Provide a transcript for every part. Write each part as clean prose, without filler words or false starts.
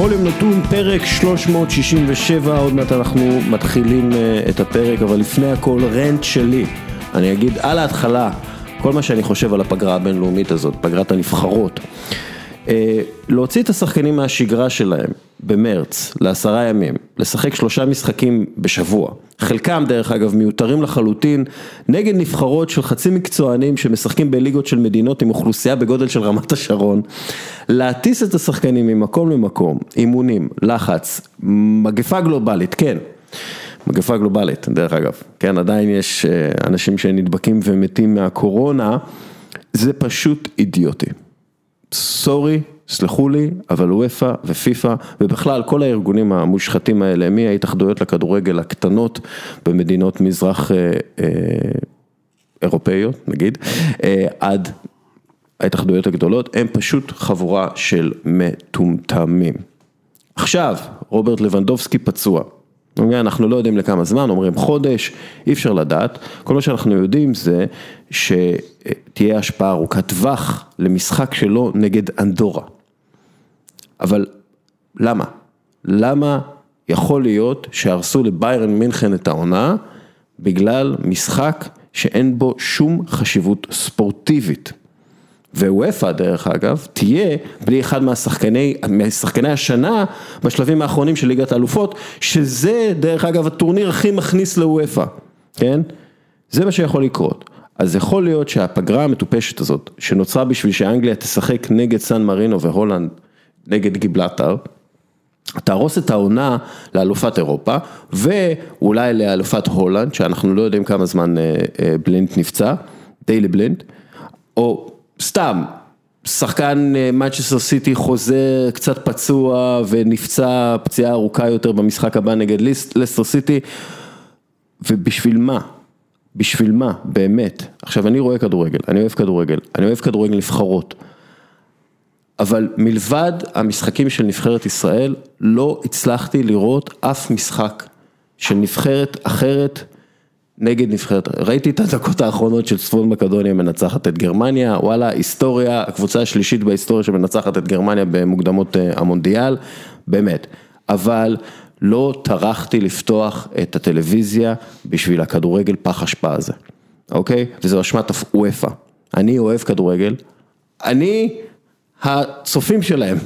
חולם נתון פרק 367, עוד מעט אנחנו מתחילים את הפרק, אבל לפני הכל רנט שלי, אני אגיד על ההתחלה כל מה שאני חושב על הפגרה הבינלאומית הזאת, פגרת הנבחרות. להוציא את השחקנים מהשגרה שלהם במרץ ל10 ימים, לשחק 3 משחקים בשבוע, חלקם דרך אגב מיותרים לחלוטין, נגד נבחרות של חצי מקצוענים שמשחקים בליגות של מדינות עם אוכלוסייה בגודל של רמת השרון, להטיס את השחקנים ממקום למקום, אימונים, לחץ, מגפה גלובלית, כן, מגפה גלובלית דרך אגב, כן, עדיין יש אנשים שנדבקים ומתים מהקורונה, זה פשוט אידיוטי. סורי, סלחו לי, אבל וויפה ופיפה, ובכלל כל הארגונים המושחתים האלה, מי ההתאחדויות לכדורגל הקטנות במדינות מזרח אירופאיות, נגיד, עד ההתאחדויות הגדולות, הם פשוט חבורה של מטומטמים. עכשיו, רוברט לבנדובסקי פצוע. אנחנו לא יודעים לכמה זמן, אומרים חודש, אי אפשר לדעת. כל מה שאנחנו יודעים זה שתהיה השפעה ארוכת טווח למשחק שלו נגד אנדורה. אבל למה? למה יכול להיות שהרסו לביירן מינכן את העונה בגלל משחק שאין בו שום חשיבות ספורטיבית? ואופה דרך אגב תהיה בלי אחד מהשחקני השנה בשלבים האחרונים של ליגת האלופות, שזה דרך אגב הטורניר הכי מכניס לאופה, כן? זה מה שיכול לקרות. אז יכול להיות שהפגרה המטופשת הזאת שנוצרה בשביל שאנגליה תשחק נגד סן מרינו והולנד נגד גיברלטר, תהרוס את העונה לאלופת אירופה ואולי לאלופת הולנד, שאנחנו לא יודעים כמה זמן בלינד נפצע, דיילי בלינד, או סתם, שחקן מנצ'סטר סיטי חוזר קצת פצוע ונפצע פציעה ארוכה יותר במשחק הבא נגד לסטר סיטי, ובשביל מה? בשביל מה? באמת. עכשיו אני רואה כדורגל, אני אוהב כדורגל, אני אוהב כדורגל נבחרות, אבל מלבד המשחקים של נבחרת ישראל, לא הצלחתי לראות אף משחק של נבחרת אחרת, נגד נבחרת, ראיתי את הדקות האחרונות של צפון מקדוניה מנצחת את גרמניה, וואלה, היסטוריה, הקבוצה השלישית בהיסטוריה שמנצחת את גרמניה במוקדמות המונדיאל, באמת, אבל לא טרחתי לפתוח את הטלוויזיה בשביל הכדורגל פח השפעה הזה, אוקיי? וזה אשמת אופה, אני אוהב כדורגל, אני הצופים שלהם,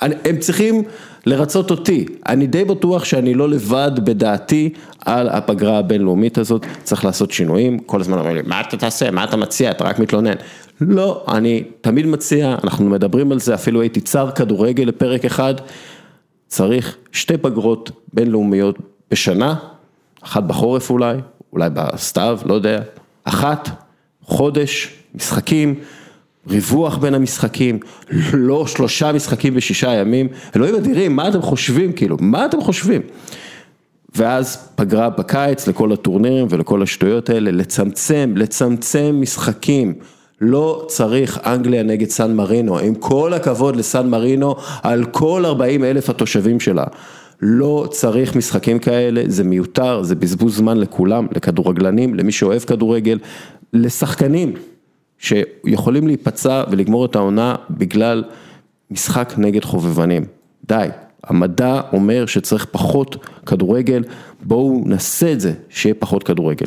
הם צריכים לרצות אותי, אני די בטוח שאני לא לבד בדעתי על הפגרה הבינלאומית הזאת, צריך לעשות שינויים, כל הזמן אומרים לי, מה אתה תעשה, מה אתה מציע, אתה רק מתלונן, לא, אני תמיד מציע, אנחנו מדברים על זה, אפילו הייתי צר כדורגל לפרק אחד, צריך 2 פגרות בינלאומיות בשנה, 1 בחורף אולי, אולי בסתיו, לא יודע, 1, חודש, משחקים, ריווח בין המשחקים, לא 3 משחקים ב6 ימים, אלוהים אדירים, מה אתם חושבים כאילו, מה אתם חושבים? ואז פגרה בקיץ לכל הטורנירים ולכל השטויות האלה, לצמצם משחקים, לא צריך אנגליה נגד סן מרינו, עם כל הכבוד לסן מרינו, על כל 40,000 התושבים שלה, לא צריך משחקים כאלה, זה מיותר, זה בזבוז זמן לכולם, לכדורגלנים, למי שאוהב כדורגל, לשחקנים, שיכולים להיפצע ולגמור את העונה בגלל משחק נגד חובבנים. די, המדע אומר שצריך פחות כדורגל, בואו נעשה את זה שיהיה פחות כדורגל.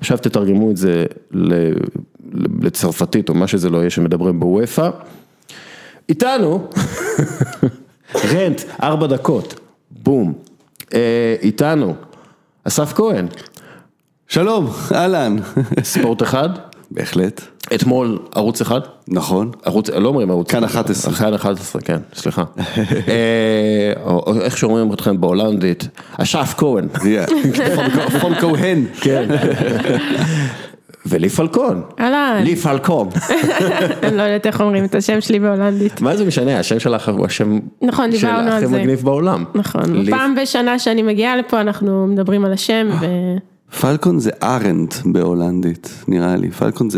עכשיו תתרגמו את זה לצרפתית או מה שזה לא יהיה שמדברים בוויפה. איתנו, רנט, 4 דקות, בום. איתנו, אסף כהן. שלום, אהלן. ספורט אחד? בהחלט. אתמול ערוץ 1? נכון. לא אומרים ערוץ 1. כאן 11. כאן 11, כן, סליחה. איך שאומרים אתכם בהולנדית, אסף כהן. פון כהן. כן. ולי פלקון. אהלן. לי פלקון. אני לא יודעת איך אומרים את השם שלי בהולנדית. מה זה משנה? השם שלך הוא השם של הכי מגניב בעולם. נכון. פעם בשנה שאני מגיעה לפה אנחנו מדברים על השם ו... פלקון זה ארנט בהולנדית, נראה לי. פלקון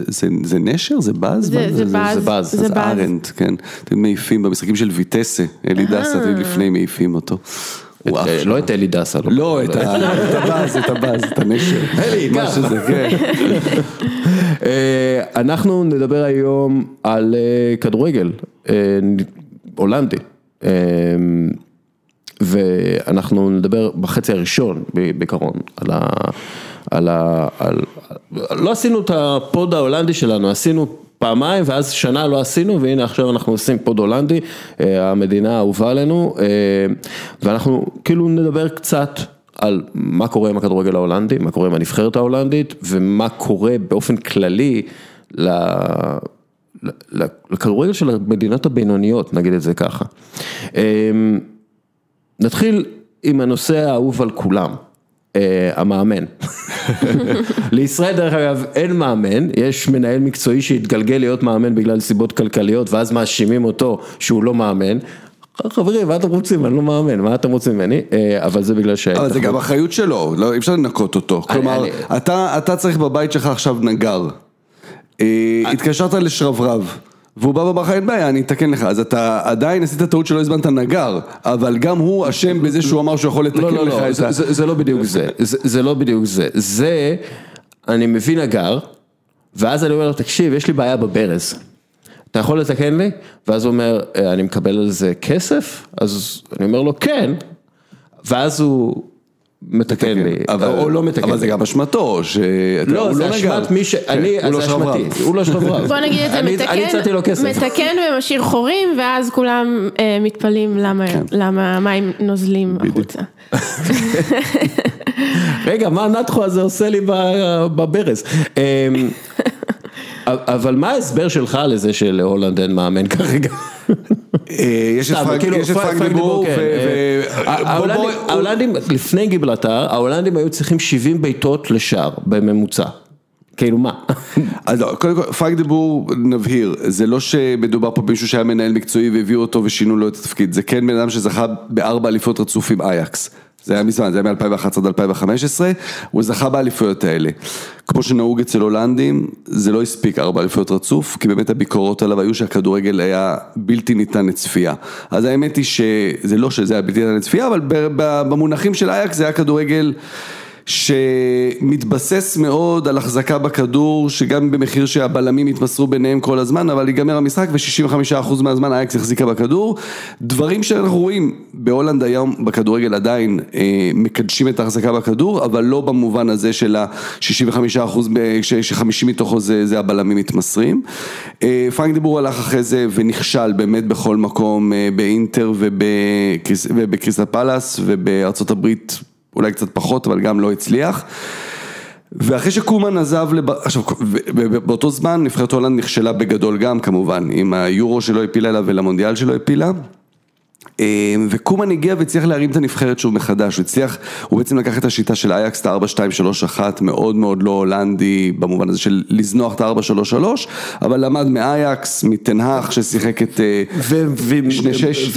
זה נשר? זה בז? זה בז. זה ארנט, כן. אתם מעיפים במשחקים של ויטסה, אלי דסה, אתם לפני מעיפים אותו. לא את אלי דסה. לא, את הבז, את הנשר. אלי, מה שזה, כן. אנחנו נדבר היום על כדורגל הולנדי. ואנחנו נדבר בחצי הראשון בעיקרון על לא עשינו את הפוד ההולנדי שלנו, עשינו פעמיים ואז שנה לא עשינו, והנה עכשיו אנחנו עושים פוד הולנדי, המדינה האהובה עלינו, ואנחנו כאילו נדבר קצת על מה קורה עם הכדורגל ההולנדי, מה קורה עם הנבחרת ההולנדית, ומה קורה באופן כללי לכדורגל של המדינות הבינוניות, נגיד את זה ככה. נתחיל עם הנושא האהוב על כולם, המאמן. לישראל דרך אגב אין מאמן, יש מנהל מקצועי שהתגלגל להיות מאמן בגלל סיבות כלכליות, ואז מאשימים אותו שהוא לא מאמן. חברים, מה אתם רוצים? אני לא מאמן, מה אתם רוצים ממני? אבל זה בגלל ש... אבל זה גם אחריות שלו, אי אפשר לנקות אותו. כלומר, אתה צריך בבית שלך עכשיו נגר. התקשרת לשרברב. והוא בא בברכה, אין בעיה, אני אתקן לך, אז אתה עדיין עשית טעות שלא הזמנת נגר, אבל גם הוא אשם בזה שהוא אמר שהוא יכול לתקן לך. לא, לא, לא, זה לא בדיוק זה, זה לא בדיוק זה, זה, אני מביא נגר, ואז אני אומר לו, תקשיב, יש לי בעיה בברז, אתה יכול לתקן לי? ואז הוא אומר, אני מקבל על זה כסף? אז אני אומר לו, כן, ואז הוא... מתקן לי, או לא מתקן לי. אבל זה גם אשמתו, שהוא לא אשמת מי ש... הוא לא שרברב. הוא לא שרברב. בוא נגיד את זה, מתקן ומשאיר חורים, ואז כולם מתפלים למה המים נוזלים החוצה. רגע, מה הנתחו הזה עושה לי בברז? אבל מה ההסבר שלך לזה שלהולנד אין מאמן כרגע? יש את פרנק דה בור. ההולנדים, לפני גיברלטר, ההולנדים היו צריכים 70 בעיטות לשער בממוצע. כאילו מה? אז לא, קודם כל, פרנק דה בור נבהיר, זה לא שמדובר פה מישהו שהיה מנהל מקצועי והביאו אותו ושינו לו את התפקיד, זה כן בן אדם שזכה ב4 אליפויות רצוף עם אייקס. זה היה מזמן, זה היה מ-2011 עד 2015, הוא זכה באליפויות האלה. כמו שנהוג אצל הולנדים, זה לא הספיק 4 אליפויות רצוף, כי באמת הביקורות עליו היו שהכדורגל היה בלתי ניתן לצפייה. אז האמת היא שזה לא שזה היה בלתי ניתן לצפייה, אבל במונחים של אייקס זה היה כדורגל שמתבסס מאוד על החזקה בכדור, שגם במחיר שהבלמים התמסרו ביניהם כל הזמן, אבל ייגמר המשחק ו-65% מהזמן האקס החזיקה בכדור. דברים שאנחנו רואים בהולנד היום בכדורגל עדיין מקדשים את ההחזקה בכדור, אבל לא במובן הזה של ה-65% ש-50 מתוכו זה הבלמים מתמסרים. פרנק דה בור הלך אחרי זה ונכשל באמת בכל מקום, באינטר ובקריסטל פלאס ובארצות הברית, אולי קצת פחות, אבל גם לא הצליח. ואחרי שקומן עזב, עכשיו, באותו זמן, נבחרת הולנד נכשלה בגדול גם, כמובן, עם היורו שלא הפילה לה ולמונדיאל שלא הפילה. וקומן הגיע והצליח להרים את הנבחרת שוב מחדש, הוא בעצם לקח את השיטה של אייקס, את 4-2-3-1, מאוד מאוד לא הולנדי, במובן הזה של לזנוח את 4-3-3, אבל למד מאייקס, מתנהך ששיחק את 2-6,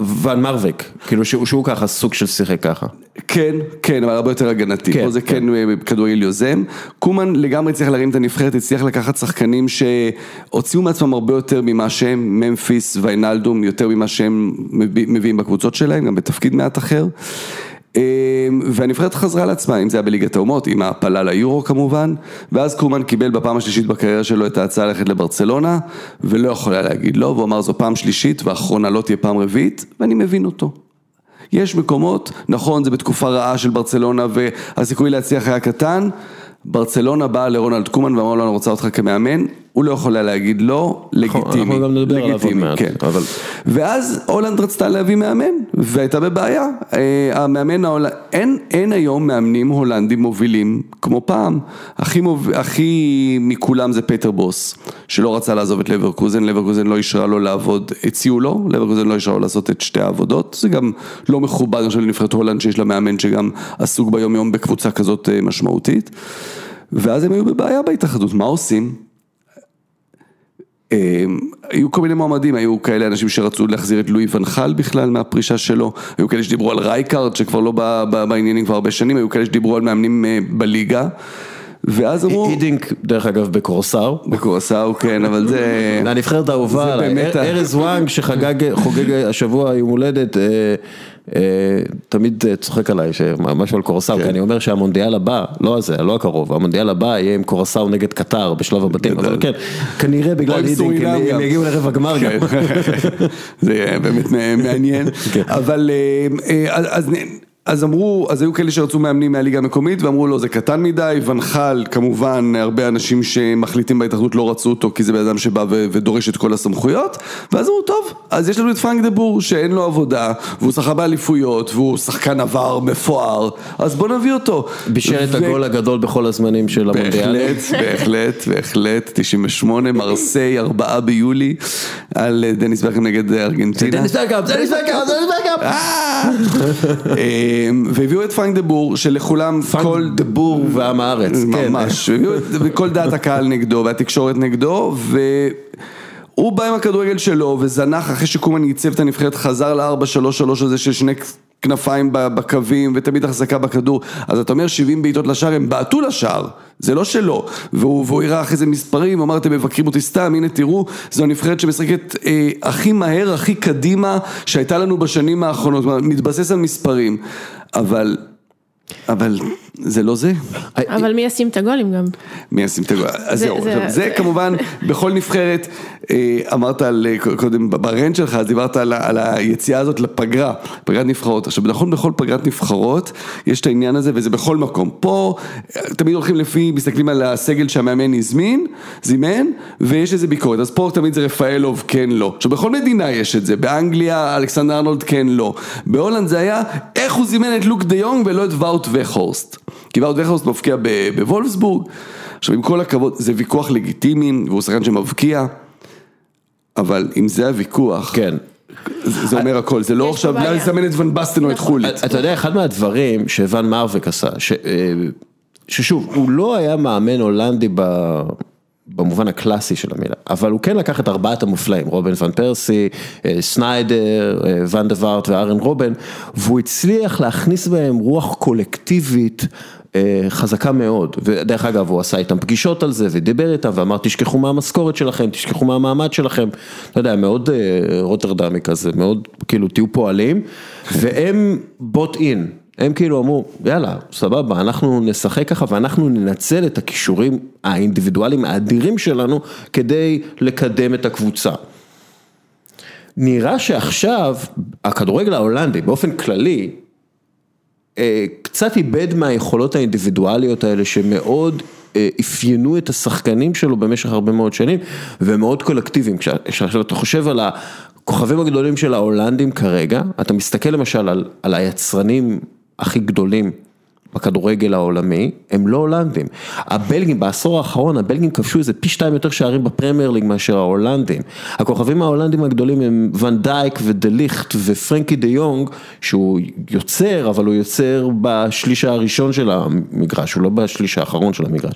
ווואן מרוויק, כאילו שהוא ככה, סוג של שיחק ככה. כן, כן, אבל הרבה יותר הגנתי, פה זה כן כדורגל יוזם. קומן לגמרי הצליח להרים את הנבחרת, הצליח לקחת שחקנים שהוציאו מעצמם הרבה יותר ממה שהם, ממפיס ויינלדום, יותר ממה שהם מביאים בקבוצות שלהם, גם בתפקיד מעט אחר. והנבחרת חזרה לעצמה, אם זה היה בליגת האומות, עם ההעפלה ליורו כמובן, ואז קומן קיבל בפעם השלישית בקריירה שלו את ההצעה ללכת לברצלונה, ולא יכולה להגיד לא, והוא אמר זו פעם שלישית, והאחרונה לא תהיה פעם רביעית, ואני מבין אותו. יש מקומות, נכון, זה בתקופה רעה של ברצלונה, והסיכוי להצליח היה קטן, ברצלונה באה לרונלד קומן ואמרה לו אני רוצה אותך כמאמן, הוא לא יכול היה להגיד לא, לגיטימי, לגיטימי, כן. ואז הולנד רצתה להביא מאמן, והייתה בבעיה, המאמן ההולנד, אין היום מאמנים הולנדים מובילים כמו פעם, הכי מכולם זה פטר בוס, שלא רצה לעזוב את לברקוזן, לברקוזן לא ישראה לו לעבוד, הציעו לו, לברקוזן לא ישראה לו לעשות את שתי העבודות, זה גם לא מכובד עכשיו לנבחרת הולנד שיש לה מאמן שגם עסוק ביום יום בקבוצה כזאת משמעותית, ואז הם היו בבעיה בהתאחדות, מה עושים? היו כל מיני מועמדים, היו כאלה אנשים שרצו להחזיר את לואי ונחל בכלל מהפרישה שלו, היו כאלה שדיברו על רייקארד שכבר לא בעניינים כבר הרבה שנים, היו כאלה שדיברו על מאמנים בליגה, ואז אמרו... אידינק דרך אגב בקורסאו. בקורסאו, כן, אבל זה... הנבחרת האהובה, ארז וואנג שחוגג השבוע יום הולדת... תמיד צוחק עליי שמשהו על קורסאו, כי אני אומר שהמונדיאל הבא, לא הזה, לא הקרוב, המונדיאל הבא יהיה עם קורסאו נגד קטר בשלב הבתים, אבל כן, כנראה בגלל הידינג, הם יגיעו לרבע הגמר גם. זה יהיה באמת מעניין, אבל אז היו כאלה שרצו מאמנים מהליגה המקומית, ואמרו לו, זה קטן מדי, ונחל, כמובן, הרבה אנשים שמחליטים בהתאחדות לא רצו אותו, כי זה באדם שבא ודורש את כל הסמכויות, ואז אמרו, טוב, אז יש לנו את פרנק דבור, שאין לו עבודה, והוא שחקן באליפויות, והוא שחקן עבר מפואר, אז בוא נביא אותו. בישל את הגול הגדול בכל הזמנים של המונדיאל. בהחלט, 98, מרסיי, 4 ביולי, על דניס ברקאם נגד ארגנטינה. דניס ברקאם. והביאו את פרנק דבור, שלכולם כל דבור ועם הארץ, ממש, וכל דעת הקהל נגדו והתקשורת נגדו, והוא בא עם הכדורגל שלו וזנח, אחרי שקומן ייצב את הנבחרת, חזר ל-4-3-3 הזה של שני כנפיים בקווים ותמיד החזקה בכדור. אז אתה אומר 70 בעיטות לשער, הם בעטו לשער, זה לא שלו, והוא הראה אחרי זה מספרים, אמר, אתם מבקרים אותי סתם, הנה תראו, זו נבחרת שמשחקת הכי מהר, הכי קדימה שהייתה לנו בשנים האחרונות, מתבסס על מספרים, אבל זה לא זה. אבל מי ישים את הגולים גם? מי ישים את הגולים, אז זהו. זה כמובן, בכל נבחרת, אמרת קודם ברנט שלך, אז דיברת על היציאה הזאת לפגרה, פגרת נבחרות. עכשיו, נכון, בכל פגרת נבחרות, יש את העניין הזה, וזה בכל מקום. פה, תמיד הולכים לפי, מסתכלים על הסגל שהמאמן זימן, ויש איזה ביקורת. אז פה תמיד זה רפאלוב, כן, לא. עכשיו, בכל מדינה יש את זה. באנגליה, אלכסנדר ארנולד, כן, לא. בהולנד זה היה, איך הוא זימן את לוק דה יונג ולא את ואוט וחורסט. כי ואוט וחורסט מפקיע בוולפסבורג. עכשיו, עם כל הכבוד, זה ויכוח לגיטימי, והוא שחקן שמבקיע, אבל אם זה הוויכוח, כן. זה אומר הכל, זה לא עכשיו, לא לסמן את ון בסטן או את חולית. אתה יודע, אחד מהדברים שוון מרוויק עשה, ששוב, הוא לא היה מאמן הולנדי במובן הקלאסי של המילה, אבל הוא כן לקח את 4 המופלאים, רובן ון פרסי, סניידר, ון דווארט וארן רובן, והוא הצליח להכניס בהם רוח קולקטיבית, חזקה מאוד, ודרך אגב הוא עשה איתם פגישות על זה ודיבר איתם ואמר תשכחו מהמשכורת שלכם, תשכחו מהמעמד שלכם, לא יודע, מאוד רוטרדמי כזה, מאוד כאילו תהיו פועלים, והם בוט אין, הם כאילו אמרו יאללה סבבה, אנחנו נשחק ככה ואנחנו ננצל את הכישורים האינדיבידואליים האדירים שלנו כדי לקדם את הקבוצה. נראה שעכשיו הכדורגל ההולנדי באופן כללי קצת איבד מהיכולות האינדיבידואליות האלה שמאוד אפיינו את השחקנים שלו במשך הרבה מאוד שנים, ומאוד קולקטיביים. כשאתה חושב על הכוכבים הגדולים של ההולנדים כרגע, אתה מסתכל למשל על היצרנים הכי גדולים בכדורגל העולמי, הם לא הולנדים. הבלגים, בעשור האחרון, הבלגים כבשו איזה פי 2 יותר שערים בפרמייר ליג מאשר ההולנדים. הכוכבים ההולנדים הגדולים הם ון דייק ודליכט ופרנקי דה יונג, שהוא יוצר, אבל הוא יוצר בשליש הראשון של המגרש, הוא לא בשליש האחרון של המגרש.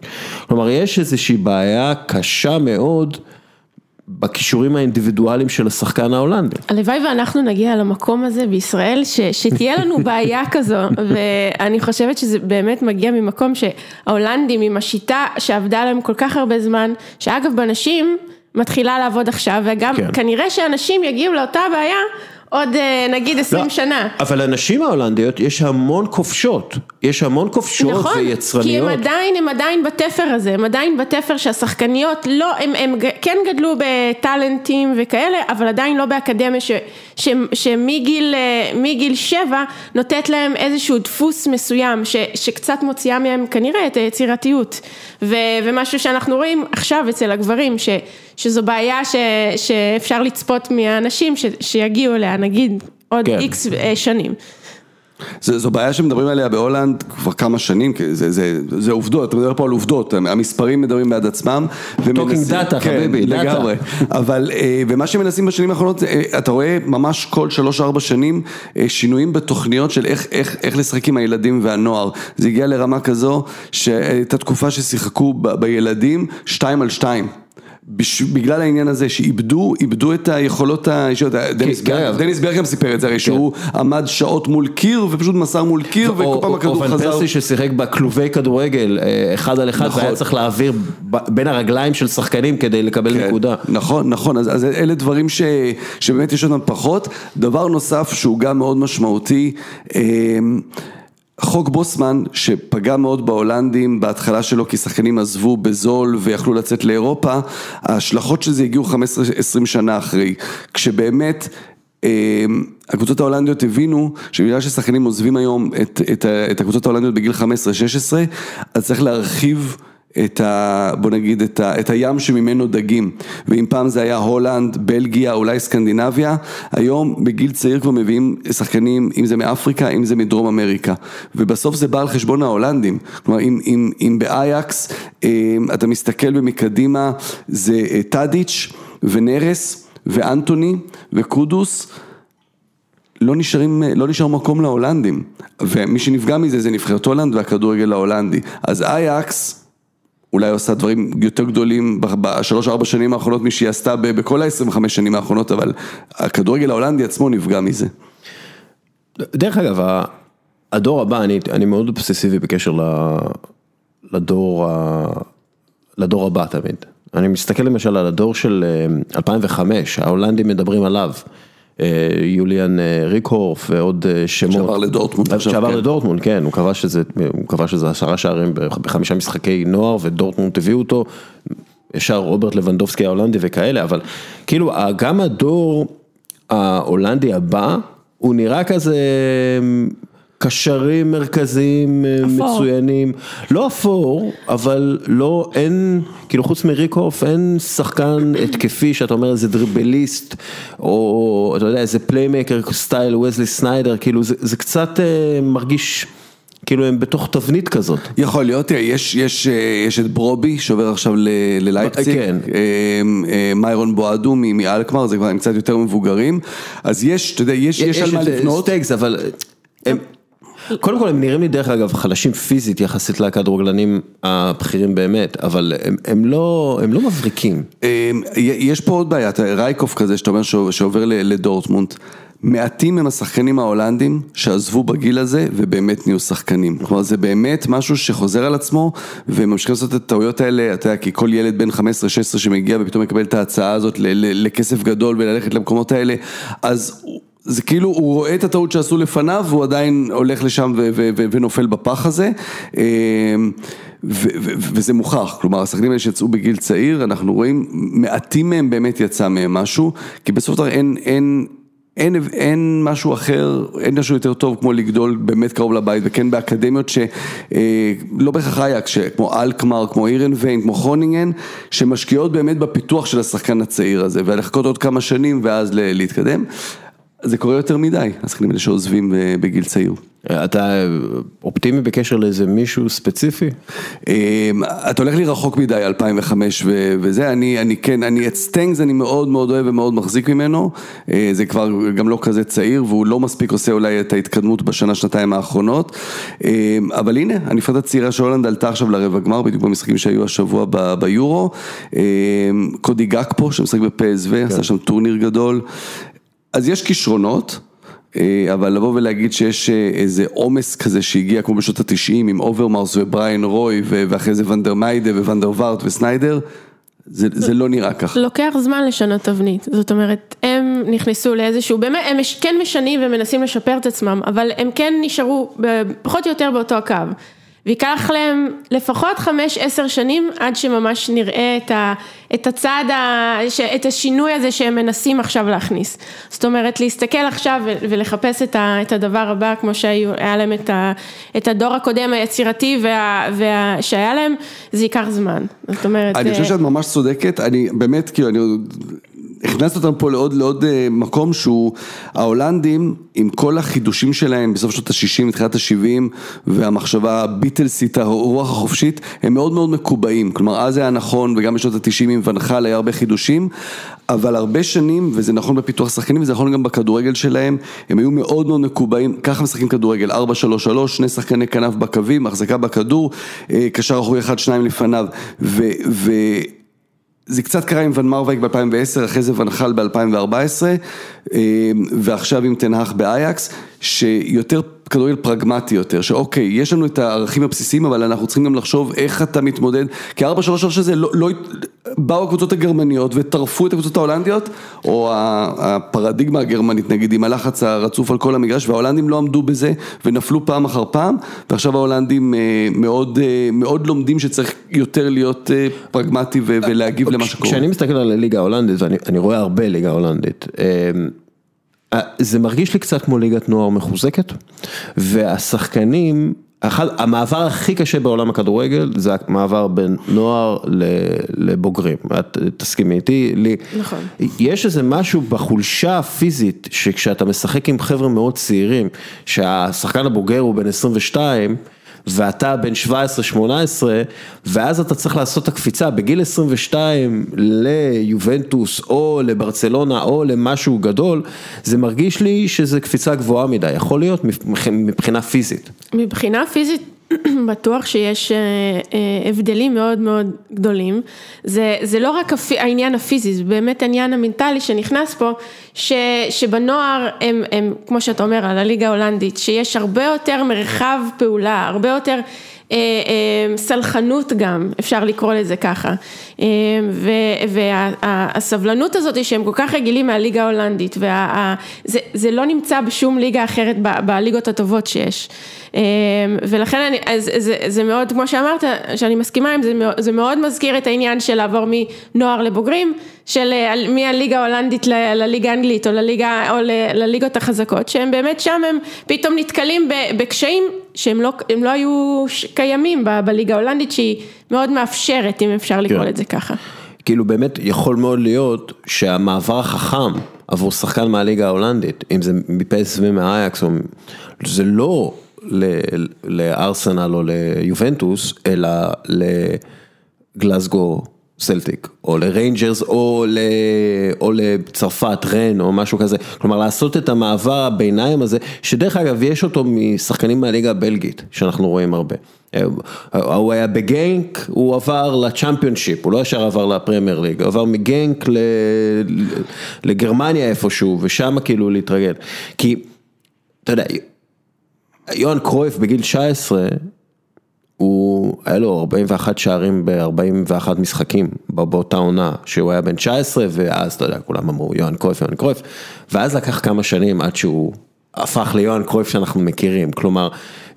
כלומר, יש איזושהי בעיה קשה מאוד בכישורים האינדיבידואליים של השחקן ההולנדי. הלוואי ואנחנו נגיע למקום הזה בישראל, שתהיה לנו בעיה כזו, ואני חושבת שזה באמת מגיע ממקום שההולנדים עם השיטה שעבדה להם כל כך הרבה זמן, שאגב בנשים מתחילה לעבוד עכשיו, וגם כנראה שאנשים יגיעו לאותה בעיה עוד נגיד 20 שנה. אבל הנשים ההולנדיות יש המון כובשות, יש המון כובשות ויצרניות. כי הם עדיין בתפר הזה, הם עדיין בתפר שהשחקניות לא, הם כן גדלו בטלנטים וכאלה, אבל עדיין לא באקדמיה שמגיל 7 נותנת להם איזשהו דפוס מסוים שקצת מוציאה מהם כנראה את היצירתיות. ומשהו שאנחנו רואים עכשיו אצל הגברים, שזו בעיה שאפשר לצפות מהאנשים שיגיעו אליה, נגיד, עוד איקס שנים. זו בעיה שמדברים עליה בהולנד כבר כמה שנים, זה עובדות, אתה מדבר פה על עובדות, המספרים מדברים בעד עצמם. טוקינג דאטה, חביבי, לגמרי. אבל, ומה שמנסים בשנים האחרונות, אתה רואה ממש כל 3-4 שנים, שינויים בתוכניות של איך לשחק עם הילדים והנוער. זה הגיע לרמה כזו, שהייתה תקופה ששיחקו בילדים 2 על 2. בגלל העניין הזה שאיבדו את היכולות האישיות. דניס ברג גם סיפר את זה, הרי שהוא עמד שעות מול קיר ופשוט מסר מול קיר וכל פעם הכדור חזר. או פנטסי ששיחק בכלובי כדורגל אחד על אחד והיה צריך להעביר בין הרגליים של שחקנים כדי לקבל נקודה. נכון, אז אלה דברים שבאמת יש אותם פחות. דבר נוסף שהוא גם מאוד משמעותי, חוק בוסמן שפגע מאוד בהולנדים בהתחלה שלו, כי שחקנים עזבו בזול ויכלו לצאת לאירופה, ההשלכות של זה הגיעו 15-20 שנה אחרי, כשבאמת הקבוצות ההולנדיות הבינו שבגלל ששחקנים עוזבים היום את הקבוצות ההולנדיות בגיל 15-16, אז צריך להרחיב בוא נגיד את הים שממנו דגים, ואם פעם זה היה הולנד, בלגיה, אולי סקנדינביה, היום בגיל צעיר כבר מביאים שחקנים, אם זה מאפריקה, אם זה מדרום אמריקה, ובסוף זה בא על חשבון ההולנדים. כלומר, אם באייקס אתה מסתכל במקדימה, זה טאדיץ' ונרס ואנטוני וקודוס, לא נשאר מקום להולנדים, ומי שנפגע מזה זה נבחרת הולנד והכדורגל ההולנדי. אז אייקס אולי עושה דברים יותר גדולים ב3-4 שנים האחרונות, מי שהיא עשתה בכל ה-25 שנים האחרונות, אבל הכדורגל ההולנדי עצמו נפגע מזה. דרך אגב, הדור הבא, אני מאוד אובססיבי בקשר לדור הבא תמיד. אני מסתכל למשל על הדור של 2005, ההולנדים מדברים עליו, יוליאן ריקהורף ועוד שמות. שעבר לדורטמונד, כן, הוא קבע שזה 10 שערים ב5 משחקי נוער, ודורטמונד הביאו אותו, ישר רוברט לבנדובסקי ההולנדי וכאלה, אבל כאילו גם הדור ההולנדי הבא, הוא נראה כזה קשרים מרכזיים מצוינים, לא אפור, אבל לא, אין, כאילו חוץ מריקהורף, אין שחקן התקפי שאתה אומר איזה דריבליסט, או אתה יודע, איזה פליימקר סטייל וויזלי סניידר, כאילו זה קצת מרגיש, כאילו הם בתוך תבנית כזאת. יכול להיות, יש את ברובי שעובר עכשיו ללייפציג, מיירון בועדו מאלקמר, זה כבר הם קצת יותר מבוגרים, אז יש על מה לבנות. סטגס, אבל קודם כל הם נראים לי דרך אגב חלשים פיזית יחסית לכדורגלנים הבכירים באמת, אבל הם לא מבריקים. יש פה עוד בעיה, רייקוף כזה שאתה אומר שעובר לדורטמונד, מעטים הם השחקנים ההולנדים שעזבו בגיל הזה ובאמת נהיו שחקנים. כלומר זה באמת משהו שחוזר על עצמו וממשיכים לעשות את הטעויות האלה, אתה יודע, כי כל ילד בן 15-16 שמגיע ופתאום מקבל את ההצעה הזאת לכסף גדול וללכת למקומות האלה, אז זה כאילו הוא רואה את הטעות שעשו לפניו והוא עדיין הולך לשם ונופל בפח הזה, וזה מוכח. כלומר השחקנים האלה שיצאו בגיל צעיר, אנחנו רואים מעטים מהם באמת יצא מהם משהו, כי בסוף כך אין משהו אחר, אין משהו יותר טוב כמו לגדול באמת קרוב לבית, וכן באקדמיות שלא בהכרח אייקס, כמו אלקמר, כמו אירנווין, כמו חונינגן, שמשקיעות באמת בפיתוח של השחקן הצעיר הזה, ולחכות עוד כמה שנים ואז להתקדם. זה קורה יותר מדי, השחקנים האלה שעוזבים בגיל צעיר. אתה אופטימי בקשר לאיזה מישהו ספציפי? אתה הולך לי רחוק מדי, 2005 וזה, אני את סטנגס אני מאוד מאוד אוהב ומאוד מחזיק ממנו, זה כבר גם לא כזה צעיר, והוא לא מספיק עושה אולי את ההתקדמות בשנה שנתיים האחרונות, אבל הנה, הנפרדת הצעירה של הולנד עלתה עכשיו לרבע גמר, בדיוק במשחקים שהיו השבוע ביורו, קודי גאקפו שמשחק בפסו, עשה שם טורניר גדול, אז יש כישרונות, אבל לבוא ולהגיד שיש איזה עומס כזה שהגיע כמו בשנות ה-90 עם אוברמרס ובריין רוי ואחרי זה ונדר מיידה וונדר ורט וסניידר, זה לא נראה כך. לוקח זמן לשנות תבנית, זאת אומרת, הם נכנסו לאיזשהו, באמת, הם כן משנים ומנסים לשפר את עצמם, אבל הם כן נשארו פחות או יותר באותו הקו. ויקח להם לפחות 5-10 שנים עד שממש נראה את הצעד, את השינוי הזה שהם מנסים עכשיו להכניס. זאת אומרת, להסתכל עכשיו ולחפש את הדבר הבא, כמו שהיה להם את הדור הקודם היצירתי שהיה להם, זה ייקח זמן. זאת אומרת, אני חושב שאת ממש צודקת, אני באמת, כאילו, אני הכנסת אותם פה לעוד מקום שהוא, ההולנדים עם כל החידושים שלהם בסוף שנות ה-60, התחילת ה-70 והמחשבה הביטלסית, הרוח החופשית, הם מאוד מאוד מקובעים, כלומר אז היה נכון וגם בשנות ה-90 עם ונחל היה הרבה חידושים, אבל הרבה שנים, וזה נכון בפיתוח שחקנים וזה נכון גם בכדורגל שלהם, הם היו מאוד מאוד מקובעים, ככה משחקים כדורגל 4-3-3, שני שחקני כנף בקווים, החזקה בכדור, קשר אחורי 1-2 לפניו, זה קצת קרה עם ון מרווייק ב-2010, אחרי זה ונחל ב-2014, ועכשיו עם תנהך באייקס, שיותר כדורגל פרגמטי יותר, שאוקיי, יש לנו את הערכים הבסיסיים, אבל אנחנו צריכים גם לחשוב איך אתה מתמודד, כי 4-3-3 הזה, לא באו הקבוצות הגרמניות וטרפו את הקבוצות ההולנדיות, או הפרדיגמה הגרמנית, נגיד, עם הלחץ הרצוף על כל המגרש, וההולנדים לא עמדו בזה, ונפלו פעם אחר פעם, ועכשיו ההולנדים מאוד לומדים שצריך יותר להיות פרגמטי ולהגיב למה שקורה. כשאני מסתכל על הליגה ההולנדית, אני רואה הרבה ליגה הולנדית, זה מרגיש לי קצת כמו ליגת נוער מחוזקת, והשחקנים, המעבר הכי קשה בעולם הכדורגל, זה המעבר בין נוער לבוגרים, את תסכימי איתי, לי, נכון. יש איזה משהו בחולשה הפיזית, שכשאתה משחק עם חבר'ה מאוד צעירים, שהשחקן הבוגר הוא בן 22, ואתה בין 17-18, ואז אתה צריך לעשות את הקפיצה בגיל 22 ליובנטוס או לברצלונה או למשהו גדול, זה מרגיש לי שזה קפיצה גבוהה מדי, יכול להיות מבחינה פיזית. מבחינה פיזית בטוח שיש הבדלים מאוד מאוד גדולים, זה לא רק העניין הפיזי, זה באמת העניין המנטלי שנכנס פה, שבנוער הם, כמו שאתה אומר, על הליגה ההולנדית, שיש הרבה יותר מרחב פעולה, הרבה יותר סלחנות גם, אפשר לקרוא לזה ככה, והסבלנות הזאת שהם כל כך רגילים מהליגה ההולנדית, זה לא נמצא בשום ליגה אחרת בליגות הטובות שיש, ולכן זה מאוד, כמו שאמרת, שאני מסכימה, זה מאוד מזכיר את העניין של לעבור מנוער לבוגרים, של מהליגה ההולנדית לליגה האנגלית, או לליגות החזקות, שהם באמת שם, הם פתאום נתקלים בקשיים, שהם לא היו קיימים בליגה ההולנדית, שהיא מאוד מאפשרת, אם אפשר לקרוא את זה ככה. כאילו באמת יכול מאוד להיות שהמעבר החכם עבור שחקן מהליגה ההולנדית, אם זה מפס ומהאייקס, זה לא לארסנל או ליובנטוס, אלא לגלזגו סלטיק, או לריינג'רס, או לצרפת, רן, או משהו כזה. כלומר, לעשות את המעבר הביניים הזה, שדרך אגב, יש אותו משחקנים מהליגה הבלגית, שאנחנו רואים הרבה. הוא היה בגנק, הוא עבר לצ'אמפיונשיפ, הוא לא ישר עבר לפרמייר ליג, הוא עבר מגנק לגרמניה איפשהו, ושם כאילו להתרגל. כי, אתה יודע, יוהאן קרויף בגיל 19, היה לו 41 שערים ב-41 משחקים באותה עונה, שהוא היה בן 19, ואז אתה יודע, כולם אמרו יוהאן קרויף, ואז לקח כמה שנים עד שהוא הפך ליוהאן קרויף שאנחנו מכירים, כלומר,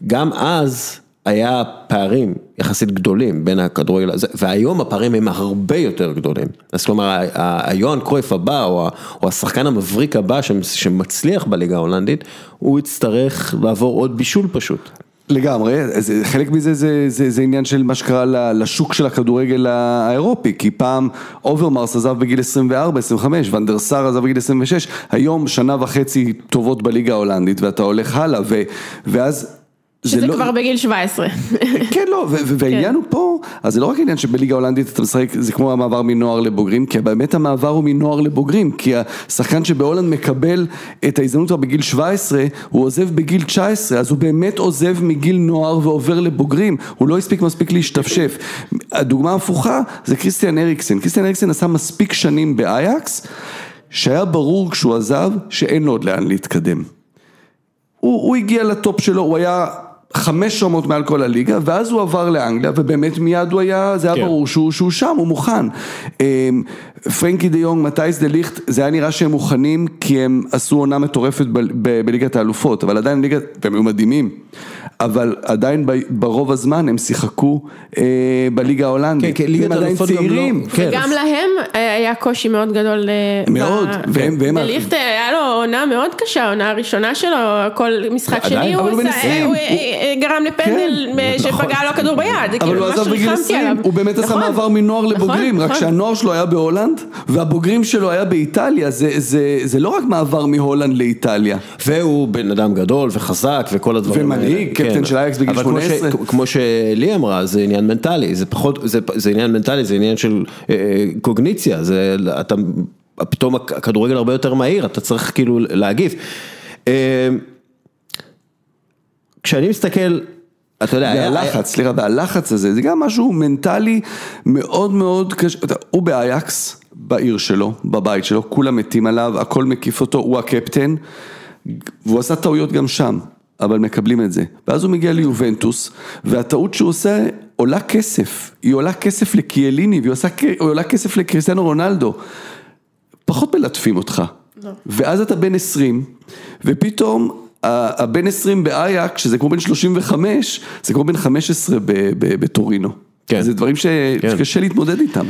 גם אז היה פערים יחסית גדולים בין הכדורגל, והיום הפערים הם הרבה יותר גדולים, אז כלומר, היוהאן קרויף הבא, או השחקן המבריק הבא שמצליח בליגה ההולנדית, הוא יצטרך לעבור עוד בישול פשוט. לגמרי, חלק מזה זה עניין של מה שקרה לשוק של הכדורגל האירופי, כי פעם אוברמרס עזב בגיל 24, 25, ונדרסר עזב בגיל 26, היום שנה וחצי טובות בליגה ההולנדית, ואתה הולך הלאה, ואז שזה כבר בגיל 17. כן, לא, והעניין הוא פה, אז זה לא רק עניין שבליגה ההולנדית אתה משחק, זה כמו המעבר מנוער לבוגרים, כי באמת המעבר הוא מנוער לבוגרים, כי השחקן שבהולנד מקבל את ההזדמנות בגיל 17, הוא עוזב בגיל 19, אז הוא באמת עוזב מגיל נוער ועובר לבוגרים, הוא לא הספיק מספיק להשתפשף. הדוגמה ההפוכה זה קריסטיאן אריקסן. קריסטיאן אריקסן עשה מספיק שנים באייקס, שהיה ברור כשהוא עזב שאין לו עוד לאן להתקדם. הוא הגיע לטופ שלו, הוא היה 500 מעל כל הליגה, ואז הוא עבר לאנגליה, ובאמת מיד הוא היה, זה היה ברור שהוא שם, הוא מוכן. פרנקי דה יונג, מטייס דה ליכט, זה היה נראה שהם מוכנים, כי הם עשו עונה מטורפת בליגת האלופות, אבל עדיין ליגת, והם היו מדהימים, אבל עדיין ברוב הזמן הם שיחקו בליגה ההולנדית, הם עדיין צעירים. וגם להם היה קושי מאוד גדול. מאוד. דה ליכט היה לו עונה מאוד קשה, עונה הראשונה שלו, כל משחק שני הוא גרם לפנדל שפגע לו כדור ביד, אבל הוא עזב בגיל 20, הוא באמת עשה מעבר מנוער לבוגרים, רק שהנוער שלו היה בהולנד והבוגרים שלו היה באיטליה, זה לא רק מעבר מהולנד לאיטליה, והוא בן אדם גדול וחזק וכל הדברים, ומנהיג, קפטן של אייקס בגיל 18, כמו שלי אמרה, זה עניין מנטלי, זה עניין של קוגניציה, פתאום הכדורגל הרבה יותר מהיר, אתה צריך כאילו להגיב. כשאני מסתכל אתה יודע, והלחץ, סליחה, והלחץ הזה, זה גם משהו מנטלי מאוד מאוד קשה, הוא באייקס, בעיר שלו, בבית שלו, כולם מתים עליו, הכל מקיף אותו, הוא הקפטן, והוא עשה טעויות גם שם, אבל מקבלים את זה, ואז הוא מגיע ליובנטוס, והטעות שהוא עושה, עולה כסף, היא עולה כסף לקייליני, והיא עולה כסף לקריסטיאנו רונלדו, פחות מלטפים אותך, לא. ואז אתה בן 20, ופתאום, הבן 20 באייק, שזה כמו בן 35, זה כמו בן 15 בטורינו. כן. זה דברים שקשה להתמודד איתם.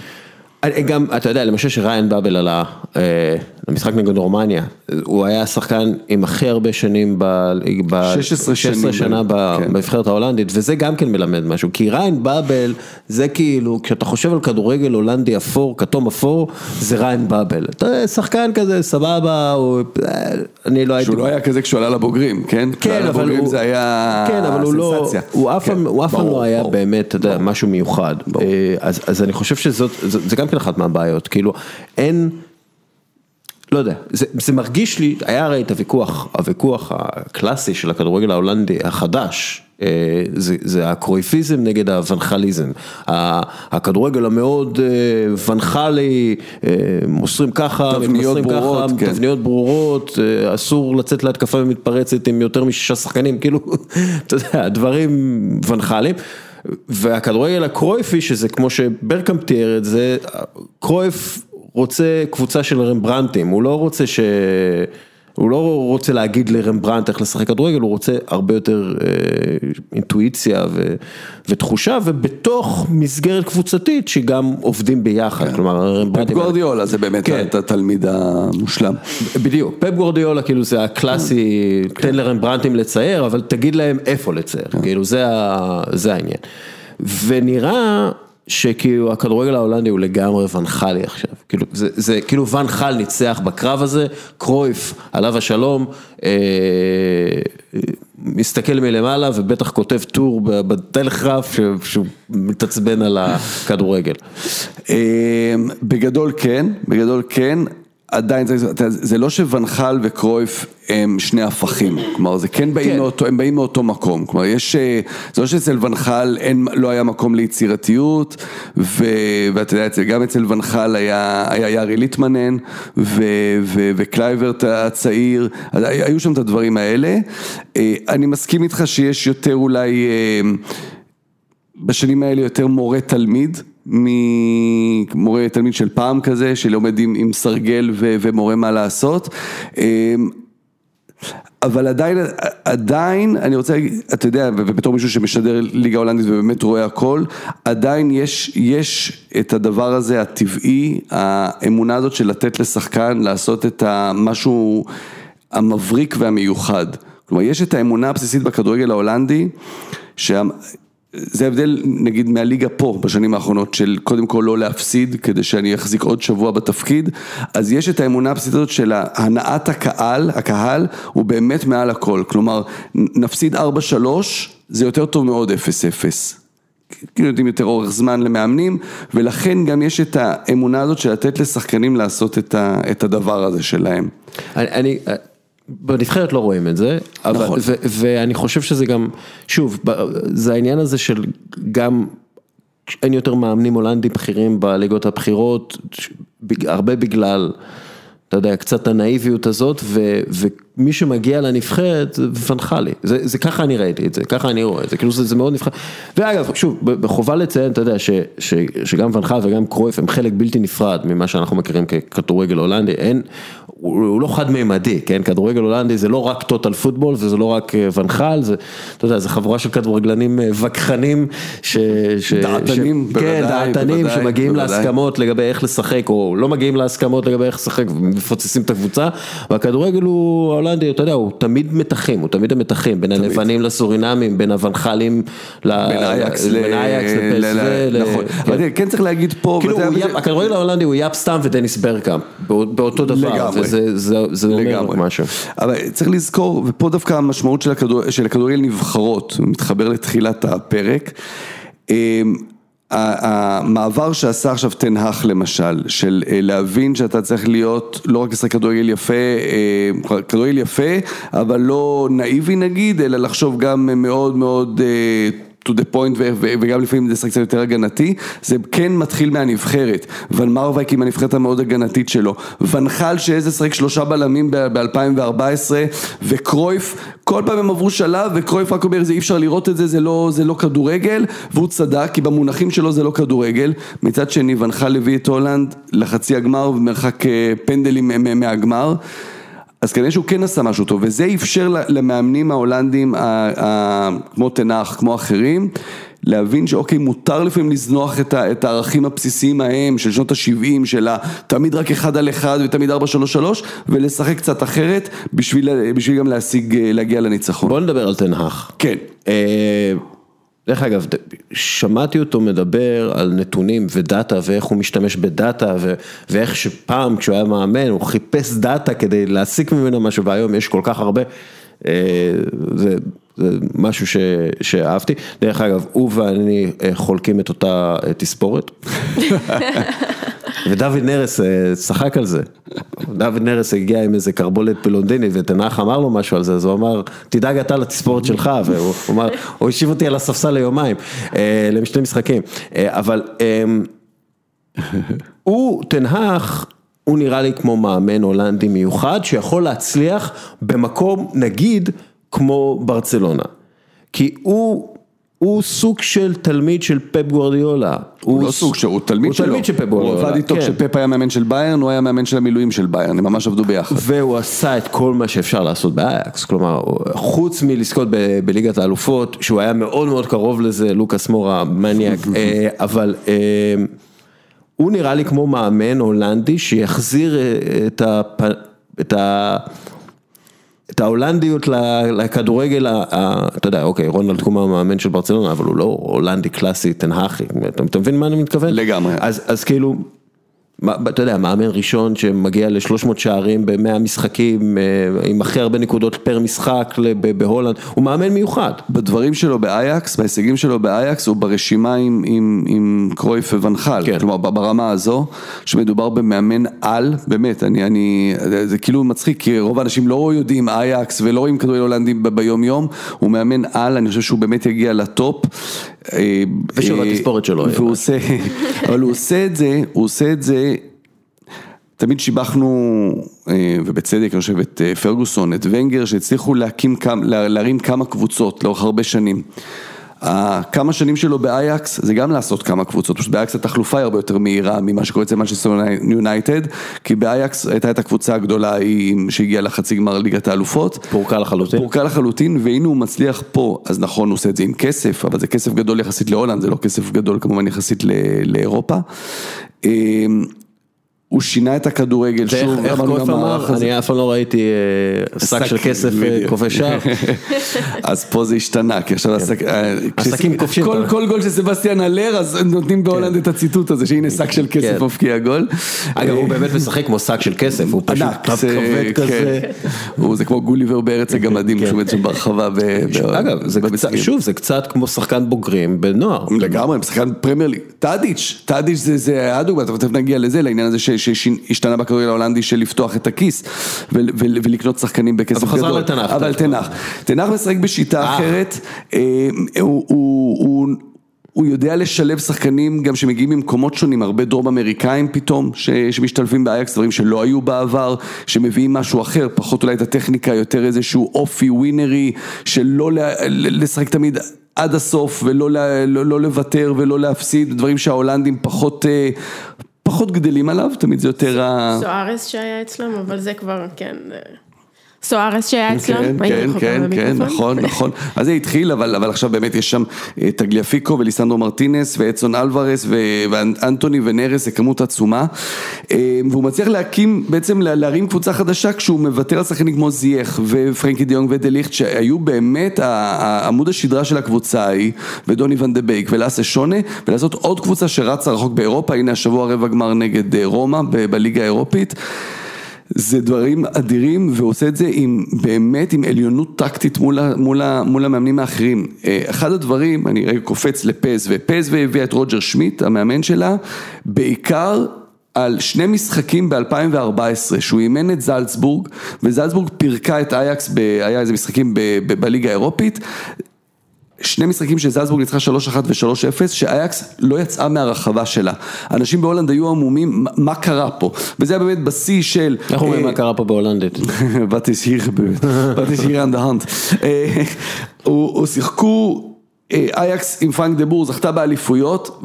גם, אתה יודע, למשל שריין באבל עלה למשחק נגד רומניה, הוא היה שחקן עם הכי הרבה שנים, 16 שנה בנבחרת ההולנדית, וזה גם כן מלמד משהו, כי ריין באבל, זה כאילו, כשאתה חושב על כדורגל הולנדי אפור, כתום אפור, זה ריין באבל. שחקן כזה, סבבה, אני לא הייתי... שהוא לא היה כזה כשהוא עלה לבוגרים, כן? כן, אבל הוא... זה היה... כן, אבל הוא לא... הוא אף פעם לא היה באמת משהו מיוחד. אז אני חושב שזאת... זה גם כן אחת מהבעיות, כאילו, אין, לא יודע, זה מרגיש לי, היה הרי את הוויכוח הקלאסי של הכדורגל ההולנדי החדש, זה הקרויפיזם נגד הוונחליזם, הכדורגל המאוד ונחלי, מוסרים ככה, תבניות ברורות, אסור לצאת להתקפה ומתפרצת עם יותר מ6 שחקנים, כאילו, אתה יודע, הדברים ונחלים, והכדורגל הקרויפי, שזה כמו שברקאמפ תיאר את זה, קרויף רוצה קבוצה של רמברנטים, הוא לא רוצה להגיד לרמברנט איך לשחק כדורגל, הוא רוצה הרבה יותר אינטואיציה ותחושה, ובתוך מסגרת קבוצתית שגם עובדים ביחד, כלומר פפ גורדיולה זה באמת התלמיד המושלם. בדיוק, פפ גורדיולה כאילו זה הקלאסי, תן לרמברנטים לצייר, אבל תגיד להם איפה לצייר, כאילו זה העניין. ונראה שכאילו הכדורגל ההולנדי הוא לגמרי ונחלי עכשיו, כאילו, זה כאילו ונחל ניצח בקרב הזה, קרויף עליו השלום מסתכל מלמעלה ובטח כותב טור בטלגרף שהוא מתעצבן על הכדורגל. בגדול כן, בגדול כן, עדיין זה לא שוונחל וקרויף הם שני הפכים, כלומר זה כן באים מאותו, הם באים מאותו מקום, כלומר יש, זה לא שאצל ונחל לא היה מקום ליצירתיות, ואתה יודע, גם אצל ונחל היה יארי ליטמנן וקלייברט הצעיר, היו שם את הדברים האלה. אני מסכים איתך שיש יותר אולי בשנים האלה יותר מורה תלמיד, מורה תלמיד של פעם כזה, שלומד עם סרגל ומורה מה לעשות, אבל עדיין, אני רוצה, אתה יודע, ובתור מישהו שמשדר ליגה הולנדית ובאמת רואה הכל, עדיין יש את הדבר הזה הטבעי, האמונה הזאת של לתת לשחקן, לעשות את המשהו המבריק והמיוחד. כלומר, יש את האמונה הבסיסית בכדורגל ההולנדי, זה הבדל, נגיד, מהליגה פה בשנים האחרונות, של קודם כל לא להפסיד, כדי שאני אחזיק עוד שבוע בתפקיד, אז יש את האמונה הבסיסית הזאת של הנעת הקהל, הקהל הוא באמת מעל הכל, כלומר, נפסיד 4-3, זה יותר טוב מאוד 0-0, כאילו יודעים יותר אורך זמן למאמנים, ולכן גם יש את האמונה הזאת של לתת לשחקנים לעשות את הדבר הזה שלהם. אני... בנבחרת לא רואים את זה, אבל, ואני חושב שזה גם, שוב, זה העניין הזה של גם, אין יותר מאמנים הולנדים בכירים בליגות הבכירות, הרבה בגלל, אתה יודע, קצת הנאיביות הזאת, ומי שמגיע לנבחרת, זה פנחלי, זה ככה אני ראיתי את זה, ככה אני רואה את זה, כאילו זה מאוד נבחר, ואגב, שוב, בחובה לציין, אתה יודע, שגם פנחל וגם קרויף, הם חלק בלתי נפרד, ממה שאנחנו מכירים ככדורגל הולנדי, אין, הוא לא חד מימדי, כן? כדורגל הולנדי זה לא רק טוטל פוטבול, וזה לא רק ונחל, זה, אתה יודע, זה חבורה של כדורגלנים וכחנים, דעתנים, בוודאי, דעתנים שמגיעים להסכמות לגבי איך לשחק, או לא מגיעים להסכמות לגבי איך לשחק, ומפוצצים את הקבוצה, והכדורגל הוא, ההולנדי, אתה יודע, הוא תמיד מתחים, הוא תמיד המתחים, בין הלבנים לסורינמים, בין הוונחלים, בין האייקס לפסו, נכון, אבל כן צריך להגיד פה, הכדורגל ההולנדי הוא יאפ סטאם ודניס ברקאמפ, באותו דבר, זה אומר משהו. אבל צריך לזכור, ופה דווקא המשמעות של הכדורגל נבחרות, מתחבר לתחילת הפרק, המעבר שעשה עכשיו תנהך למשל, של להבין שאתה צריך להיות לא רק לשחק כדורגל יפה, כדורגל יפה, אבל לא נאיבי נגיד, אלא לחשוב גם מאוד מאוד to the point, וגם לפעמים זה קצת יותר הגנתי, זה כן מתחיל מהנבחרת, ון מרווייק עם הנבחרת המאוד הגנתית שלו, ונחל שאיזה שחק 3 בלמים ב-2014, וקרויף, כל פעם הם עברו שלב, וקרויף רק אומר, אי אפשר לראות את זה, זה לא כדורגל, והוא צדק, כי במונחים שלו זה לא כדורגל, מצד שני, ונחל הביא את הולנד לחצי הגמר, ומרחק פנדלים מהגמר, אז כנראה שהוא כן עשה משהו טוב, וזה אפשר למאמנים ההולנדים, כמו תנח, כמו אחרים, להבין שאוקיי, מותר לפעמים לזנוח את הערכים הבסיסיים ההם, של שנות ה-70, של תמיד רק 1-1, ותמיד 4-3-3, ולשחק קצת אחרת, בשביל גם להגיע לניצחון. בוא נדבר על תנח. כן. דרך אגב, שמעתי אותו מדבר על נתונים ודאטה, ואיך הוא משתמש בדאטה, ואיך שפעם כשהוא היה מאמן, הוא חיפש דאטה כדי להסיק ממנה משהו, והיום יש כל כך הרבה, זה משהו שאהבתי. דרך אגב, הוא ואני חולקים את אותה תספורת, ודוד נרס שחק על זה, דוד נרס הגיע עם איזה קרבולת בלונדינית, ותנח אמר לו משהו על זה, אז הוא אמר, תדאג אתה לתספורת שלך, והוא אמר, הוא השיב אותי על הספסל ליומיים, למשני משחקים, אבל הוא תנח, הוא נראה לי כמו מאמן הולנדי מיוחד, שיכול להצליח במקום נגיד, כמו ברצלונה, כי הוא סוג של תלמיד של פפ גוארדיולה. הוא לא סוג שהוא תלמיד שלו. הוא תלמיד של פפ גוארדיולה. הוא עבד איתו כשפפ היה מאמן של ביירן, הוא היה מאמן של המילואים של ביירן, הם ממש עבדו ביחד. והוא עשה את כל מה שאפשר לעשות באייקס, כלומר, חוץ מלזכות בליגת האלופות, שהוא היה מאוד מאוד קרוב לזה, לוקאס מורה, מניאק, אבל הוא נראה לי כמו מאמן הולנדי, שיחזיר את ההולנדיות לכדורגל, אתה יודע, אוקיי, רונלד קומן המאמן של ברצלונה, אבל הוא לא הולנדי קלאסי, תנהכי, אתה מבין מה אני מתכוון? לגמרי. אז כאילו, אתה יודע, מאמן ראשון שמגיע ל-300 שערים ב-100 משחקים, עם הכי הרבה נקודות פר משחק בהולנד, הוא מאמן מיוחד. בדברים שלו באייקס, בהישגים שלו באייקס, הוא ברשימה עם קרויף ונחל, כלומר ברמה הזו, שמדובר במאמן על, באמת, זה כאילו מצחיק, כי רוב האנשים לא יודעים אייקס ולא רואים כדורגל הולנדי ביום יום, הוא מאמן על, אני חושב שהוא באמת יגיע לטופ, ושוב התספורת שלו, אבל הוא עושה את זה תמיד שיבחנו, ובצדק אני חושב את פרגוסון, את ונגר, שהצליחו להרים כמה קבוצות לאורך הרבה שנים. כמה שנים שלו באייקס זה גם לעשות כמה קבוצות, פשוט באייקס התחלופה הרבה יותר מהירה ממה שקורה אצל מנצ'סטר יונייטד, כי באייקס הייתה את הקבוצה הגדולה שהגיעה לחצי גמר ליגת האלופות, פורקה לחלוטין, והנה הוא מצליח פה. אז נכון, הוא עושה את זה עם כסף, אבל זה כסף גדול יחסית להולנד, זה לא כסף גדול כמובן יחסית לאירופה. הוא שינה את הכדורגל שוב. איך קרויף אמר? אני אף פעם לא ראיתי שק של כסף כובשה. אז פה זה השתנה. כל גול של סבסטיאן הלר, אז נותנים בהולנד את הציטוט הזה, שהנה שק של כסף הופקיע גול. אגב, הוא באמת משחק כמו שק של כסף, הוא פשוט כבד כזה. זה כמו גוליבר בארץ הגמדים, כשהוא בעצם ברחבה. אגב, שוב, זה קצת כמו שחקן בוגרים בנוער. לגמרי, שחקן פרמייר ליג. טאדיץ' זה הדוגמה, אתה נגיע לזה, לעניין הזה שהשתנה בכדורגל ההולנדי של לפתוח את הכיס ולקנות שחקנים בכסף גדול. אבל תנח משחק בשיטה אחרת, הוא יודע לשלב שחקנים גם שמגיעים ממקומות שונים, הרבה דרום אמריקאים פתאום שמשתלבים באייקס, דברים שלא היו בעבר, שמביאים משהו אחר, פחות אולי את הטכניקה, יותר איזשהו אופי ווינרי, שלא לשחק תמיד עד הסוף ולא לוותר ולא להפסיד, דברים שההולנדים פחות גדלים עליו, תמיד זה יותר סוארס שהיה אצלם, אבל זה כבר, כן, סוארס שהיה אצלם. כן, נכון. אז זה התחיל, אבל עכשיו באמת יש שם תגליאפיקו וליסנדרו מרטינס ואצון אלוורס ואנטוני ונרס, הכמות עצומה, והוא מצליח להקים, בעצם להרים קבוצה חדשה, כשהוא מוותר על שחקנים כמו זייך ופרנקי דיונג ודליכט, שהיו באמת העמוד השדרה של הקבוצה ההיא, ודוני ון דה בייק ולאסה שונה, ולעשות עוד קבוצה שרצה רחוק באירופה. הנה השבוע רבע גמר נגד רומא בליגה האירופית. זה דברים אדירים, ועושה את זה עם, באמת עם עליונות טקטית מול המאמנים האחרים. אחד הדברים, אני רגע קופץ לפז, ופז והביאה את רוג'ר שמיט, המאמן שלה, בעיקר על שני משחקים ב-2014, שהוא אימן את זלצבורג, וזלצבורג פירקה את אייקס, היה איזה משחקים בליגה האירופית, שני משחקים שזלצבורג ניצחה 3-1 ו-3-0, שאייקס לא יצאה מהרחבה שלה. אנשים בהולנד היו עמומים, מה קרה פה? וזה היה באמת בשיא של... איך אומרים מה קרה פה בהולנדית? בת איש היר בבית, בת איש היר אנדהנד. הוא שיחקו... אייקס עם פרנק דבור זכתה באליפויות,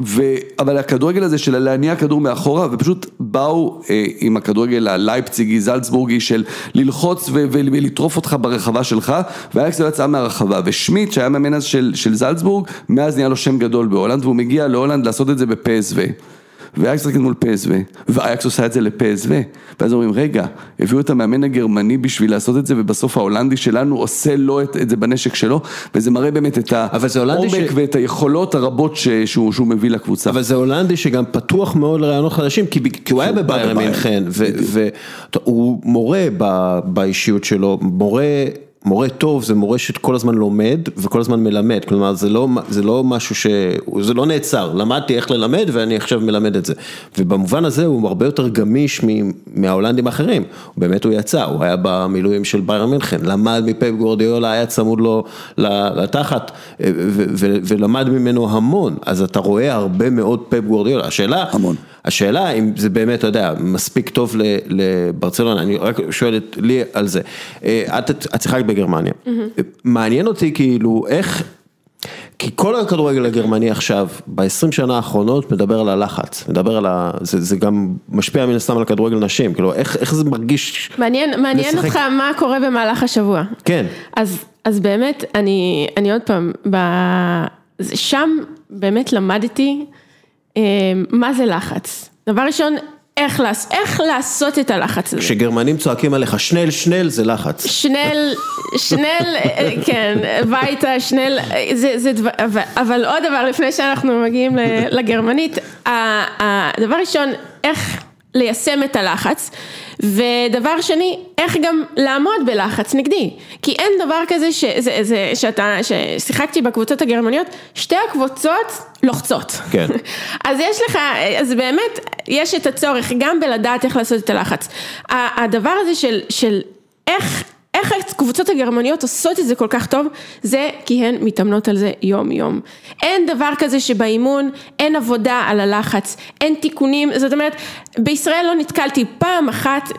אבל הכדורגל הזה של להניע כדור מאחורה, ופשוט באו עם הכדורגל הלייפציגי, זלצבורגי, של ללחוץ ולטרוף אותך ברחבה שלך, ואייקס לא יצאה מהרחבה, ושמיט שהיה מאמן אז של זלצבורג, מאז נהיה לו שם גדול בהולנד, והוא מגיע להולנד לעשות את זה בפסווה, ואייקס רק מול פסווה, ואייקס עושה את זה לפסווה, ואז אומרים, רגע, הביאו את המאמן הגרמני בשביל לעשות את זה, ובסוף ההולנדי שלנו עושה לו את זה בנשק שלו, וזה מראה באמת את העומק ואת היכולות הרבות שהוא מביא לקבוצה. אבל זה הולנדי שגם פתוח מאוד לרעיונות חדשים, כי הוא היה בבאיירן מינכן, והוא מורה באישיות שלו, מורה טוב זה מורה שכל הזמן לומד וכל הזמן מלמד, כלומר זה לא משהו זה לא נעצר, למדתי איך ללמד ואני עכשיו מלמד את זה, ובמובן הזה הוא הרבה יותר גמיש מההולנדים האחרים, באמת הוא יצא, הוא היה במילואים של ביירן מינכן, למד מפפ גוורדיולה, היה צמוד לו לתחת ולמד ממנו המון, אז אתה רואה הרבה מאוד פפ גוורדיולה, השאלה אם זה באמת, אתה יודע, מספיק טוב לברצלונה, אני רק שואלת לי על זה, את צריכה בגרמניה. מעניין אותי כאילו איך, כי כל הכדורגל הגרמני עכשיו, ב-20 שנה האחרונות, מדבר על הלחץ, זה גם משפיע מן הסתם על כדורגל נשים, כאילו איך זה מרגיש? מעניין אותך מה קורה במהלך השבוע. כן. אז באמת, אני עוד פעם, שם באמת למדתי מה זה לחץ. דבר ראשון, איך לעשות את הלחץ הזה? כשגרמנים צועקים עליך, שנל, זה לחץ. שנל, כן, ביתה, שנל, זה דבר, אבל עוד דבר, לפני שאנחנו מגיעים לגרמנית, הדבר ראשון, איך ליישם את הלחץ, ודבר שני, איך גם לעמוד בלחץ נגדי, כי אין דבר כזה ששיחקתי בקבוצות הגרמניות, שתי הקבוצות לוחצות. כן. אז באמת יש את הצורך גם בלדעת איך לעשות את הלחץ. הדבר הזה של איך הקבוצות הגרמניות עושות את זה כל כך טוב, זה כי הן מתאמנות על זה יום יום. אין דבר כזה שבאימון, אין עבודה על הלחץ, אין תיקונים, זאת אומרת, בישראל לא נתקלתי פעם אחת,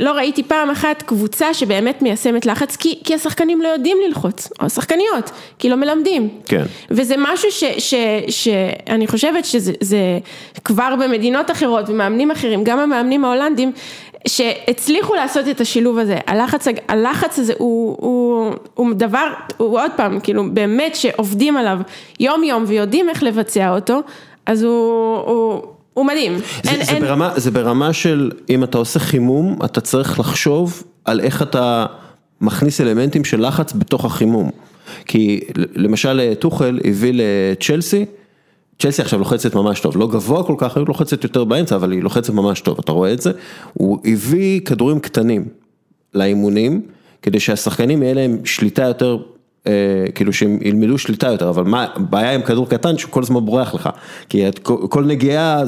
לא ראיתי פעם אחת קבוצה שבאמת מיישמת לחץ, כי השחקנים לא יודעים ללחוץ, או השחקניות, כי לא מלמדים. כן. וזה משהו שאני חושבת שזה כבר במדינות אחרות, במאמנים אחרים, גם המאמנים ההולנדים, שהצליחו לעשות את השילוב הזה. הלחץ הזה הוא דבר, הוא עוד פעם, כאילו באמת שעובדים עליו יום יום ויודעים איך לבצע אותו, אז הוא מדהים. זה ברמה של, אם אתה עושה חימום, אתה צריך לחשוב על איך אתה מכניס אלמנטים של לחץ בתוך החימום. כי למשל תוחל הביא לצ'לסי, צ'לסי עכשיו לוחצת ממש טוב, לא גבוה כל כך, היא לוחצת יותר באמצע, אבל היא לוחצת ממש טוב, אתה רואה את זה, הוא הביא כדורים קטנים לאימונים, כדי שהשחקנים יהיה להם שליטה יותר, כאילו שהם ילמדו שליטה יותר, אבל מה, הבעיה עם כדור קטן שכל זמן בורח לך, כי כל נגיעה,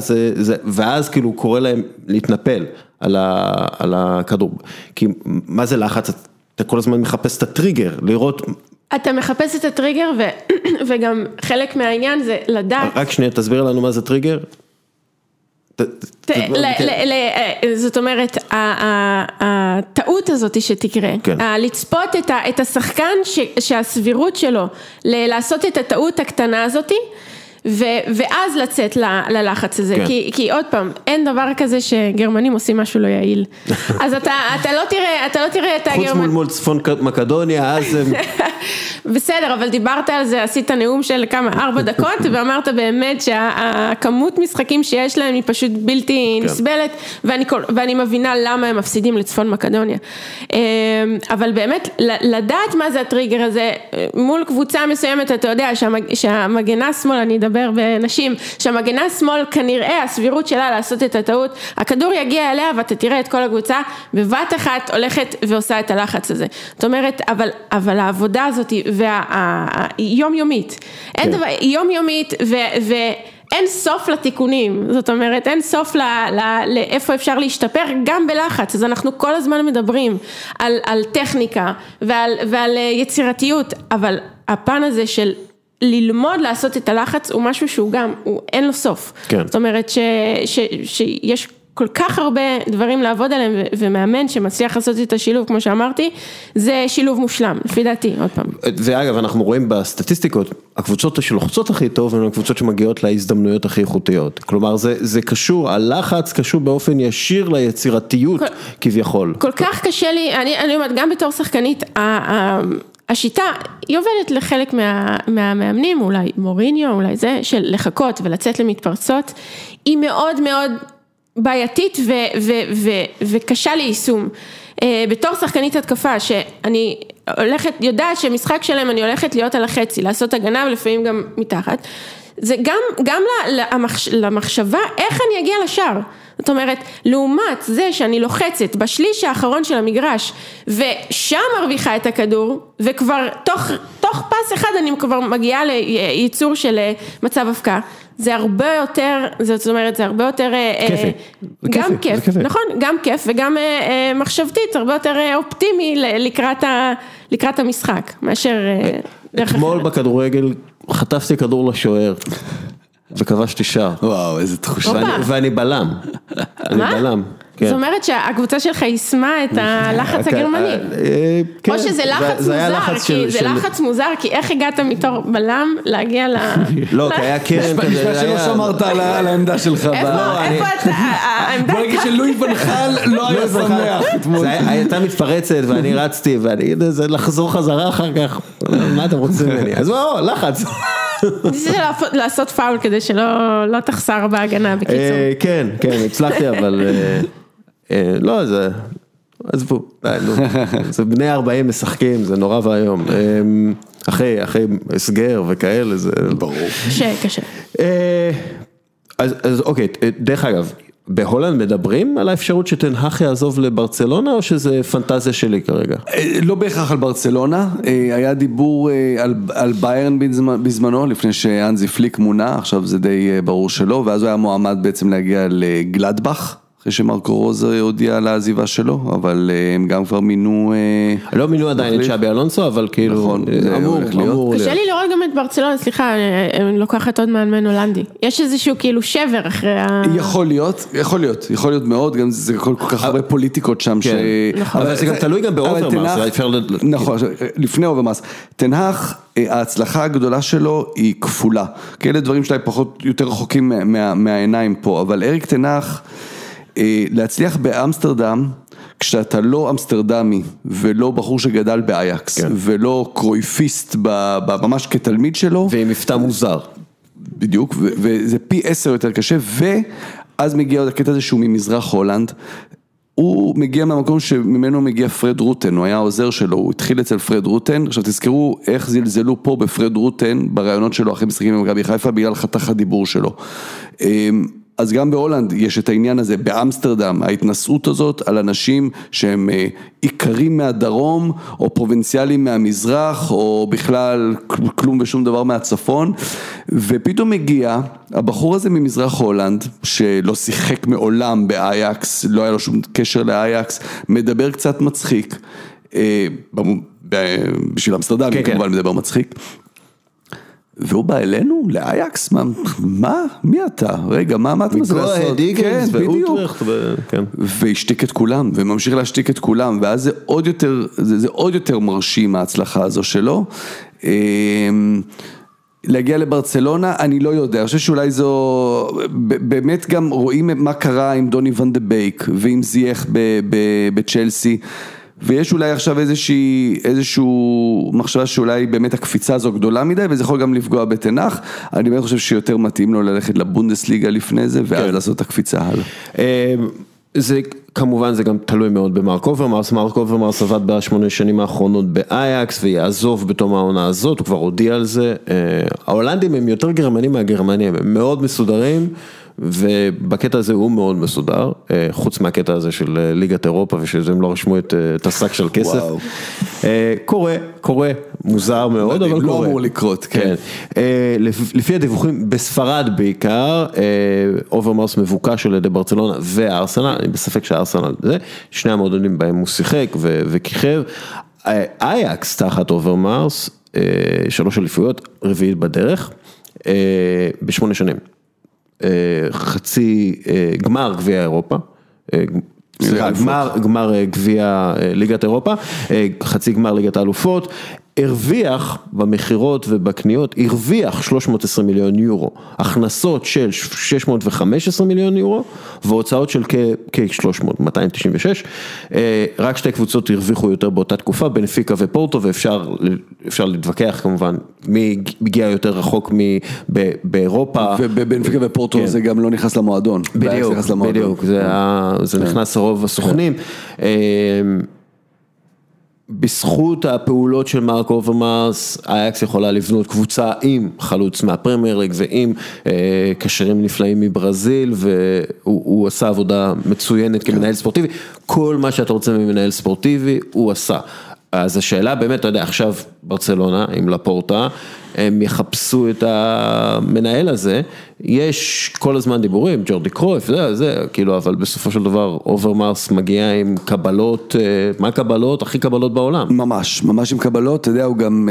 ואז כאילו קורא להם להתנפל על הכדור, כי מה זה לחץ? אתה כל הזמן מחפש את הטריגר, לראות... אתה מחפש את הטריגר, וגם חלק מהעניין זה לדעת... רק שנייה, תסביר לנו מה זה טריגר. זאת אומרת, הטעות הזאת שתקרה, לצפות את השחקן שהסבירות שלו, לעשות את הטעות הקטנה הזאת, ואז לצאת ללחץ הזה, כי עוד פעם, אין דבר כזה שגרמנים עושים משהו לא יעיל, אז אתה לא תראה את הגרמנים. חוץ מול צפון מקדוניה, אז... בסדר, אבל דיברת על זה, עשית נאום של 4 דקות, ואמרת באמת שהכמות משחקים שיש להם היא פשוט בלתי נסבלת, ואני מבינה למה הם מפסידים לצפון מקדוניה, אבל באמת, לדעת מה זה הטריגר הזה, מול קבוצה מסוימת, אתה יודע שהמגנה שמאל, אני אדבר מדבר בנשים, שהמגנה שמאל כנראה הסבירות שלה לעשות את הטעות, הכדור יגיע אליה ואתה תראה את כל הקבוצה, בבת אחת הולכת ועושה את הלחץ הזה. זאת אומרת, אבל העבודה הזאת היא יומיומית. אין דבר, היא יומיומית אין סוף לתיקונים, זאת אומרת, אין סוף לאיפה אפשר להשתפר, גם בלחץ, אז אנחנו כל הזמן מדברים על טכניקה ועל יצירתיות, אבל הפן הזה של ללמוד לעשות את הלחץ הוא משהו שהוא גם, אין לו סוף. זאת אומרת שיש כל כך הרבה דברים לעבוד עליהם, ומאמן שמצליח לעשות את השילוב, כמו שאמרתי, זה שילוב מושלם, לפי דעתי, עוד פעם. ואגב, אנחנו רואים בסטטיסטיקות, הקבוצות שלוחצות הכי טוב, הן הקבוצות שמגיעות להזדמנויות הכי איכותיות. כלומר, זה קשור, הלחץ קשור באופן ישיר ליצירתיות, כביכול. כל כך קשה לי, אני אומרת, גם בתור שחקנית, השיטה, היא עובדת לחלק מהמאמנים, אולי מוריניו, אולי זה, של לחכות ולצאת למתפרצות, היא מאוד מאוד בעייתית וקשה ליישום. בתור שחקנית התקפה, שאני הולכת, יודעת שמשחק שלהם אני הולכת להיות על החצי, לעשות הגנה ולפעמים גם מתחת, זה גם למחשבה איך אני אגיע לשער. זאת אומרת, לעומת זה שאני לוחצת בשליש האחרון של המגרש, ושם מרוויחה את הכדור, וכבר תוך פס אחד אני כבר מגיעה לייצור של מצב הפקה. זה הרבה יותר, זאת אומרת, זה הרבה יותר כיפי. גם כיף, נכון, גם כיף וגם מחשבתית, הרבה יותר אופטימי לקראת המשחק, מאשר אתמול בכדורגל חטפתי כדור לשוער וכבשתי שער. וואו, איזה תחושה. ואני בלם. אני בלם. זאת אומרת שהקבוצה שלך יישמה את הלחץ הגרמני. או שזה לחץ מוזר, כי איך הגעת מתור בלם להגיע ל... לא, כי היה קרן כזה. בשביל שלא שמרת על העמדה שלך. איפה אתה? בוא נגיד שלוי בנחל לא היה שמח. הייתה מתפרצת ואני רצתי, וזה לחזור חזרה אחר כך. מה אתם רוצים ממני? אז בואו, לחץ. ניסיתי לעשות פאול כדי שלא תחסר בהגנה בקיצור. כן, כן, הצלחתי, אבל לא, זה עזבו, זה בני 40 משחקים, זה נורא והיום אחרי הסגר וכאלה, זה ברור קשה. אז אוקיי, דרך אגב, בהולנד מדברים על האפשרות שתנהך יעזוב לברצלונה, או שזה פנטזיה שלי כרגע? לא בהכרח על ברצלונה, היה דיבור על ביירן בזמנו, לפני שאנזי פליק מונה, עכשיו זה די ברור שלו, ואז הוא היה מועמד בעצם להגיע לגלדבך, אחרי שמרקו רוזה הודיע על העזיבה שלו, אבל הם גם כבר מינו... לא מינו עדיין את שבי אלונסו, אבל כאילו... נכון, זה הולך להיות. קשה לי לראות גם את ברצלונה, סליחה, אני לוקחת עוד מאמן הולנדי. יש איזשהו כאילו שבר אחרי ה... יכול להיות מאוד, גם זה כל כך הרבה פוליטיקות שם ש... אבל זה גם תלוי גם באוברמאס. נכון, לפני אוברמאס. תנהך, ההצלחה הגדולה שלו היא כפולה. כאלה דברים שלה פחות יותר רחוקים מהעיניים פה, אבל אריק תנהך להצליח באמסטרדם, כשאתה לא אמסטרדמי, ולא בחור שגדל באייקס, ולא קרויפיסט ממש כתלמיד שלו. ועם מבטא מוזר. בדיוק, וזה פי 10 יותר קשה, ואז מגיע עוד הקטע הזה שהוא ממזרח הולנד, הוא מגיע מהמקום שממנו מגיע פרד רוטן, הוא היה העוזר שלו, הוא התחיל אצל פרד רוטן, עכשיו תזכרו איך זלזלו פה בפרד רוטן, ברעיונות שלו אחרי משחקים במכבי חיפה, בגלל חתך הדיבור שלו. אז גם בהולנד יש את העניין הזה, באמסטרדם, ההתנסות הזאת על אנשים שהם עיקרים מהדרום, או פרובינציאלים מהמזרח, או בכלל כלום ושום דבר מהצפון, ופתאום מגיע הבחור הזה ממזרח הולנד, שלא שיחק מעולם באייקס, לא היה לו שום קשר לאייקס, מדבר קצת מצחיק, בשביל אמסטרדם כן, כמובן כן. מדבר מצחיק, והוא בא אלינו, לאייקס, מה? מי אתה? רגע, מה אתה מנסה לעשות? מגואה, דיגנס ואוטרחט. והשתיק את כולם, וממשיך להשתיק את כולם, ואז זה עוד יותר מרשים ההצלחה הזו שלו. להגיע לברצלונה, אני לא יודע, אני חושב שאולי זו, באמת גם רואים מה קרה עם דוני ון דה בייק, ועם זייך בצ'לסי, ויש אולי עכשיו איזשהו מחשבה שאולי באמת הקפיצה הזו גדולה מדי, וזה יכול גם לפגוע בתנך. אני באמת חושב שיותר מתאים לו ללכת לבונדסליגה לפני זה, ואז לעשות את הקפיצה הלאה. זה כמובן זה גם תלוי מאוד במרק אוברמרס, מרק אוברמרס עבד ב8 שנים האחרונות באייקס, ויעזוב בתום העונה הזאת, הוא כבר הודיע על זה, ההולנדים הם יותר גרמנים מהגרמנים, הם מאוד מסודרים, ובקטע הזה הוא מאוד מסודר, חוץ מהקטע הזה של ליגת אירופה, ושהם לא רשמו את השק של כסף, קורה, מוזר מאוד, אבל קורה. לא אמור לקרות, כן. לפי הדיווחים, בספרד בעיקר, אוברמרס מבוקש על ידי ברצלונה והארסנל, אני בספק שהארסנל זה, שני המועדונים בהם הוא שיחק וכיכב, אייקס תחת אוברמרס, 3 אליפויות, רביעית בדרך, 8 שנים. חצי גמר גביע אירופה, גמר גביע ליגת אירופה, חצי גמר ליגת האלופות, הרוויח במחירות ובקניות, הרוויח 320 מיליון יורו, הכנסות של 615 מיליון יורו, והוצאות של כ-300, 296, רק 2 קבוצות הרוויחו יותר באותה תקופה, בנפיקה ופורטו, ואפשר להתווכח כמובן, מי הגיע יותר רחוק באירופה. ובנפיקה ופורטו זה גם לא נכנס למועדון. בדיוק, זה נכנס רוב הסוכנים. בזכות הפעולות של מרק אוברמרס, אייקס יכולה לבנות קבוצה עם חלוץ מהפרמייר ליג ועם קשרים נפלאים מברזיל, והוא עשה עבודה מצוינת כמנהל ספורטיבי, כל מה שאתה רוצה ממנהל ספורטיבי הוא עשה. אז השאלה באמת, אתה יודע, עכשיו ברצלונה עם לפורטה, הם יחפשו את המנהל הזה, יש כל הזמן דיבורים, ג'ורדי קרויף, זה, כאילו, אבל בסופו של דבר, אוברמרס מגיע עם קבלות, מה קבלות? הכי קבלות בעולם. ממש עם קבלות, אתה יודע, הוא גם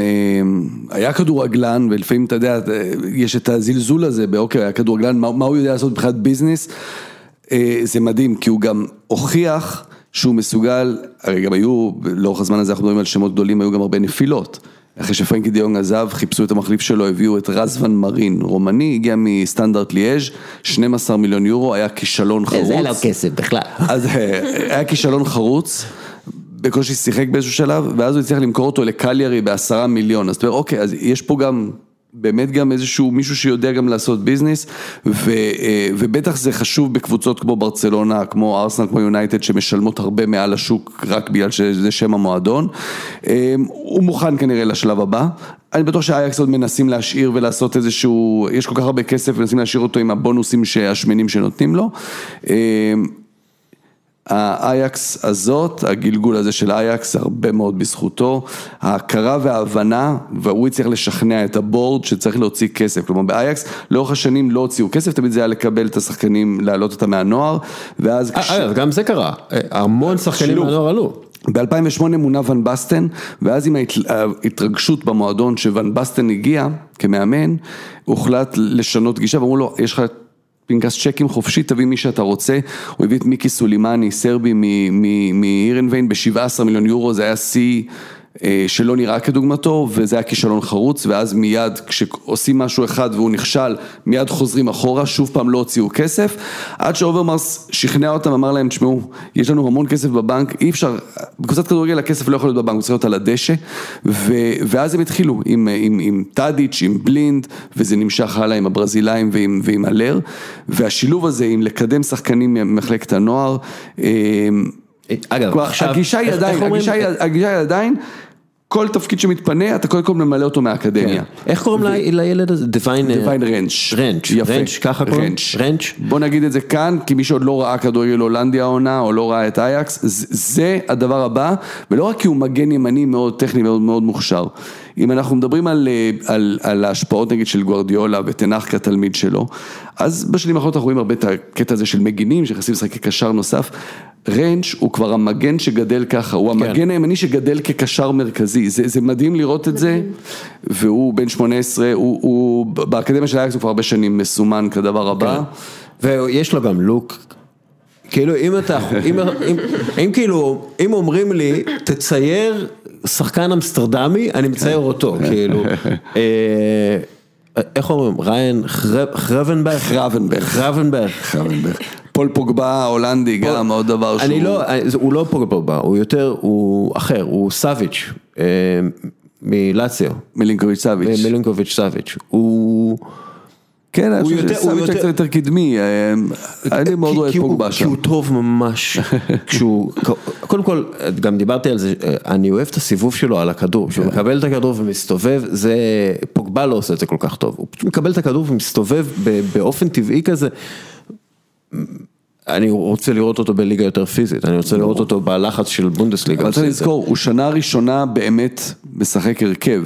היה כדורגלן, ולפעמים, אתה יודע, יש את הזלזול הזה, באוקיי, היה כדורגלן, מה הוא יודע לעשות מבחינת ביזנס? זה מדהים, כי הוא גם הוכיח שהוא מסוגל, הרי גם היו, לאורך הזמן הזה אנחנו מדברים על שמות גדולים, היו גם הרבה נפילות. אחרי שפרנקי דיונג עזב, חיפשו את המחליף שלו, הביאו את רזוון מרין, רומני, הגיע מסטנדרט ליאז', 12 מיליון יורו, היה כישלון חרוץ. זה לא כסף בכלל. אז היה כישלון חרוץ, בקושי שיחק באיזשהו שלב, ואז הוא הצליח למכור אותו לקליארי ב10 מיליון. אז אתה אומר, אוקיי, אז יש פה גם באמת גם איזשהו מישהו שיודע גם לעשות ביזנס, ובטח זה חשוב בקבוצות כמו ברצלונה, כמו ארסנל, כמו יונייטד, שמשלמות הרבה מעל השוק, רק בגלל שזה שם המועדון. הוא מוכן כנראה לשלב הבא. אני בטוח שהאייקס עוד מנסים להשאיר ולעשות איזשהו, יש כל כך הרבה כסף, מנסים להשאיר אותו עם הבונוסים שהשמנים שנותנים לו. האייקס הזאת, הגלגול הזה של האייקס, הרבה מאוד בזכותו, ההכרה וההבנה, והוא צריך לשכנע את הבורד שצריך להוציא כסף, כלומר באייקס, לאורך השנים לא הוציאו כסף, תמיד זה היה לקבל את השחקנים, להעלות אותם מהנוער, ואז גם זה קרה, המון שחקנים מהנוער עלו. ב-2008 מונה ון בסטן, ואז עם ההתרגשות במועדון שוון בסטן הגיע כמאמן, הוחלט לשנות גישה, ואמרו לו, יש לך פנקס צ'קים חופשי, תביא מי שאתה רוצה. הוא הביא את מיקי סולימני, סרבי מאירנווין, ב17 מיליון יורו, זה היה סי שלא נראה כדוגמתו, וזה היה כישלון חרוץ, ואז מיד כשעושים משהו אחד והוא נכשל, מיד חוזרים אחורה, שוב פעם לא הוציאו כסף, עד שאוברמרס שכנע אותם, אמר להם, תשמעו, יש לנו המון כסף בבנק, אי אפשר, בקבוצת כדורגל הכסף לא יכול להיות בבנק, הוא צריך להיות על הדשא, ואז הם התחילו עם טאדיץ', עם בלינד, וזה נמשך הלאה עם הברזילאים ועם הלר, והשילוב הזה עם לקדם שחקנים ממחלקת הנוער, אגב, הגישה היא עדיין, כל תפקיד שמתפנה, אתה קודם כל ממלא אותו מהאקדמיה. איך קוראים לילד הזה? דיוויין רנץ'. רנץ', ככה קוראים? רנץ'. בוא נגיד את זה כאן, כי מי שעוד לא ראה כדורגל הולנדיה העונה, או לא ראה את אייקס, זה הדבר הבא, ולא רק כי הוא מגן ימני מאוד טכני ומאוד מוכשר. אם אנחנו מדברים על ההשפעות נגיד של גוארדיולה ותנח כתלמיד שלו, אז בשנים האחרונות אנחנו רואים הרבה את הקטע הזה של מגינים, שיחסים לשחק כקשר נוסף. רנץ' הוא כבר המגן שגדל ככה, הוא המגן הימני שגדל כקשר מרכזי, זה מדהים לראות את זה, והוא בן 18, הוא באקדמיה של אייקס הוא כבר הרבה שנים מסומן כדבר הבא. ויש לו גם לוק, כאילו אם אומרים לי, תצייר שחקן אמסטרדמי, אני מצייר אותו, כאילו, איך אומרים? ריין חרבנברג? חרבנברג. פול פוגבה ההולנדי גם, עוד דבר שהוא... הוא לא פוגבה, הוא יותר, הוא אחר, הוא סאביץ' מלאציו. מילינקוביץ' סאביץ'. הוא... כן, הוא יותר יותר קדמי, אני מאוד רואה פוגבה שם. כי הוא טוב ממש, קודם כל, גם דיברתי על זה, אני אוהב את הסיבוב שלו על הכדור, שהוא מקבל את הכדור ומסתובב, זה, פוגבה לא עושה את זה כל כך טוב, הוא מקבל את הכדור ומסתובב באופן טבעי כזה, אני רוצה לראות אותו בליגה יותר פיזית, אני רוצה לראות אותו בלחץ של בונדסליגה. אבל צריך לזכור, הוא שנה ראשונה באמת משחק הרכב.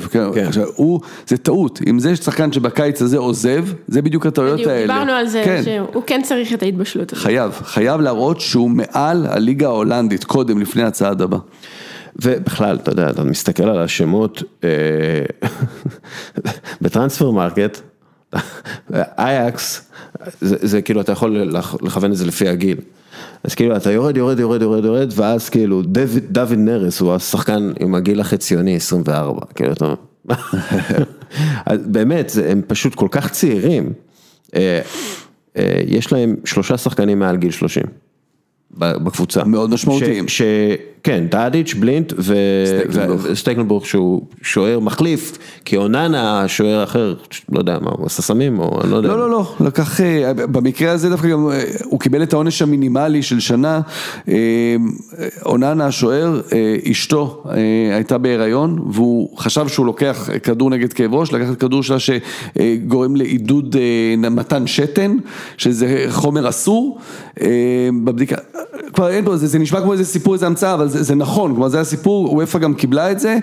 זה טעות, אם זה ששחקן שבקיץ הזה עוזב, זה בדיוק הטעויות האלה. דיברנו על זה, שהוא כן צריך את ההתבשלות. חייב להראות שהוא מעל הליגה ההולנדית, קודם לפני הצעד הבא. ובכלל, אתה יודע, אתה מסתכל על השמות, בטרנספר מרקט, אייקס, זה כאילו אתה יכול לכוון את זה לפי הגיל, אז כאילו אתה יורד ואז כאילו דוד נרס הוא השחקן עם הגיל החציוני 24, כאילו אתה באמת הם פשוט כל כך צעירים, יש להם 3 שחקנים מעל גיל 30 בקבוצה, מאוד משמעותיים, כן, דאדיץ', בלינט וסטקנבורג שהוא שוער מחליף, כי אוננה שוער אחר, לא יודע מה, ססמים או לא יודע. לא, לקח, במקרה הזה דווקא גם, הוא קיבל את העונש המינימלי של שנה, אוננה השוער, אשתו הייתה בהיריון, והוא חשב שהוא לוקח כדור נגד כאב ראש, לקח את כדור שלה שגורם לעידוד מתן שתן, שזה חומר אסור, בבדיקה, כבר אין פה, זה נשמע כמו איזה סיפור, איזה המצאה, אבל זה נכון, כלומר זה הסיפור, וויפה גם קיבלה את זה,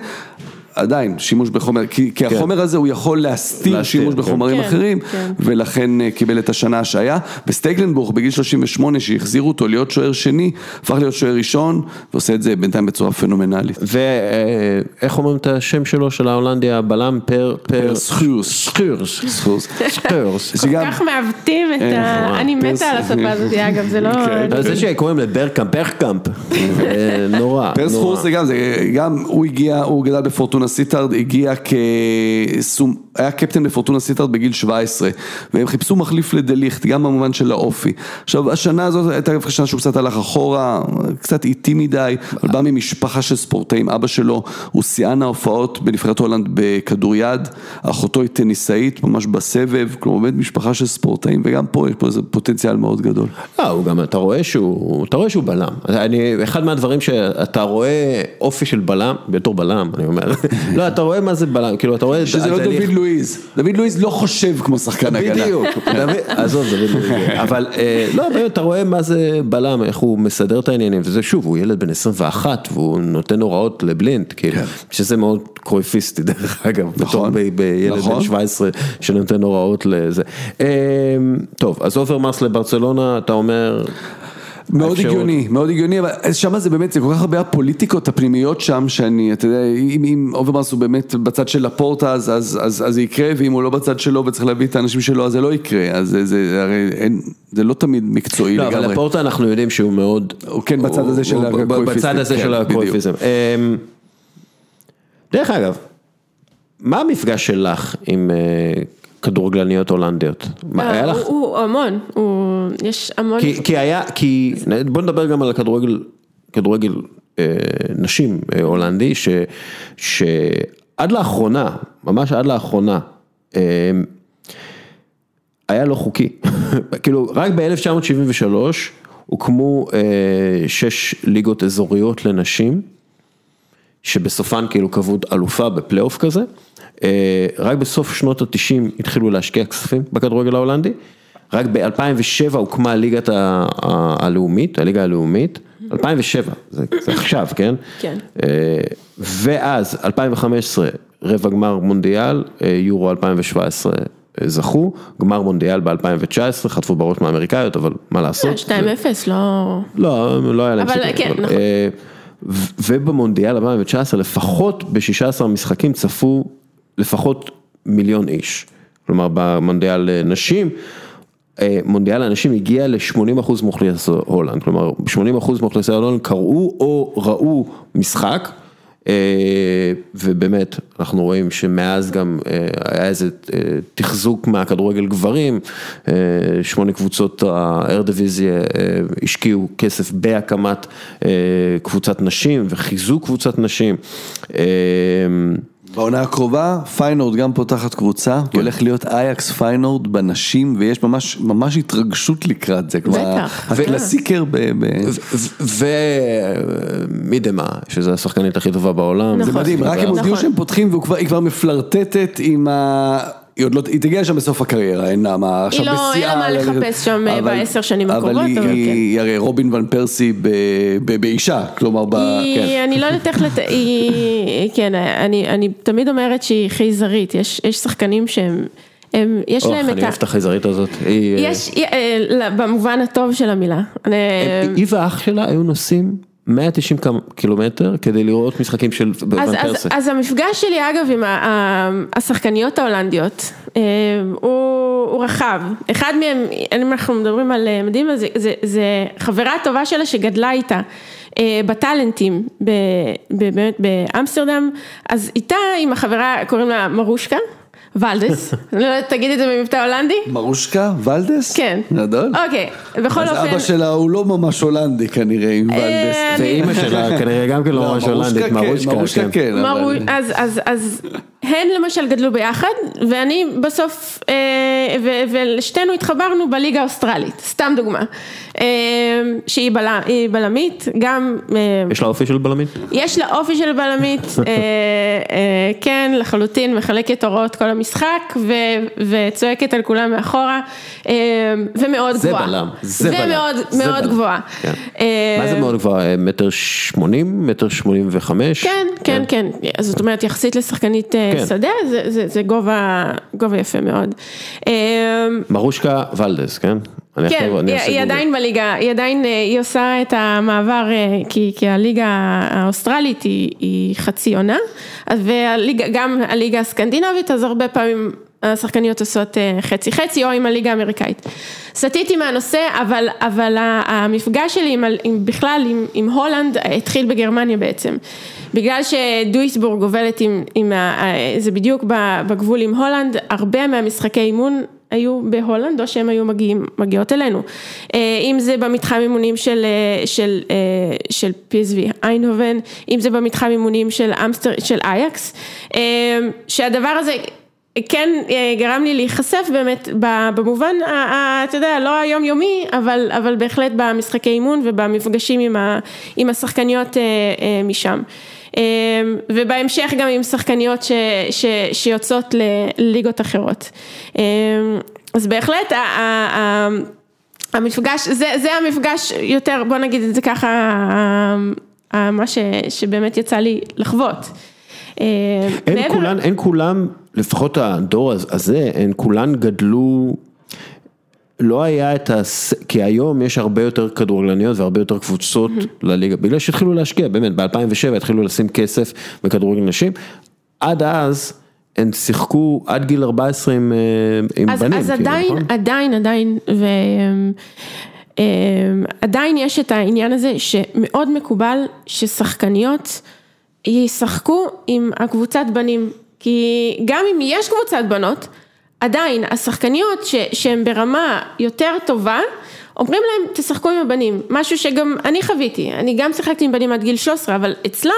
עדיין שימוש בחומר, כי החומר הזה הוא יכול להסתיר שימוש בחומרים אחרים, ולכן קיבל את השנה שהיה, וסטייגלנבורג בגיל 38 שהחזירו אותו להיות שוער שני, הפך להיות שוער ראשון, ועושה את זה בינתיים בצורה פנומנלית. ואיך אומרים את השם שלו, של ההולנדיה, בלם פר סחורס, כל כך מעוותים את ה... אני מתה על הספה הזאת, אגב, זה לא... זה שקוראים לברקאמפ, נורא. פר סחורס זה גם, הוא הגיע, הוא גדל בפורטו סיטארד, הגיע היה קפטן לפורטונה סיטארד בגיל 17, והם חיפשו מחליף לדליכט, גם במובן של האופי. עכשיו, השנה הזאת הייתה שנה שהוא קצת הלך אחורה, קצת איטי מדי, אבל בא ממשפחה של ספורטאים. אבא שלו הוא שיאן ההופעות בנבחרת הולנד בכדוריד, אחותו היא טניסאית, ממש בסבב, כלומר, באמת משפחה של ספורטאים, וגם פה יש פה איזה פוטנציאל מאוד גדול. אתה רואה שהוא בלם. אחד מהדברים שאתה רואה אופי של בלם, בתור בלם, אני אומר. לא, אתה רואה מה זה בלם, כאילו, אתה רואה שזה לא דוד לואיז, דוד לואיז לא חושב כמו שחקן הגנה. בדיוק, עזוב דוד לואיז, אבל לא, אתה רואה מה זה בלם, איך הוא מסדר את העניינים, וזה שוב, הוא ילד בן 21, והוא נותן הוראות לבלינד, כאילו, שזה מאוד קרויפיסטי דרך אגב, בתור בילד בן 17, שנותן הוראות לזה. טוב, אז אובר מארס לברצלונה, אתה אומר... מאוד הגיוני, מאוד הגיוני, אבל שם זה באמת, זה כל כך הרבה הפוליטיקות הפנימיות שם, שאני, אתה יודע, אם אוברמארס הוא באמת בצד של לפורטה, אז זה יקרה, ואם הוא לא בצד שלו, וצריך להביא את האנשים שלו, אז זה לא יקרה, אז זה לא תמיד מקצועי לגמרי. לא, אבל לפורטה אנחנו יודעים שהוא מאוד... הוא כן בצד הזה של הקרויפיזם. דרך אגב, מה המפגש שלך עם... כדורגלניות הולנדיות. הוא המון, יש המון. כי בוא נדבר גם על כדורגל נשים הולנדי, שעד לאחרונה, ממש עד לאחרונה, היה לא חוקי. כאילו, רק ב-1973 הוקמו 6 ליגות אזוריות לנשים, שבסופן כאילו קבעו אלופה בפלייאוף כזה, רק בסוף שנות ה-90 התחילו להשקיע כספים בכדורגל ההולנדי, רק ב-2007 הוקמה הליגת הלאומית, הליגה הלאומית, 2007, זה עכשיו, כן? כן. ואז 2015 רבע גמר מונדיאל, יורו 2017 זכו, גמר מונדיאל ב-2019, חטפו בראש מהאמריקאיות, אבל מה לעשות? 2-0, לא... לא היה להם סיכוי. אבל כן, נכון. ובמונדיאל 2019 לפחות ב-16 המשחקים צפו לפחות 1,000,000 איש. כלומר, במונדיאל נשים, מונדיאל הנשים הגיע ל-80% מאוכלוסיית הולנד. כלומר, 80% מאוכלוסיית הולנד קראו או ראו משחק, ובאמת, אנחנו רואים שמאז גם היה איזה תחזוק מהכדורגל גברים, 8 קבוצות הארדיוויזיה השקיעו כסף בהקמת קבוצת נשים וחיזוק קבוצת נשים. בעונה הקרובה, פיינורד גם פותחת קבוצה, כן. הולך להיות אייקס פיינורד בנשים, ויש ממש, ממש התרגשות לקראת זה, כבר הקלסיקר ומידמה, שזה השחקנית הכי טובה בעולם. זה מדהים, רק הם הודיעו שהם פותחים, והיא כבר מפלרטטת עם ה... היא תגיע לשם בסוף הקריירה, אין נעמה, עכשיו בשיאה. היא לא, אין מה לחפש שם בעשר שנים הקרובות. אבל היא הרי רובין ון פרסי באישה, כלומר, אני לא יודעת איך כן, אני תמיד אומרת שהיא חייזרית, יש שחקנים שהם, יש להם את ה... אני אוהב את החייזרית הזאת. במובן הטוב של המילה. היא ואח שלה היו נוסעים 190 קילומטר כדי לראות משחקים של פרסה. אז המפגש שלי אגב עם השחקניות ההולנדיות הוא רחב. אחד מהם, אם אנחנו מדברים על מדהים, זה חברה טובה שלה שגדלה איתה בטלנטים באמסטרדם. אז איתה עם החברה קוראים לה מרושקה ולדס, אני לא יודעת, תגיד את זה במבטא הולנדי? מרושקה, ולדס? כן. נדול? אוקיי, בכל אופן... אז אבא שלה הוא לא ממש הולנדי כנראה עם ולדס. ואימא שלה כנראה גם כן לא ממש הולנדית, מרושקה כן. אז הן למשל גדלו ביחד, ואני בסוף, ולשתינו התחברנו בליגה האוסטרלית, סתם דוגמה, שהיא בלמית, גם... יש לה אופי של בלמית? יש לה אופי של בלמית, כן, לחלוטין, מחלקת אורות כל המשחק, וצועקת על כולם מאחורה, ומאוד גבוהה. זה בלם. ומאוד גבוהה. מה זה מאוד גבוהה? 180, 185? כן, כן, כן. זאת אומרת, יחסית לשחקנית שדה, זה גובה יפה מאוד. מרושקה ולדס, כן? כן, היא עדיין בליגה, היא עושה את המעבר, כי הליגה האוסטרלית היא חצי עונה, וגם הליגה הסקנדינבית, אז הרבה פעמים השחקניות עושות חצי חצי, או עם הליגה האמריקאית. סטיתי מהנושא, אבל המפגש שלי בכלל עם הולנד התחיל בגרמניה בעצם, בגלל שדויסבורג גובלת עם, זה בדיוק בגבול עם הולנד, הרבה מהמשחקי אימון היו בהולנד, או שהם היו מגיעות אלינו. אם זה במתחם אימונים של PSV איינהובן, אם זה במתחם אימונים של אייקס, שהדבר הזה כן גרם לי להיחשף באמת במובן, אתה יודע, לא היומיומי, אבל בהחלט במשחקי אימון ובמפגשים עם השחקניות משם. ובהמשך גם עם שחקניות שיוצאות לליגות אחרות. אז בהחלט המפגש, זה המפגש יותר, בוא נגיד את זה ככה, מה שבאמת יצא לי לחוות. אין כולם, לפחות הדור הזה, אין כולן גדלו... לא היה את כי היום יש הרבה יותר כדורגלניות והרבה יותר קבוצות לליגה, בגלל שהתחילו להשקיע, באמת, ב-2007 התחילו לשים כסף בכדורגל נשים, עד אז הם שיחקו עד גיל 14 עם בנים. אז עדיין, עדיין יש את העניין הזה שמאוד מקובל ששחקניות ישחקו עם הקבוצת בנים, כי גם אם יש קבוצת בנות, עדיין, השחקניות שהן ברמה יותר טובה, אומרים להם, תשחקו עם הבנים, משהו שגם אני חוויתי, אני גם שיחקתי עם בנים עד גיל 13, אבל אצלן,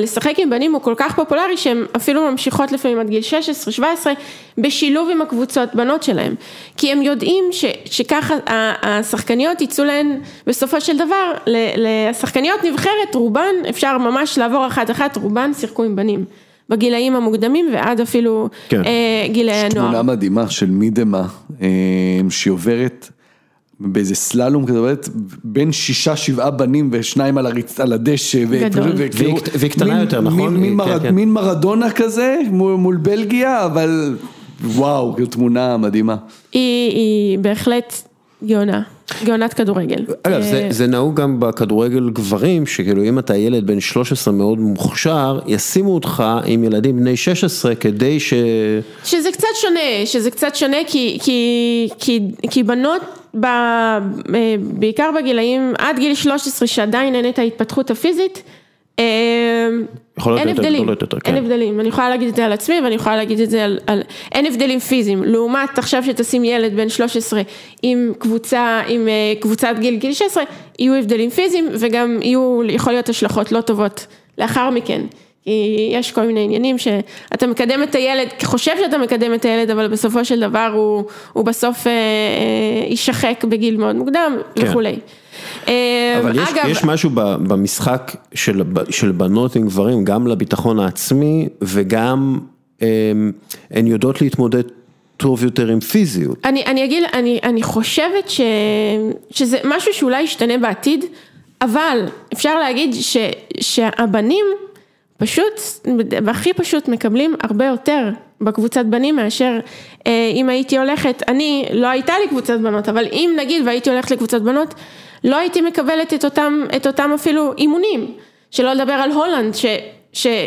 לשחק עם בנים הוא כל כך פופולרי, שהן אפילו ממשיכות לפעמים עד גיל 16, 17, בשילוב עם הקבוצות בנות שלהם, כי הם יודעים שככה השחקניות יצאו להן, בסופו של דבר, לשחקניות נבחרת, רובן, אפשר ממש לעבור אחת, רובן שיחקו עם בנים. בגילאים המוקדמים ועד אפילו גילי הנוער. יש תמונה מדהימה של מידמה, שעוברת באיזה סללום כזאת, בין 6-7 בנים ושניים על הדשא. גדול. והיא קטנה יותר, נכון? מין מרדונה כזה מול בלגיה, אבל וואו, תמונה מדהימה. היא בהחלט גאונה. גאונת כדורגל. אגב, זה נהוג גם בכדורגל גברים, שכאילו אם אתה ילד בן 13 מאוד מוכשר, ישימו אותך עם ילדים בני 16 כדי שזה קצת שונה, כי בנות בעיקר בגילאים עד גיל 13 שעדיין אין את ההתפתחות הפיזית, אין הבדלים, אני יכולה להגיד את זה על עצמי ואני יכולה להגיד את זה על אין הבדלים פיזיים, לעומת עכשיו שתשים ילד בן 13 עם קבוצת גיל 16, יהיו הבדלים פיזיים וגם יכול להיות השלכות לא טובות לאחר מכן, כי יש כל מיני עניינים שאתה מקדם את הילד, חושב שאתה מקדם את הילד, אבל בסופו של דבר הוא בסוף יישחק בגיל מאוד מוקדם, וכולי. אבל יש משהו במשחק של בנות עם גברים, גם לביטחון העצמי, וגם הן יודעות להתמודד טוב יותר עם פיזיות. אני אגיד, אני חושבת שזה משהו שאולי ישתנה בעתיד, אבל אפשר להגיד שהבנים פשוט, והכי פשוט מקבלים הרבה יותר בקבוצת בנים מאשר אם הייתי הולכת, אני לא הייתה לי קבוצת בנות, אבל אם נגיד והייתי הולכת לקבוצת בנות, לא הייתי מקבלת את אותם אפילו אימונים, שלא לדבר על הולנד,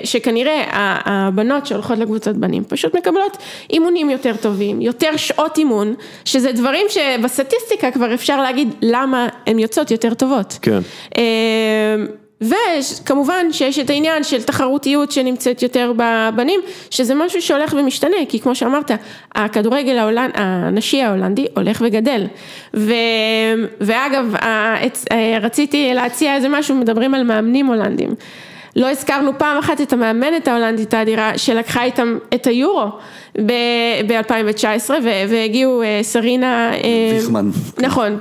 שכנראה הבנות שהולכות לקבוצת בנים פשוט מקבלות אימונים יותר טובים, יותר שעות אימון, שזה דברים שבסטטיסטיקה כבר אפשר להגיד למה הן יוצאות יותר טובות. כן. וכמובן שיש את העניין של תחרותיות שנמצאת יותר בבנים, שזה משהו שהולך ומשתנה, כי כמו שאמרת, הכדורגל הנשי ההולנדי הולך וגדל. ואגב, רציתי להציע איזה משהו, מדברים על מאמנים הולנדים. לא הזכרנו פעם אחת את המאמנת ההולנדית האדירה, שלקחה איתם את היורו ב-2019, והגיעו סרינה... ויכמן. נכון.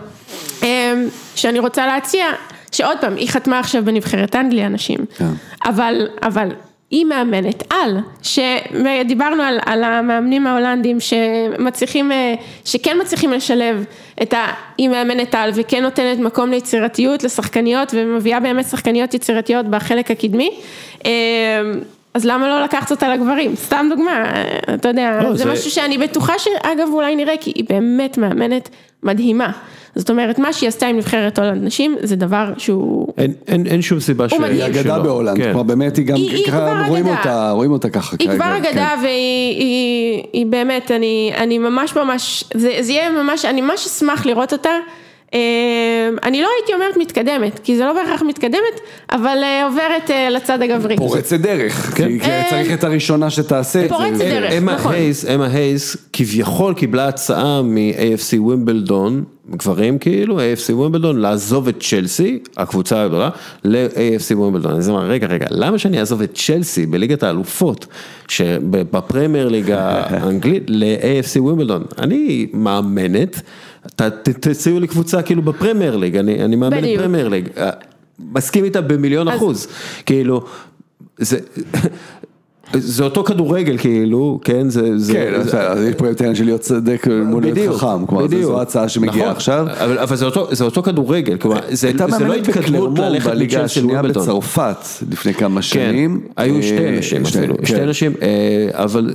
שאני רוצה להציע... שעוד פעם, היא חתמה עכשיו בנבחרת אנגליה אנשים, אבל היא מאמנת על, שדיברנו על המאמנים ההולנדים שכן מצליחים לשלב את היא מאמנת על, וכן נותנת מקום ליצירתיות, לשחקניות, ומביאה באמת שחקניות יצירתיות בחלק הקדמי, אז למה לא לקחת אותה לגברים? סתם דוגמה, אתה יודע, זה משהו שאני בטוחה שאגב אולי נראה, כי היא באמת מאמנת מדהימה. זאת אומרת, מה שהיא עשתה עם נבחרת הולנד נשים, זה דבר שהוא... אין שום סיבה שהיא אגדה בהולנד, כבר באמת היא גם ככה, רואים אותה ככה. היא כבר אגדה, והיא באמת, אני ממש, זה יהיה ממש, אני ממש אשמח לראות אותה, אני לא הייתי אומרת מתקדמת, כי זה לא בהכרח מתקדמת, אבל עוברת לצד הגברי. פורצת דרך, כי צריך את הראשונה שתעשה. פורצת דרך, נכון. אמה הייס כביכול קיבלה הצעה מ-AFC ווימבלדון, גברים כאילו, AFC ווימבלדון, לעזוב את צ'לסי, הקבוצה הגדולה, ל-AFC ווימבלדון. אז אמר, רגע, למה שאני אעזוב את צ'לסי בליגת האלופות, שבפרמייר ליגה האנגלית, ל-AFC ווימבלדון? אני מאמנת, תציעו לי קבוצה כאילו בפרמייר ליג, אני מאמן את פרמייר ליג, מסכים איתה ב1,000,000%, כאילו, זה אותו כדורגל כאילו, כן, יש פה יותר של להיות צדק מול להיות חכם, כלומר, זו הצעה שמגיעה עכשיו, אבל זה אותו כדורגל, זה לא התקדמות ללכת בליגה השנייה בצרפת, לפני כמה שנים, היו שתי נשים, אבל...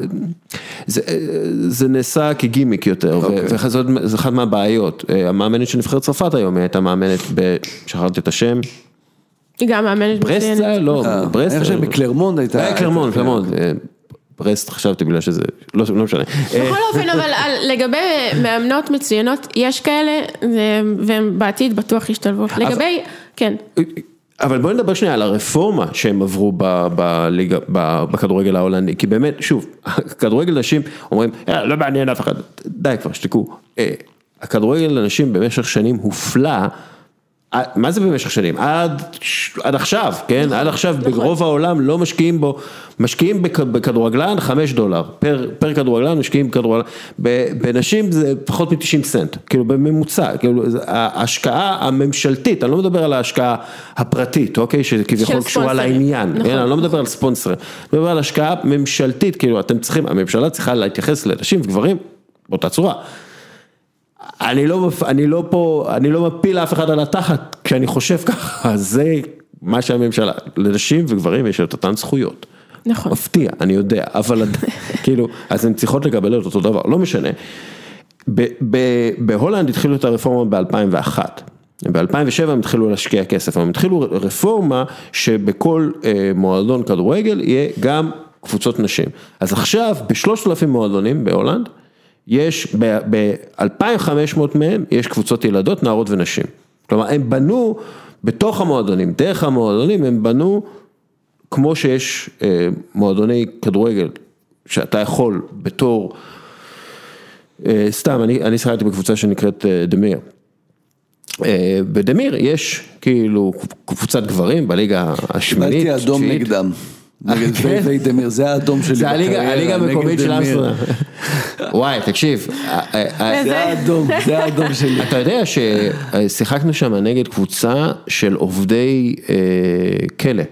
זה נעשה כגימיק יותר, וזה אחד מהבעיות. המאמנת שנבחרת צרפת היום הייתה מאמנת שכחתי את השם, היא גם מאמנת ברסטה, לא ברסטה, איך שבקלרמונד הייתה, קלרמונד ברסט, חשבתי בגלל שזה לא משנה. בכל אופן, אבל לגבי מאמנות מצוינות יש כאלה, והם בעתיד בטוח ישתלבו. לגבי, כן, אבל בואו נדבר שנייה על הרפורמה שהם עברו בליגה, בכדורגל ההולנדי, כי באמת, שוב, הכדורגל נשים אומרים, לא מעניין אף אחד, די כבר, שתיקו. הכדורגל הנשים במשך שנים הופלה, מה זה במשך שנים? עד עכשיו, כן? עד עכשיו ברוב העולם לא משקיעים בו, משקיעים בכדורגלן $5, פר כדורגלן משקיעים בכדורגלן, בנשים זה פחות מ-90 סנט, כאילו בממוצע, כאילו ההשקעה הממשלתית, אני לא מדבר על ההשקעה הפרטית, אוקיי? שכביכול קשורה לעניין, אני לא מדבר על ספונסר, אני מדבר על השקעה ממשלתית, כאילו אתם צריכים, הממשלה צריכה להתייחס לנשים וגברים באותה צורה. אני לא מפיל אף אחד על התחת, כשאני חושב ככה, זה מה שהממשלה, לנשים וגברים יש את אותן זכויות. נכון. מפתיע, אני יודע, אבל כאילו, אז הן צריכות לקבל את אותו דבר, לא משנה. בהולנד התחילו את הרפורמה ב-2001, ב-2007 הם התחילו להשקיע כסף, הם התחילו רפורמה שבכל מועדון כדורגל יהיה גם קבוצות נשים. אז עכשיו, ב-3,000 מועדונים בהולנד, יש, ב-2,500 מהם, יש קבוצות ילדות, נערות ונשים. כלומר, הם בנו בתוך המועדונים, דרך המועדונים, הם בנו כמו שיש מועדוני כדורגל, שאתה יכול בתור, סתם, אני שחקתי בקבוצה שנקראת דמיר. בדמיר יש כאילו קבוצת גברים בליגה השמינית. קיבלתי אדום נגדם. נגד ויידמיר, זה האדום שלי בקריירה. זה הליגה המקומית של אמסטרדם. וואי, תקשיב. זה האדום שלי. אתה יודע ששיחקנו שם נגד קבוצה של עובדי כלא.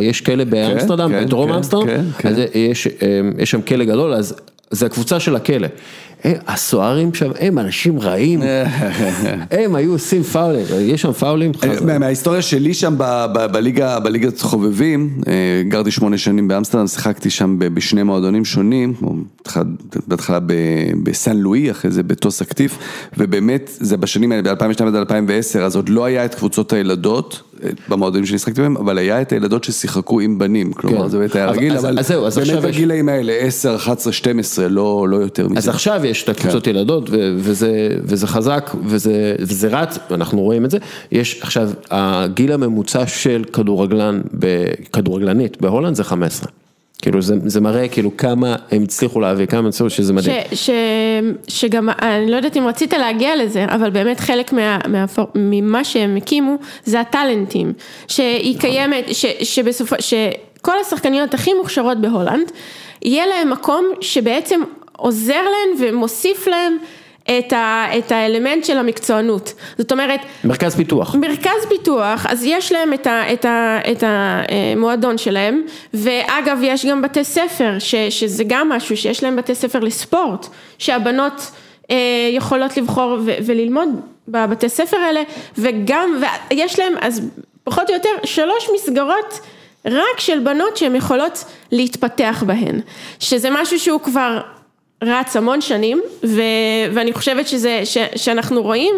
יש כלא באמסטרדם, בדרום אמסטרדם. אז יש שם כלא גדול, אז זה הקבוצה של הכלא. הסוערים שם, הם אנשים רעים, הם היו עושים פאולים, יש שם פאולים. מההיסטוריה שלי שם בליגת חובבים, גרתי 8 שנים באמסטרדם, שיחקתי שם בשני מועדונים שונים, בהתחלה בסן לואי, אחרי זה בתוס אקטיף, ובאמת זה בשנים האלה, ב-2002 עד 2010, אז עוד לא היה את קבוצות הילדות, במועדונים שנשחקתי בהם, אבל היה את הילדות ששיחקו עם בנים, כלומר זה באמת היה רגיל, אבל באמת הגילאים האלה, 10, 11, 12, לא יותר מזה. אז עכשיו יש את הקבוצות ילדות, וזה חזק, וזה רץ, ואנחנו רואים את זה, יש עכשיו, הגיל הממוצע של כדורגלנית בהולנד זה 15, כאילו זה מראה כאילו כמה הם הצליחו להביא, כמה הצליחו שזה מדהים. שגם, אני לא יודעת אם רצית להגיע לזה, אבל באמת חלק ממה שהם הקימו, זה הטלנטים, שהיא קיימת, שכל השחקניות הכי מוכשרות בהולנד, יהיה להם מקום שבעצם עוזר להן ומוסיף להן את האלמנט של המקצוענות. זאת אומרת, מרכז פיתוח. מרכז פיתוח, אז יש להם את המועדון שלהם, ואגב, יש גם בתי ספר, שזה גם משהו שיש להם בתי ספר לספורט, שהבנות יכולות לבחור וללמוד בבתי ספר האלה, וגם, ויש להם, אז פחות או יותר, 3 מסגרות, רק של בנות שהן יכולות להתפתח בהן. שזה משהו שהוא כבר רץ המון שנים, ואני חושבת שאנחנו רואים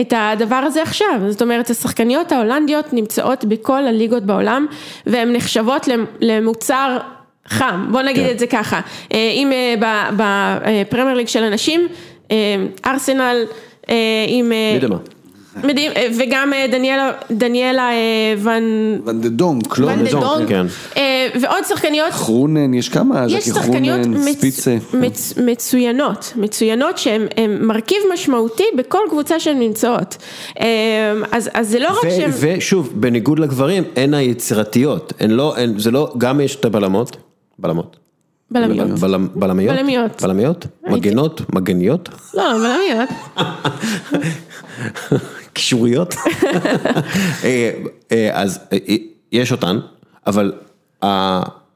את הדבר הזה עכשיו. זאת אומרת, השחקניות ההולנדיות נמצאות בכל הליגות בעולם, והן נחשבות למוצר חם. בוא נגיד את זה ככה. אם בפרמייר ליג של הנשים, ארסנל עם... מדהים, וגם דניאלה ונדדונק, ועוד שחקניות, חרונן, יש כמה, יש שחקניות מצוינות שהן מרכיב משמעותי בכל קבוצה שהן נמצאות. אז זה לא רק שהן, ושוב, בניגוד לגברים, הן היצירתיות, זה לא, גם יש את הבלמות, בלמיות, מגניות, לא, בלמיות קישוריות. אז יש אותן, אבל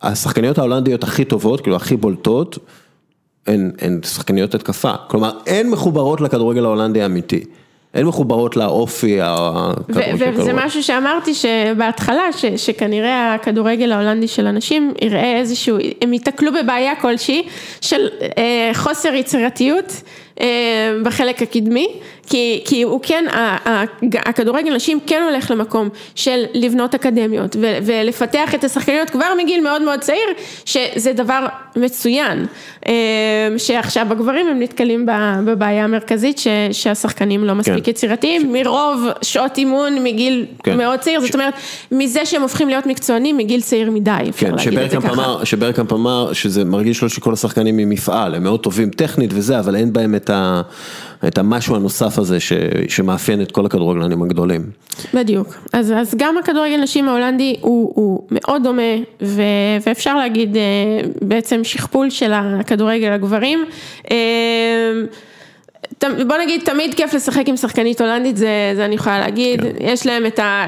השחקניות ההולנדיות הכי טובות, כאילו הכי בולטות, הן שחקניות התקפה. כלומר, הן מחוברות לכדורגל ההולנדי האמיתי. הן מחוברות לאופי. וזה משהו שאמרתי שבהתחלה, שכנראה הכדורגל ההולנדי של אנשים יראה איזשהו, הם יתקלו בבעיה כלשהי של חוסר יצירתיות בחלק הקדמי, כי הוא כן, הכדורגל נשים כן הולך למקום של לבנות אקדמיות, ולפתח את השחקניות כבר מגיל מאוד מאוד צעיר, שזה דבר מצוין, שעכשיו הגברים הם נתקלים בבעיה המרכזית, שהשחקנים לא מספיק יצירתיים, מרוב שעות אימון מגיל מאוד צעיר, זאת אומרת, מזה שהם הופכים להיות מקצוענים מגיל צעיר מדי, אפשר להגיד את זה ככה. שברקאמפ אמר שזה מרגיש לו שכל השחקנים הם מפעל, הם מאוד טובים טכנית וזה, אבל אין בהם את המשהו הנוסף הזה שמאפיין את כל הכדורגלנים הגדולים. בדיוק. אז גם הכדורגל נשים ההולנדי הוא מאוד דומה, ואפשר להגיד בעצם שכפול של הכדורגל הגברים. בוא נגיד, תמיד כיף לשחק עם שחקנית הולנדית, זה אני יכולה להגיד. יש להם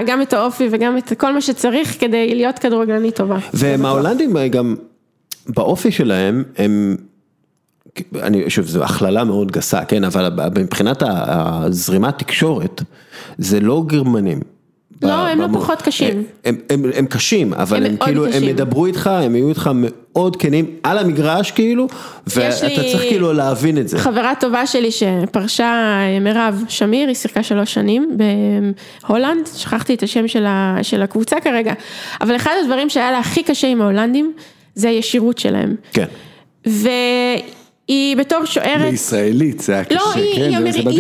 גם את האופי וגם את כל מה שצריך כדי להיות כדורגלנית טובה. ומההולנדים גם באופי שלהם הם שוב, זו הכללה מאוד גסה, כן, אבל מבחינת הזרימת תקשורת, זה לא גרמנים. לא, הם לא פחות קשים. הם קשים, אבל הם כאילו, הם ידברו איתך, הם יהיו איתך מאוד כנים, על המגרש כאילו, ואתה צריך כאילו להבין את זה. חברה טובה שלי שפרשה מירב שמיר, היא שיחקה 3 שנים בהולנד, שכחתי את השם של הקבוצה כרגע, אבל אחד הדברים שהיה לה הכי קשה עם ההולנדים, זה הישירות שלהם. כן. היא בתור שוערת... ישראלית, זה היה קשה. לא, היא אמריקאית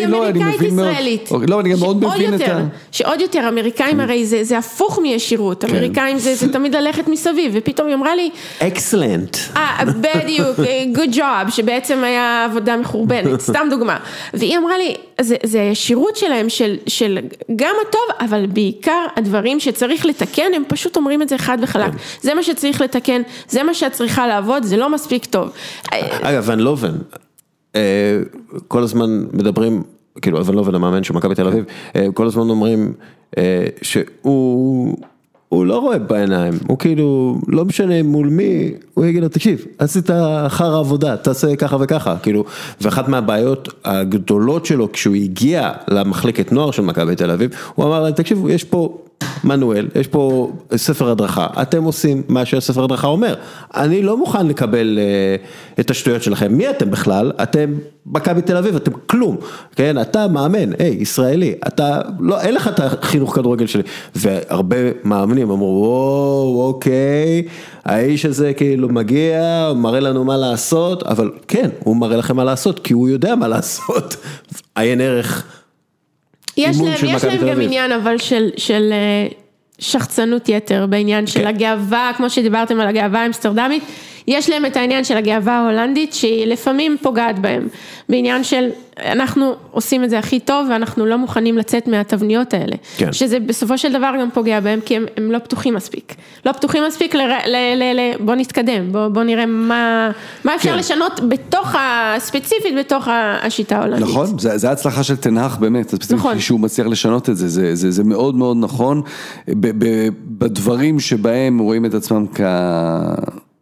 ישראלית. לא, אני גם מאוד מבין את ה... שעוד יותר, אמריקאים הרי זה הפוך מישירות. אמריקאים זה תמיד ללכת מסביב, ופתאום היא אמרה לי... אקסלנט. בדיוק, גוד ג'וב, שבעצם היה עבודה מחורבנת, סתם דוגמה. והיא אמרה לי, זה הישירות שלהם של גם הטוב, אבל בעיקר הדברים שצריך לתקן, הם פשוט אומרים את זה חד וחלק. זה מה שצריך לתקן, זה מה שאת צריכה לעבוד, זה לא מספיק טוב. אגב, ון לובן, כל הזמן מדברים, כאילו, ון לובן המאמן של מכבי תל אביב, כל הזמן אומרים שהוא... הוא לא רואה בעיניים, הוא כאילו, לא משנה מול מי, הוא יגיד לו, תקשיב, עשית אחר העבודה, תעשה ככה וככה, כאילו, ואחת מהבעיות הגדולות שלו, כשהוא הגיע למחלקת נוער של מכבי תל אביב, הוא אמר, תקשיב, יש פה מנואל, יש פה ספר הדרכה, אתם עושים מה שהספר הדרכה אומר, אני לא מוכן לקבל את השטויות שלכם, מי אתם בכלל? אתם מכבי תל אביב, אתם כלום, כן? אתה מאמן, היי, ישראלי, אתה, לא, אין לך את החינוך כדורגל שלי, והרבה מאמנים אמרו, וואו, אוקיי, האיש הזה כאילו מגיע, מראה לנו מה לעשות, אבל כן, הוא מראה לכם מה לעשות, כי הוא יודע מה לעשות, אין ערך יש להם גם עניין אבל של שחצנות יתר בעניין של הגאווה, כמו שדיברתם על הגאווה האמסטרדמית, יש להם את העניין של הגאווה ההולנדית שהיא לפעמים פוגעת בהם, בעניין של אנחנו עושים את זה הכי טוב ואנחנו לא מוכנים לצאת מהתבניות האלה, שזה בסופו של דבר גם פוגע בהם כי הם לא פתוחים מספיק, בוא נתקדם, בוא נראה מה אפשר לשנות בתוך הספציפית, בתוך השיטה ההולנדית. נכון, זה ההצלחה של תנח באמת, שהוא מצליח לשנות את זה, זה מאוד מאוד נכון, בדברים שבהם רואים את עצמם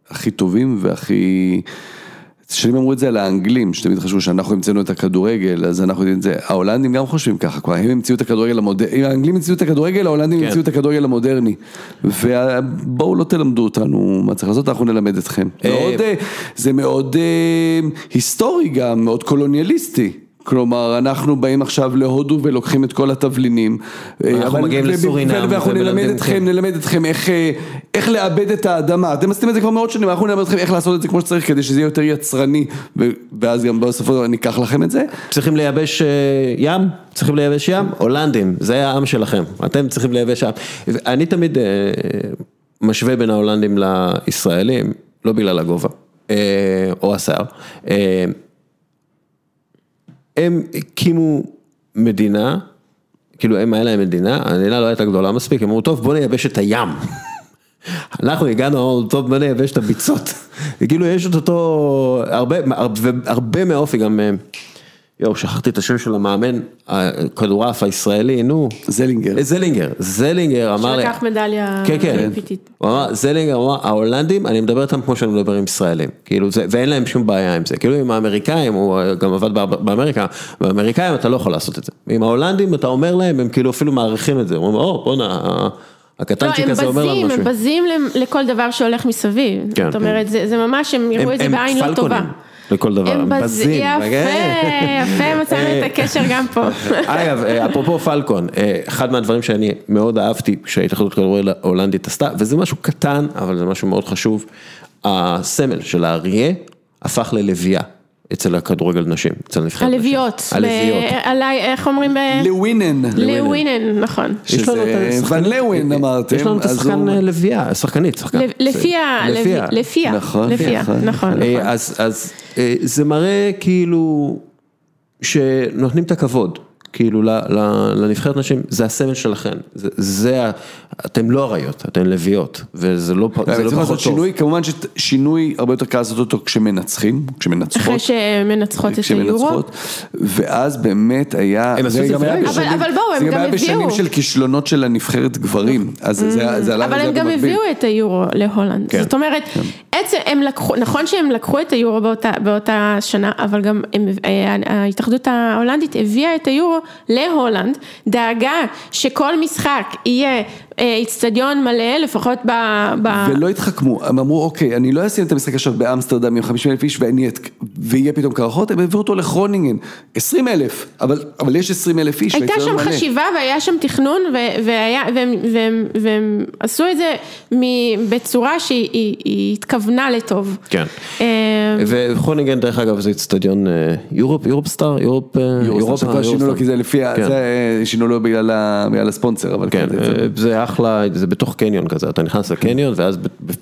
הכי טובים והכי... שנים אמרו את זה על האנגלים, שתמיד חשבו שאנחנו המצאנו את הכדורגל, אז אנחנו יודעים את זה. ההולנדים גם חושבים ככה, כבר הם המציאו את הכדורגל המודרני, האנגלים המציאו את הכדורגל, ההולנדים המציאו את הכדורגל המודרני. ובואו לא תלמדו אותנו מה צריך לעשות, אנחנו נלמד אתכם. זה מאוד היסטורי גם, מאוד קולוניאליסטי. כלומר, אנחנו באים עכשיו להודו ולוקחים את כל התבלינים. אנחנו מגיעים לסורינם. ואנחנו נלמד אתכם איך לאבד את האדמה. אתם עשיתם את זה כבר מאוד שנים, אנחנו נלמד אתכם איך לעשות את זה כמו שצריך, כדי שזה יהיה יותר יצרני, ואז גם בסופו אני אקח לכם את זה. צריכים לייבש ים? הולנדים, זה העם שלכם. אתם צריכים לייבש עם. אני תמיד משווה בין ההולנדים לישראלים, לא בגלל הגובה, או השיער. הם הקימו מדינה, כאילו הם היה להם מדינה, המדינה לא הייתה גדולה מספיק, הם אמרו, טוב, בוא נייבש את הים. אנחנו הגענו, טוב, בוא נייבש את הביצות. כאילו יש את אותו, הרבה מאופי גם, שכחתי את השם של המאמן, הכדורעף הישראלי, נו. זלינגר אמר לי. שלקח מדליה אולימפיתית. זלינגר אמר, ההולנדים, אני מדבר איתם כמו שאני מדבר עם ישראלים, ואין להם שום בעיה עם זה, כאילו עם האמריקאים, הוא גם עבד באמריקה, באמריקאים אתה לא יכול לעשות את זה, עם ההולנדים אתה אומר להם, הם כאילו אפילו מעריכים את זה, אומרים, בוא'נה, הקטנצ'יק הזה אומר לנו משהו. הם בזים לכל דבר שהולך מסביב, זאת אומרת, זה ממש, הם יראו את זה בעין לא טובה. לכל דבר, הם בזים. יפה, מצאנו את הקשר גם פה. אגב, אפרופו פלקון, אחד מהדברים שאני מאוד אהבתי, שההתאחדות הכדורגל ההולנדית עשתה, וזה משהו קטן, אבל זה משהו מאוד חשוב, הסמל של האריה, הפך ללוויה, אצל הכדורגל נשים, אצל נבחרת נשים. הלוויות. איך אומרים? לווינן, נכון. ון לווין אמרתם. יש לנו את השחקן לוויה, שחקנית. לפיה. נכון. אז זה מראה כאילו, שנותנים את הכבוד, כאילו לנבחרת נשים, זה הסמל שלכן, אתם לא אריות, אתם לוויות, וזה לא פחות טוב. כמובן ששינוי הרבה יותר קל לעשות אותו כשמנצחות. אחרי שמנצחות את היורו. ואז באמת היה... אבל בואו, הם גם הביאו. זה גם היה בשנים של כישלונות של הנבחרת גברים. אבל הם גם הביאו את היורו להולנד. זאת אומרת, נכון שהם לקחו את היורו באותה שנה, אבל גם ההתאחדות ההולנדית הביאה את היורו להולנד, דאגה שכל משחק יהיה אצטדיון מלא, לפחות ולא התחכמו, הם אמרו, אוקיי, אני לא אשים את המשחק עכשיו באמסטרדם עם 50,000 איש ויהיה פתאום קרחות, הם הביאו אותו לכרונינגן, 20,000, אבל יש 20,000 איש. הייתה שם חשיבה והיה שם תכנון, והם עשו את זה בצורה שהיא התכוונה לטוב. כן. וכרונינגן, דרך אגב, זה אצטדיון יורופסטאר, יורופסטאר, שינו לו כי זה לפי, שינו לו בגלל הספונסר, אבל כן, זה זה בתוך קניון כזה, אתה נכנס לקניון ואז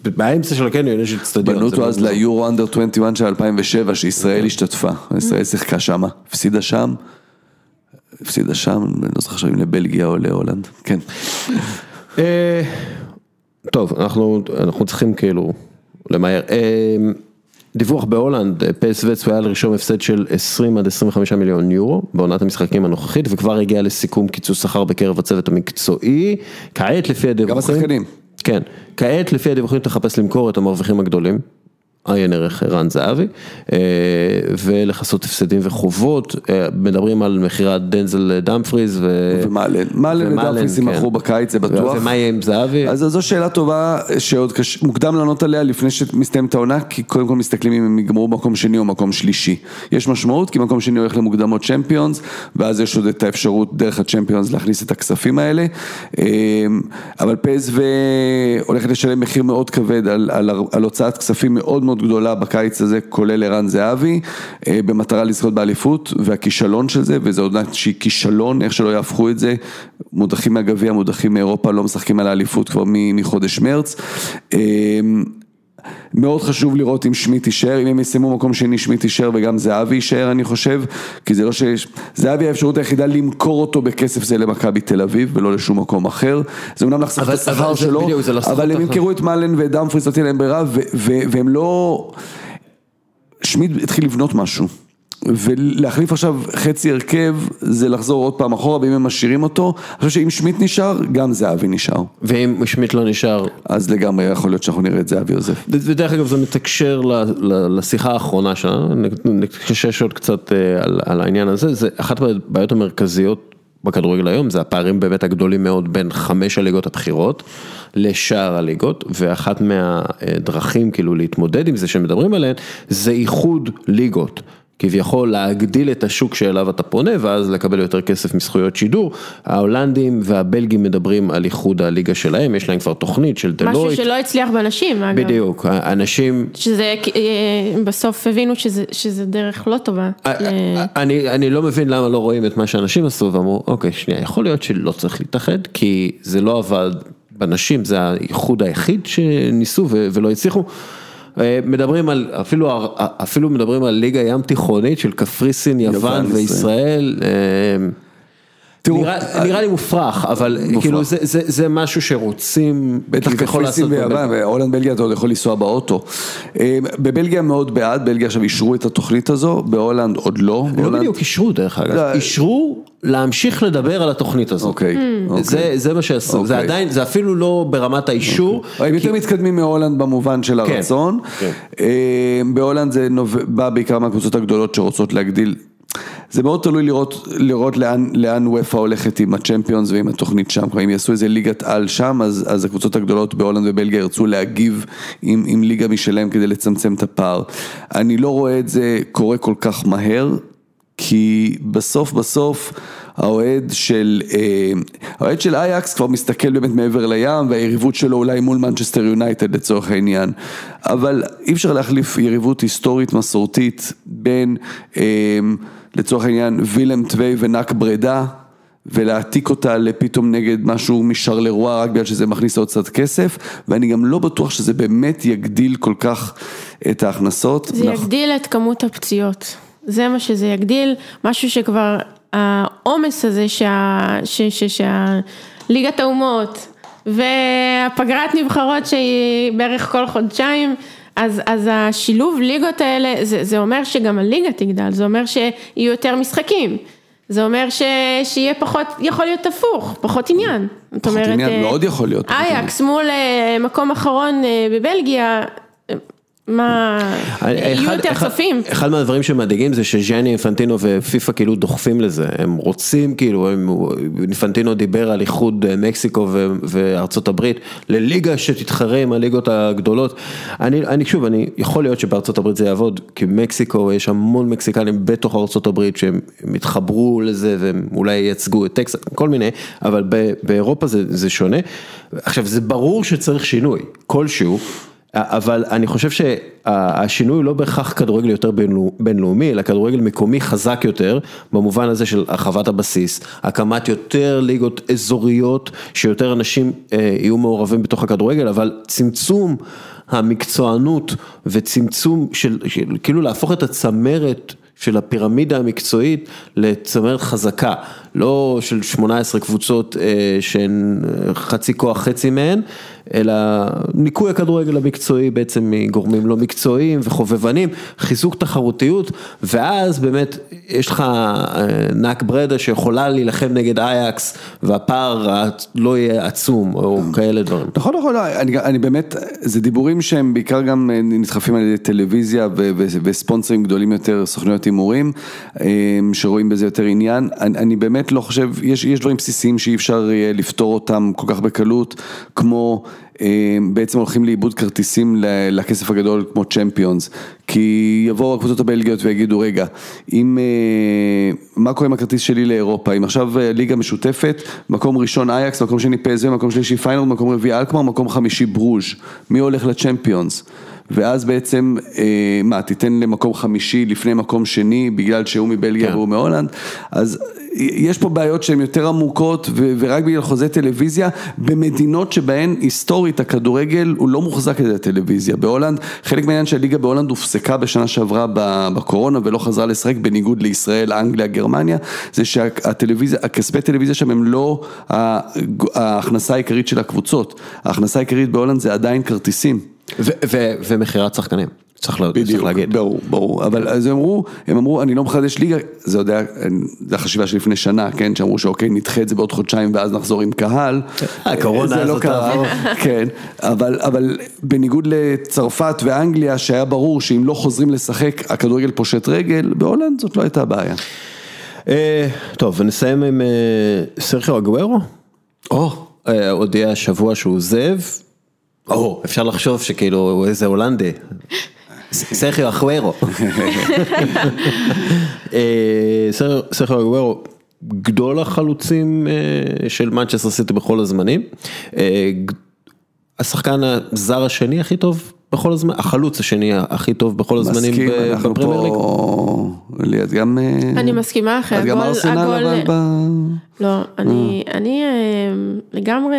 באמצע של הקניון יש אצטדיון. בנו אותו אז ליורו אנדר 21 של 2007 שישראל השתתפה, ישראל שיחקה שם, הפסידה שם הפסידה שם, נוסח עכשיו לבלגיה או להולנד, כן. טוב, אנחנו צריכים כאילו למהר. דיווח בהולנד, PSV צפויה לראשון הפסד של 20 עד 25 מיליון יורו, בעונת המשחקים הנוכחית, וכבר הגיע לסיכום קיצוץ שכר בקרב הצוות המקצועי, כעת לפי הדיווחים... גם השחקנים. כן, כעת לפי הדיווחים תחפש למכור את המרוויחים הגדולים, עיין ערך רן זהבי, ולחסות הפסדים וחובות, מדברים על מחירת דנזל דאמפריז ומעלן לדאמפריז אם אחרו בקיץ, זה בטוח. ומה יהיה עם זהבי? אז זו שאלה טובה שעוד מוקדם לענות עליה לפני שמסתיים את העונה, כי קודם כל מסתכלים אם הם יגמרו מקום שני או מקום שלישי. יש משמעות, כי מקום שני הולך למוקדמות צ'מפיונס, ואז יש עוד את האפשרות דרך הצ'מפיונס להכניס את הכספים האלה, אבל PSV הולכת לשלם מחיר מאוד כבד על הוצאת כספים מאוד מאוד גדולה בקיץ הזה, כולל ערן זהבי, במטרה לזכות באליפות, והכישלון של זה, וזה עוד נעד שהיא כישלון, איך שלא יהפכו את זה, מודחים מהגביע, מודחים מאירופה, לא משחקים על האליפות כבר מחודש מרץ. מאוד חשוב לראות אם שמי תישאר, אם הם יסיימו מקום שני שמי תישאר, וגם זהבי יישאר אני חושב, כי זה לא שיש, זהבי האפשרות היחידה למכור אותו בכסף זה למכבי תל אביב, ולא לשום מקום אחר, זה אמנם לחסוך את השכר שלו, אבל הם ימכרו את מאלן ודאמפריס, נתתי להם ברירה, והם לא, שמי התחיל לבנות משהו, ולהחליף עכשיו חצי הרכב זה לחזור עוד פעם אחורה, ואם הם משאירים אותו, אני חושב שאם שמיט נשאר, גם זהבי נשאר. ואם שמיט לא נשאר... אז לגמרי יכול להיות שאנחנו נראה את זהבי עוזב. ודרך אגב זה מתקשר לשיחה האחרונה שלה, נקשש עוד קצת על העניין הזה, זה אחת הבעיות המרכזיות בכדורגל היום, זה הפערים באמת הגדולים מאוד בין 5 הליגות הבחירות לשאר הליגות, ואחת מהדרכים כאילו להתמודד עם זה שמדברים עליהן, זה איחוד ליגות. כביכול להגדיל את השוק שאליו אתה פונה, ואז לקבל יותר כסף מזכויות שידור. ההולנדים והבלגים מדברים על איחוד הליגה שלהם, יש להם כבר תוכנית של דלויט. משהו שלא הצליח באנשים, אגב. בדיוק, אנשים... שזה, בסוף הבינו שזה דרך לא טובה. אני לא מבין למה לא רואים את מה שאנשים עשו, ואמרו, אוקיי, שנייה, יכול להיות שלא צריך להתאחד, כי זה לא עבד בנשים, זה האיחוד היחיד שניסו ולא הצליחו. מדברים על, אפילו מדברים על ליגה ים תיכונית של קפריסין, יוון וישראל, נראה לי מופרך, אבל כאילו זה משהו שרוצים, בטח קפריסין ויוון, והולנד בלגיה אתה עוד יכול לנסוע באוטו, בבלגיה מאוד בעד, בלגיה עכשיו אישרו את התוכנית הזו, בהולנד עוד לא, לא בדיוק אישרו דרך אגב, אישרו להמשיך לדבר על התוכנית הזאת. זה מה שעשו. זה עדיין, זה אפילו לא ברמת האישור. הם יותר מתקדמים מהולנד במובן של הרצון. בהולנד זה בא בעיקר מהקבוצות הגדולות שרוצות להגדיל. זה מאוד תלוי לראות לאן וופה הולכת עם הצ'מפיונס ועם התוכנית שם. אם יעשו איזה ליגת על שם, אז הקבוצות הגדולות בהולנד ובלגיה ירצו להגיב עם ליגה משלהם כדי לצמצם את הפער. אני לא רואה את זה קורה כל כך מהר. כי בסוף האוהד של אייקס כבר מסתכל באמת מעבר לים, והיריבות שלו אולי מול מנצ'סטר יונייטד לצורך העניין, אבל אי אפשר להחליף יריבות היסטורית מסורתית בין לצורך העניין וילם טווי ונק ברדה, ולהעתיק אותה לפתאום נגד משהו משרלרוע, רק בגלל שזה מכניס עוד קצת כסף, ואני גם לא בטוח שזה באמת יגדיל כל כך את ההכנסות. זה יגדיל את כמות הפציעות. זה מה שזה יגדיל, משהו שכבר העומס הזה שהליגת האומות והפגרת נבחרות שהיא בערך כל חודשיים, אז השילוב ליגות האלה, זה אומר שגם הליגה תגדל, זה אומר שיהיו יותר משחקים, זה אומר שיהיה פחות, יכול להיות תפוך, פחות עניין. פחות עניין, מאוד יכול להיות. אייקס מול מקום אחרון בבלגיה, מה, יהיו יותר צופים. אחד מהדברים שמדאיגים זה שג'יאני אינפנטינו ופיפה כאילו דוחפים לזה, הם רוצים כאילו, אינפנטינו דיבר על איחוד מקסיקו וארצות הברית, לליגה שתתחרה עם הליגות הגדולות, אני יכול להיות שבארצות הברית זה יעבוד, כי מקסיקו, יש המון מקסיקנים בתוך ארצות הברית, שהם מתחברו לזה, והם אולי ייצגו את טקסס, כל מיני, אבל באירופה זה שונה, עכשיו זה ברור שצריך שינוי, כלשהו, אבל אני חושב שהשינוי לא בהכרח כדורגל יותר בינלאומי, אלא כדורגל מקומי חזק יותר, במובן הזה של הרחבת הבסיס, הקמת יותר ליגות אזוריות, שיותר אנשים יהיו מעורבים בתוך הכדורגל, אבל צמצום המקצוענות וצמצום של כאילו להפוך את הצמרת של הפירמידה המקצועית לצמרת חזקה, לא של 18 קבוצות שהן חצי כוח חצי מהן, אלא ניקוי הכדורגל המקצועי בעצם מגורמים לא מקצועיים וחובבנים, חיזוק תחרותיות, ואז באמת יש לך נק ברדה שיכולה להילחם נגד אייקס, והפער לא יהיה עצום, או כאלה דברים. נכון, נכון, אני באמת, זה דיבורים שהם בעיקר גם נדחפים על ידי טלוויזיה וספונסרים גדולים יותר, סוכניות הימורים, שרואים בזה יותר עניין. אני באמת לא חושב, יש דברים בסיסיים שאי אפשר לפתור אותם כל כך בקלות, כמו בעצם הולכים לאיבוד כרטיסים לכסף הגדול כמו צ'מפיונס, כי יבואו הקבוצות הבלגיות ויגידו רגע, מה קורה עם הכרטיס שלי לאירופה, אם עכשיו ליגה משותפת, מקום ראשון אייקס, מקום שני פזו, מקום שלישי פיינורד, מקום רביעי אלקמר, מקום חמישי ברוז', מי הולך לצ'מפיונס? ואז בעצם, מה, תיתן למקום חמישי לפני מקום שני, בגלל שהוא מבלגיה והוא מהולנד, אז יש פה בעיות שהן יותר עמוקות, ורק בגלל חוזה טלוויזיה, במדינות שבהן היסטורית הכדורגל הוא לא מוחזק על הטלוויזיה. בהולנד, חלק מהעניין שהליגה בהולנד הופסקה בשנה שעברה בקורונה, ולא חזרה לשחק בניגוד לישראל, אנגליה, גרמניה, זה שהטלוויזיה, הכספי טלוויזיה שם הם לא ההכנסה העיקרית של הקבוצות. ההכנסה העיקרית בהולנד זה עדיין כרטיסים. ומחירת שחקנים. צריך להגיד. ברור, ברור. אבל אז הם אמרו, אני לא מחדש ליגה, זה יודע, זה החשיבה שלפני שנה, כן, שאמרו שאוקיי, נדחה את זה בעוד חודשיים, ואז נחזור עם קהל. הקורונה הזאת. כן, אבל בניגוד לצרפת ואנגליה, שהיה ברור שאם לא חוזרים לשחק, הכדורגל פושט רגל, בהולנד זאת לא הייתה הבעיה. טוב, ונסיים עם סרחיו אגוארו. הודיע השבוע שהוא זאב. אפשר לחשוב שכאילו הוא איזה הולנדי. סרחיו אגוארו. סרחיו אגוארו, גדול החלוצים של מנצ'סטר סיטי בכל הזמנים. השחקן הזר השני הכי טוב בכל הזמן, החלוץ השני הכי טוב בכל הזמנים בפרמייר ליג. ליד גם... אני מסכימה אחרי הגול. את גם ארסנל אבל ב... לא, אני לגמרי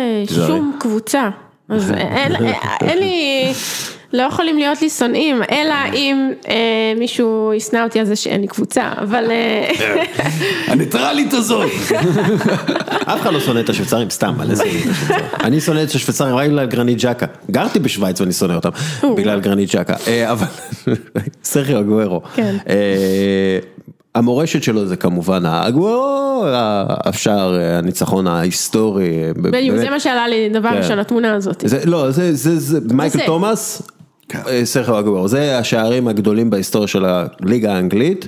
שום קבוצה. אז אין לי... לא יכולים להיות לי שונאים, אלא אם מישהו ישנא אותי על זה שאין לי קבוצה, אבל... הניטרלית הזאת. אף אחד לא שונא את השוויצרים סתם, על איזה... אני שונא את השוויצרים רק בגלל גרנית ג'קה. גרתי בשוויץ ואני שונא אותם, בגלל גרנית ג'קה. אבל... סרחיו אגוארו. כן. המורשת שלו זה כמובן האגוארו, אפשר הניצחון ההיסטורי. זה מה שעלה לי דבר ראשון, התמונה הזאת. לא, זה מייקל תומאס, סרחיו אגוארו, זה השערים הגדולים בהיסטוריה של הליגה האנגלית.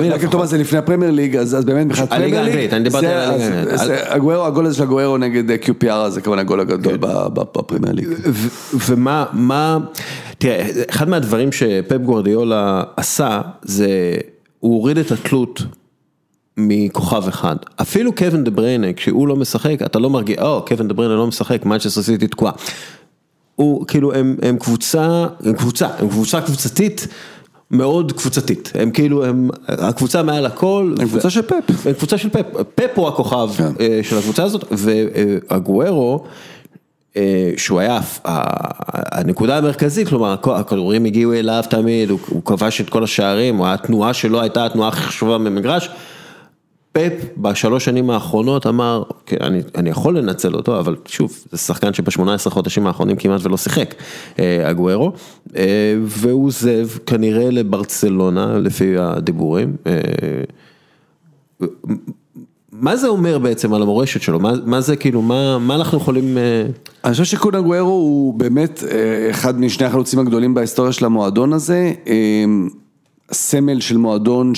מייקל תומאס זה לפני הפרמייר ליג, אז באמת מחד פרמייר ליג, הגוארו, הגול הזה של הגוארו נגד QPR, זה כמובן הגול הגדול בפרמייר ליג. ומה, תראה, אחד מהדברים שפפ גוורדיולה עשה, זה הוא הוריד את התלות מכוכב אחד. אפילו קווין דה בריינה, כשהוא לא משחק, אתה לא מרגיע, קווין דה בריינה לא משחק, מנצ'סטר סיטי תקועה. הוא, כאילו, הם קבוצה קבוצתית, מאוד קבוצתית. הם כאילו, הקבוצה מעל הכל. הם קבוצה של פפ. הם קבוצה של פפ. פפ הוא הכוכב של הקבוצה הזאת, ואגוארו, שהוא היה הנקודה המרכזית, כלומר, הכדורים הגיעו אליו תמיד, הוא כבש את כל השערים, התנועה שלו הייתה התנועה חשובה ממגרש, פפ בשלוש שנים האחרונות אמר, אני יכול לנצל אותו, אבל שוב, זה שחקן שב-18 חודשים האחרונים כמעט ולא שיחק, אגוארו, והוא זאב כנראה לברצלונה, לפי הדיבורים, מה זה אומר בעצם על המורשת שלו? מה זה כאילו, מה אנחנו יכולים... אני חושב שקון אגוארו הוא באמת אחד משני החלוצים הגדולים בהיסטוריה של המועדון הזה, סמל של מועדון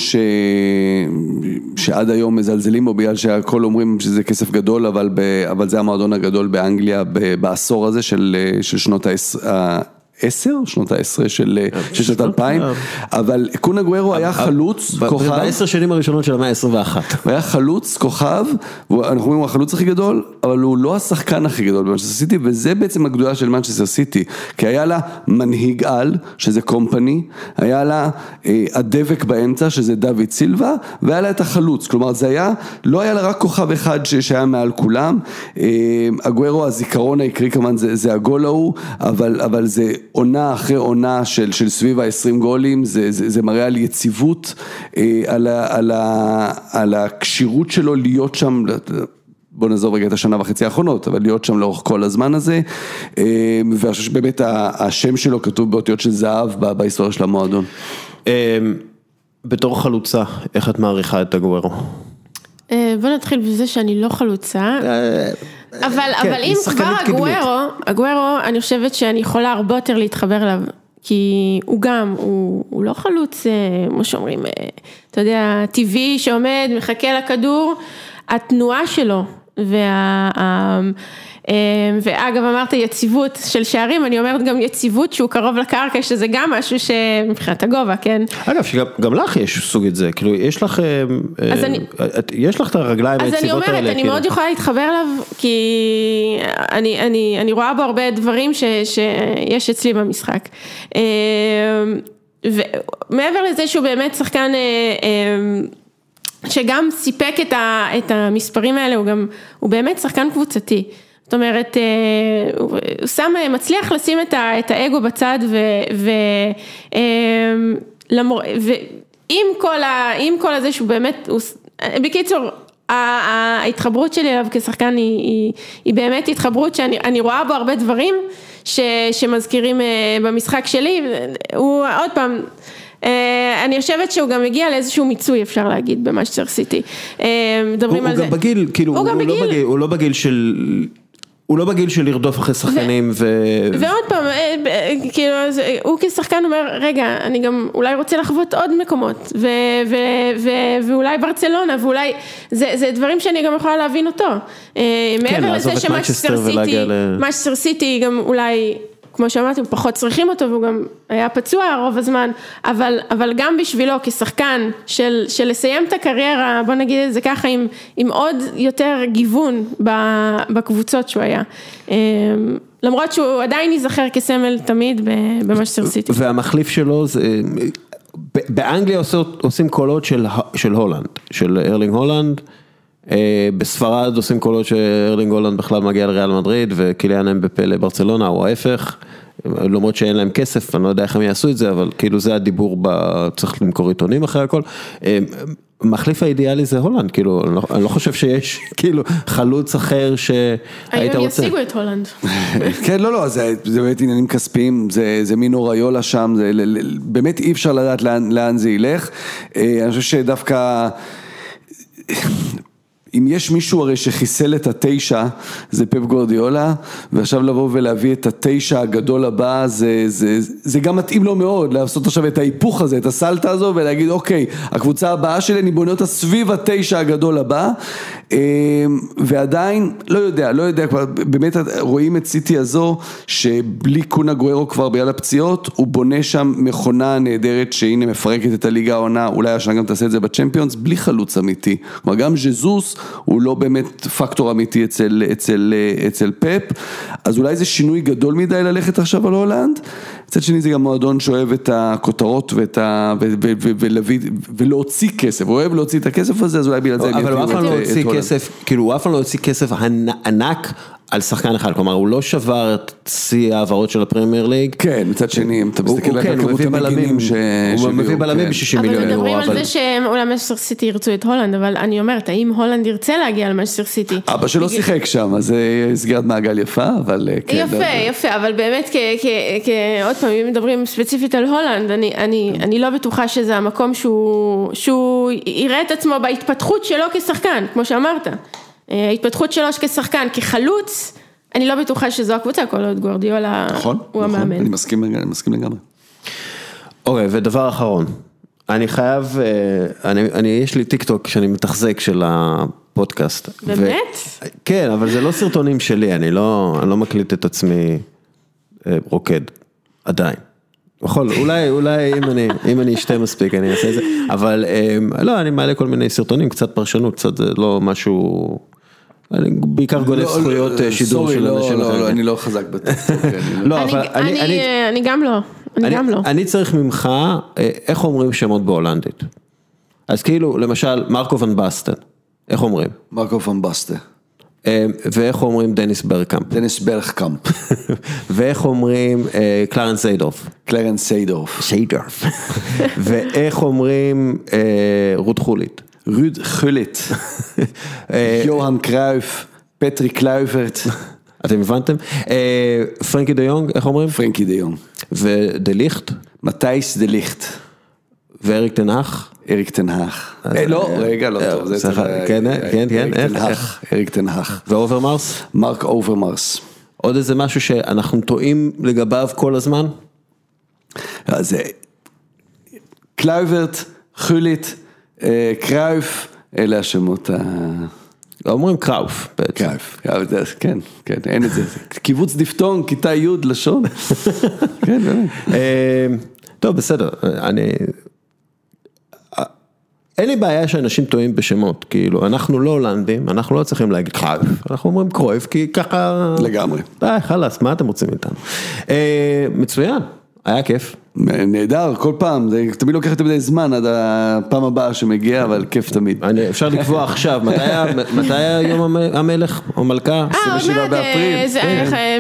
שעד היום מזלזלים בו, בגלל שהכל אומרים שזה כסף גדול, אבל זה המועדון הגדול באנגליה בעשור הזה של שנות שנות ה-10 של שנות 2000, אבל קון אגוארו היה חלוץ כוכב. ב-10 שנים הראשונות של המאה ה-21. הוא היה חלוץ כוכב, אנחנו אומרים הוא החלוץ הכי גדול, אבל הוא לא השחקן הכי גדול במנצ'סטר סיטי, וזה בעצם הגדולה של מנצ'סטר סיטי, כי היה לה מנהיג על, שזה קומפני, היה לה הדבק באמצע, שזה דוד סילבה, והיה לה את החלוץ, כלומר זה היה, לא היה לה רק כוכב אחד שהיה מעל כולם. אגוארו הזיכרון העיקרי כמובן זה הגול ההוא, אבל זה עונה אחרי עונה של סביב ה-20 גולים, זה מראה על יציבות, על הקשירות שלו להיות שם, בוא נעזוב רגע את השנה וחצי האחרונות, אבל להיות שם לאורך כל הזמן הזה, ואני חושב שבאמת השם שלו כתוב באותיות של זהב בהיסטוריה של המועדון. בתור חלוצה, איך את מעריכה את הגוארו? בוא נתחיל בזה שאני לא חלוצה, אבל אם כבר הגוארו, אני חושבת שאני יכולה הרבה יותר להתחבר אליו, כי הוא גם, הוא לא חלוץ, כמו שאומרים, אתה יודע, טבעי שעומד, מחכה לכדור, התנועה שלו, ואגב אמרת יציבות של שערים, אני אומרת גם יציבות שהוא קרוב לקרקע, שזה גם משהו שמבחינת הגובה, כן? אגב, שגם לך יש סוג את זה, כאילו יש לך את הרגליים היציבות האלה. אז אני אומרת, אני מאוד יכולה להתחבר אליו, כי אני רואה בו הרבה דברים שיש אצלי במשחק. ומעבר לזה שהוא באמת שחקן שגם סיפק את המספרים האלה, הוא באמת שחקן קבוצתי. זאת אומרת, הוא מצליח לשים את האגו בצד, ועם כל הזה שהוא באמת, בקיצור, ההתחברות שלי אליו כשחקן היא באמת התחברות שאני רואה בו הרבה דברים שמזכירים במשחק שלי. הוא עוד פעם, אני חושבת שהוא גם הגיע לאיזשהו מיצוי, אפשר להגיד, במאנצ'סטר סיטי. מדברים על זה. הוא לא בגיל של... הוא לא בגיל של לרדוף אחרי שחקנים ועוד פעם, כאילו, הוא כשחקן אומר, רגע, אני גם אולי רוצה לחוות עוד מקומות, ואולי ברצלונה, ואולי, זה דברים שאני גם יכולה להבין אותו. מעבר לזה שמאנצ'סטר סיטי גם אולי... כמו שאמרתי, פחות צריכים אותו, והוא גם היה פצוע רוב הזמן, אבל גם בשבילו, כשחקן של לסיים את הקריירה, בוא נגיד את זה ככה, עם עוד יותר גיוון בקבוצות שהוא היה. למרות שהוא עדיין ייזכר כסמל תמיד במאנצ'סטר סיטי. והמחליף שלו זה... באנגליה עושים קולות של הולנד, של ארלינג הולנד, בספרד עושים קולות שארלינג הולנד בכלל מגיע לריאל מדריד וקיליאן אמבפה לברצלונה או ההפך, למרות שאין להם כסף, אני לא יודע איך הם יעשו את זה, אבל כאילו זה הדיבור, צריך למכור עיתונים אחרי הכל. מחליף האידיאלי זה הולנד, כאילו אני לא חושב שיש כאילו חלוץ אחר שהיית רוצה. היום ישיגו את הולנד. כן, לא, זה באמת עניינים כספיים, זה מין אוריולה שם, באמת אי אפשר לדעת לאן זה ילך. אני חושב שדווקא... אם יש מישהו הרי שחיסל את 9, זה פפ גורדיולה, ועכשיו לבוא ולהביא את 9 הגדול הבא, זה גם מתאים לו מאוד, לעשות עכשיו את ההיפוך הזה, את הסלטה הזו, ולהגיד, אוקיי, הקבוצה הבאה שלי, אני בונה אותה סביב 9 הגדול הבא, ועדיין, לא יודע, כבר באמת רואים את סיטי הזו, שבלי קונה גוארו כבר ביד הפציעות, הוא בונה שם מכונה נהדרת, שהנה מפרקת את הליגה העונה, אולי השנה גם תעשה את זה בצ'מפיונס, בלי חלוץ אמיתי, כלומר גם ז'זוס הוא לא באמת פקטור אמיתי אצל פאפ, אז אולי זה שינוי גדול מדי ללכת עכשיו על הולנד. מצד שני זה גם מועדון שאוהב את הכותרות ולהוציא כסף, הוא אוהב להוציא את הכסף הזה, אז אולי בגלל זה... אבל הוא אף פעם לא הוציא כסף, כאילו הוא אף פעם לא הוציא כסף ענק על שחקן אחד, כלומר הוא לא שבר את צי העברות של הפרמייר ליג. כן, מצד שני, אתה מסתכל על כמות המגינים, הוא מביא בלמים ב-60 מיליון אירו. אבל מדברים על זה שאולי מאנצ'סטר סיטי ירצו את הולנד, אבל אני אומרת, האם הולנד ירצה להגיע למאנצ'סטר סיטי? אבא שלא שיחק שם, אז סגירת מעגל יפה, אבל... יפה, אבל באמת, עוד פעם, אם מדברים ספציפית על הולנד, אני לא בטוחה שזה המקום שהוא יראה את עצמו בהתפתחות שלו כשחקן, כמו שאמרת. ההתפתחות שלו כשחקן, כחלוץ, אני לא בטוחה שזו הקבוצה, כל עוד גוארדיולה הוא המאמן. אני מסכים לגמרי. אוקיי, ודבר אחרון, אני חייב, יש לי טיק טוק שאני מתחזק של הפודקאסט. באמת? כן, אבל זה לא סרטונים שלי, אני לא מקליט את עצמי רוקד, עדיין. אולי אם אני אשתה מספיק אני אעשה את זה, אבל לא, אני מעלה כל מיני סרטונים, קצת פרשנות, קצת לא משהו, בעיקר גונב זכויות שידור של אנשים. לא, אני לא חזק בטקסט. אני גם לא. אני צריך ממך, איך אומרים שמות בהולנדית? אז כאילו, למשל, מרקו ון בסטן, איך אומרים? מרקו ון בסטן. ואיך אומרים דניס ברקאמפ? דניס ברקאמפ. ואיך אומרים קלרנס סיידורף? קלרנס סיידורף. סיידורף. ואיך אומרים רוד חולית? רוד חולית. יוהאן קרויף, פטרי קלויברט. אתם הבנתם? פרנקי דה יונג, איך אומרים? פרנקי דה יונג. ודה ליכט? מתייס דה ליכט. ואריק תנח? אריק תנח. לא, רגע, לא טוב. כן, כן, כן. אריק תנח. ואוברמרס? מרק אוברמרס. עוד איזה משהו שאנחנו טועים לגביו כל הזמן? זה קלויברט, חולית, קרייף, אלה השמות ה... לא אומרים קראוף בעצם. קראוף, כן, כן, אין את זה. קיבוץ דפתון, כיתה י' לשון. כן, באמת. טוב, בסדר, אני... אין לי בעיה שאנשים טועים בשמות, כאילו, אנחנו לא הולנדים, אנחנו לא צריכים להגיד קראוף, אנחנו אומרים קרויף, כי ככה... לגמרי. די, חלס, מה אתם רוצים איתנו? מצוין, היה כיף. נהדר, כל פעם, זה תמיד לוקח את מדי זמן עד הפעם הבאה שמגיע, אבל כיף תמיד. אפשר לקבוע עכשיו, מתי היום המלך או מלכה? 27 באפריל.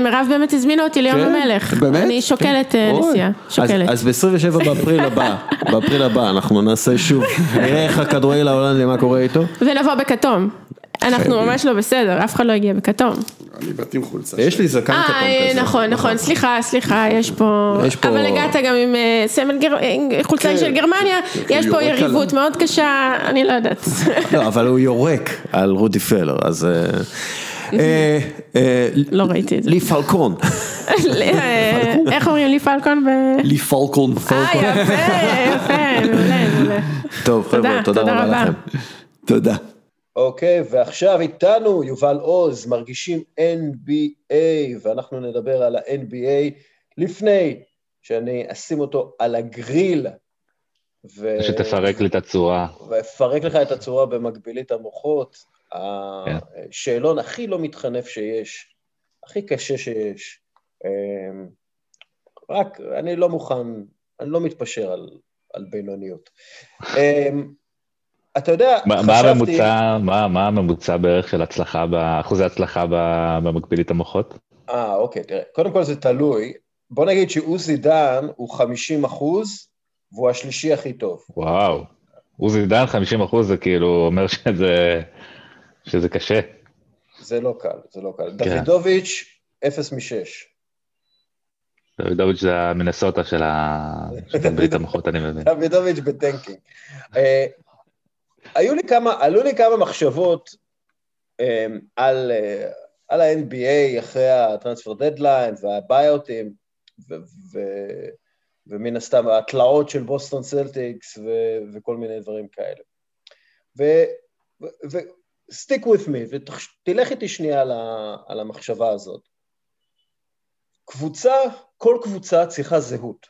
מירב באמת הזמינה אותי ליום המלך. באמת? אני שוקלת נסיעה, שוקלת. אז ב-27 באפריל הבא, אנחנו נעשה שוב, נראה איך הכדורגל ההולנדי, מה קורה איתו. ונבוא בכתום. אנחנו ממש לא בסדר, אף אחד לא הגיע בכתום. אני באתי עם חולצה. יש לי זקן כתום כזה. נכון, סליחה, יש פה... אבל הגעת גם עם סמל חולצה של גרמניה, יש פה יריבות מאוד קשה, אני לא יודעת. לא, אבל הוא יורק על רודי פלר, אז... לא ראיתי את זה. לי פלקון. איך אומרים לי פלקון? לי פלקון. יפה, מעולה. טוב, חבר'ה, תודה רבה לכם. תודה. אוקיי, ועכשיו איתנו יובל עוז, מרגישים NBA, ואנחנו נדבר על ה-NBA לפני שאני אשים אותו על הגריל. שתפרק לי את הצורה. ואפרק לך את הצורה במקבילית המוחות, השאלון הכי לא מתחנף שיש, הכי קשה שיש, רק אני לא מוכן, אני לא מתפשר על בינוניות. אתה יודע, חשבתי... מה הממוצע בערך של הצלחה, אחוזי הצלחה במקבילית המוחות? אוקיי, תראה. קודם כל זה תלוי. בוא נגיד שאוזי דן הוא 50%, והוא השלישי הכי טוב. וואו. אוזי דן 50% זה כאילו אומר שזה קשה. זה לא קל. דוידוביץ' 0-6. דוידוביץ' זה המנסוטה של המקבילית המוחות, אני מבין. דוידוביץ' בטנקינג. עלו לי כמה מחשבות על ה-NBA אחרי הטרנספר דדליין והבייאאוטים ומן הסתם התלאות של בוסטון סלטיקס וכל מיני דברים כאלה. ו-stick with me, ותלך איתי שנייה על המחשבה הזאת. כל קבוצה צריכה זהות.